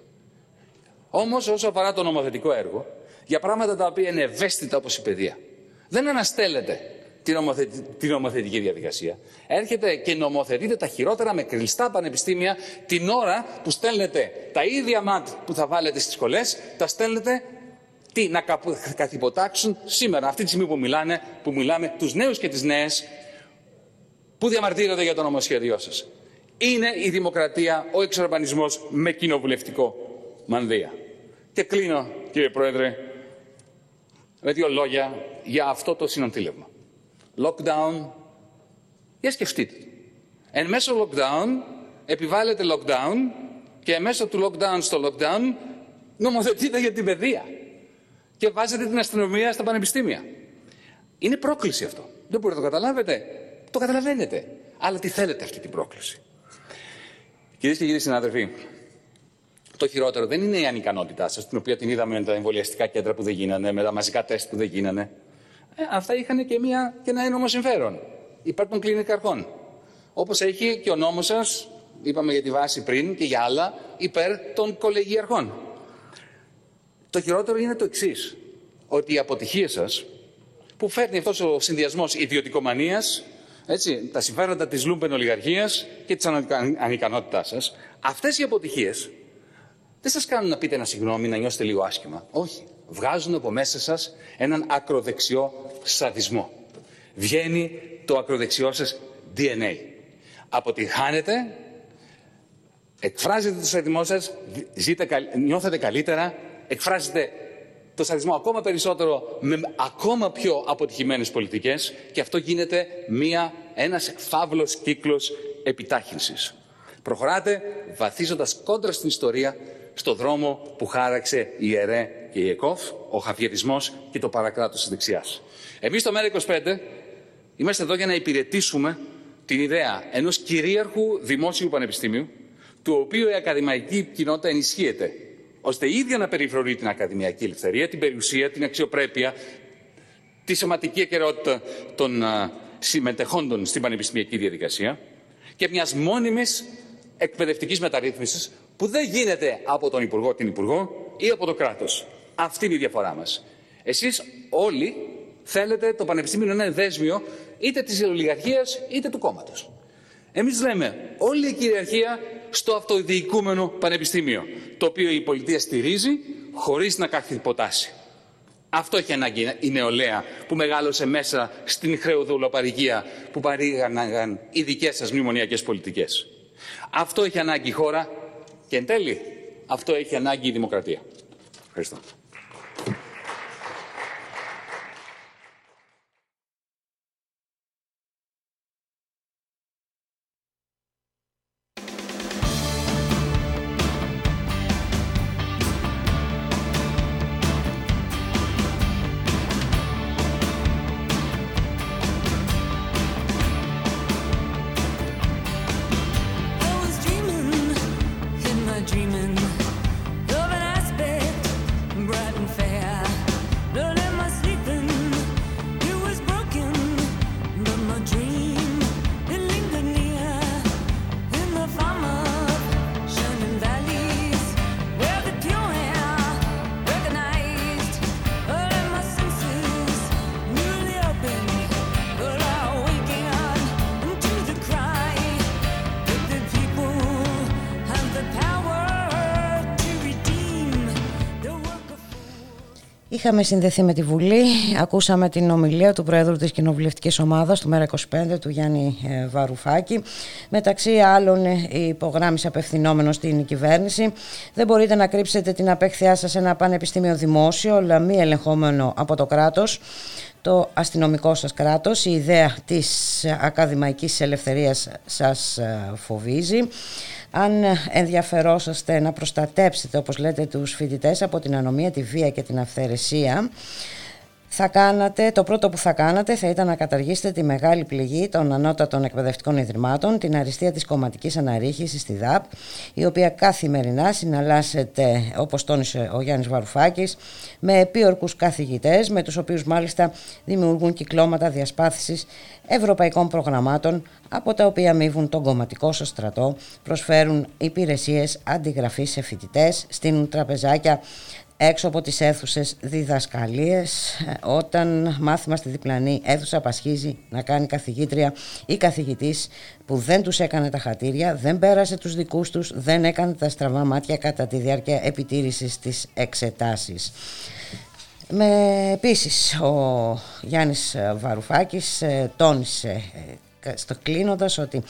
Όμως, όσο αφορά το νομοθετικό έργο, για πράγματα τα οποία είναι ευαίσθητα όπως η παιδεία, δεν αναστέλλεται την νομοθετική διαδικασία. Έρχεται και νομοθετείτε τα χειρότερα με κλειστά πανεπιστήμια την ώρα που στέλνετε τα ίδια ΜΑΤ που θα βάλετε στις σχολές, τα στέλνετε να καθυποτάξουν σήμερα, αυτή τη στιγμή που μιλάμε, τους νέους και τις νέες που διαμαρτύρονται για το νομοσχέδιό σας. Είναι η δημοκρατία, ο εξορμπανισμός με κοινοβουλευτικό μανδύα. Και κλείνω, κύριε Πρόεδρε, με δύο λόγια για αυτό το συναντήλευμα. Lockdown, για σκεφτείτε. Εν μέσω lockdown επιβάλλεται lockdown και εν μέσω του lockdown στο lockdown νομοθετείτε για την παιδεία και βάζετε την αστυνομία στα πανεπιστήμια. Είναι πρόκληση αυτό. Δεν μπορείτε να το καταλάβετε. Το καταλαβαίνετε. Αλλά τι θέλετε αυτή την πρόκληση? Κυρίες και κύριοι συνάδελφοι, το χειρότερο δεν είναι η ανικανότητά σας, την οποία την είδαμε με τα εμβολιαστικά κέντρα που δεν γίνανε, με τα μαζικά τεστ που δεν γίνανε. Αυτά είχαν και ένα ένομο συμφέρον υπέρ των κλινικών αρχών. Όπως έχει και ο νόμος σας, είπαμε για τη βάση πριν και για άλλα, υπέρ των κολεγιαρχών. Το χειρότερο είναι το εξής, ότι οι αποτυχίες σας, που φέρνει αυτός ο συνδυασμός ιδιωτικομανίας, έτσι, τα συμφέροντα της λούμπεν ολιγαρχίας και της ανικανότητάς σας, αυτές οι αποτυχίες δεν σας κάνουν να πείτε ένα συγγνώμη, να νιώσετε λίγο άσχημα. Όχι. Βγάζουν από μέσα σας έναν ακροδεξιό σαδισμό. Βγαίνει το ακροδεξιό σας DNA. Αποτυγχάνετε, εκφράζετε το σαδισμό σας, νιώθετε καλύτερα, εκφράζετε το σαδισμό ακόμα περισσότερο με ακόμα πιο αποτυχημένες πολιτικές και αυτό γίνεται ένας φαύλος κύκλος επιτάχυνσης. Προχωράτε βαθίζοντας κόντρα στην ιστορία, στο δρόμο που χάραξε η ΕΡΕ και η ΕΚΟΦ, ο χαβιερισμός και το παρακράτος της δεξιάς. Εμείς το Μέρα 25 είμαστε εδώ για να υπηρετήσουμε την ιδέα ενός κυρίαρχου δημόσιου πανεπιστήμιου, του οποίου η ακαδημαϊκή κοινότητα ενισχύεται, ώστε η ίδια να περιφρονεί την ακαδημαϊκή ελευθερία, την περιουσία, την αξιοπρέπεια, τη σωματική ακεραιότητα των συμμετεχόντων στην πανεπιστημιακή διαδικασία και μιας μόνιμης εκπαιδευτικής μεταρρύθμισης που δεν γίνεται από τον Υπουργό, την Υπουργό ή από το κράτος. Αυτή είναι η διαφορά μας. Εσείς όλοι θέλετε το Πανεπιστήμιο να είναι δέσμιο είτε της ολιγαρχίας είτε του κόμματος. Εμείς λέμε όλη η κυριαρχία στο αυτοδιοικούμενο Πανεπιστήμιο, το οποίο η πολιτεία στηρίζει χωρίς να καθυποτάσει. Αυτό έχει ανάγκη η νεολαία που μεγάλωσε μέσα στην χρεοδουλοπαρηγία που παρήγαναν οι δικές σας μνημονιακές πολιτικές. Αυτό έχει ανάγκη η χώρα και εν τέλει αυτό έχει ανάγκη η δημοκρατία. Ευχαριστώ. Είχαμε συνδεθεί με τη Βουλή, ακούσαμε την ομιλία του Προέδρου της Κοινοβουλευτικής Ομάδας του Μέρα 25, του Γιάννη Βαρουφάκη. Μεταξύ άλλων υπογράμμισε απευθυνόμενο στην κυβέρνηση. Δεν μπορείτε να κρύψετε την απέχθειά σας σε ένα πανεπιστήμιο δημόσιο, αλλά μη ελεγχόμενο από το κράτος. Το αστυνομικό σας κράτος, η ιδέα της ακαδημαϊκής ελευθερίας σας φοβίζει. Αν ενδιαφερόσαστε να προστατέψετε, όπως λέτε, τους φοιτητές από την ανομία, τη βία και την αυθαιρεσία, το πρώτο που θα κάνατε θα ήταν να καταργήσετε τη μεγάλη πληγή των ανώτατων εκπαιδευτικών ιδρυμάτων, την αριστεία της κομματικής αναρρίχησης στη ΔΑΠ, η οποία καθημερινά συναλλάσσεται, όπως τόνισε ο Γιάννης Βαρουφάκης, με επίορκους καθηγητές, με τους οποίους μάλιστα δημιουργούν κυκλώματα διασπάθησης ευρωπαϊκών προγραμμάτων, από τα οποία αμείβουν τον κομματικό σας στρατό, προσφέρουν υπηρεσίες αντιγραφής σε φοιτητές, στείνουν τραπεζάκια έξω από τις αίθουσες διδασκαλίες, όταν μάθημα στη διπλανή αίθουσα απασχίζει να κάνει καθηγήτρια ή καθηγητής που δεν τους έκανε τα χατήρια, δεν πέρασε τους δικούς τους, δεν έκανε τα στραβά μάτια κατά τη διάρκεια επιτήρησης της εξετάσεις. Επίσης, ο Γιάννης Βαρουφάκης τόνισε κλείνοντας ότι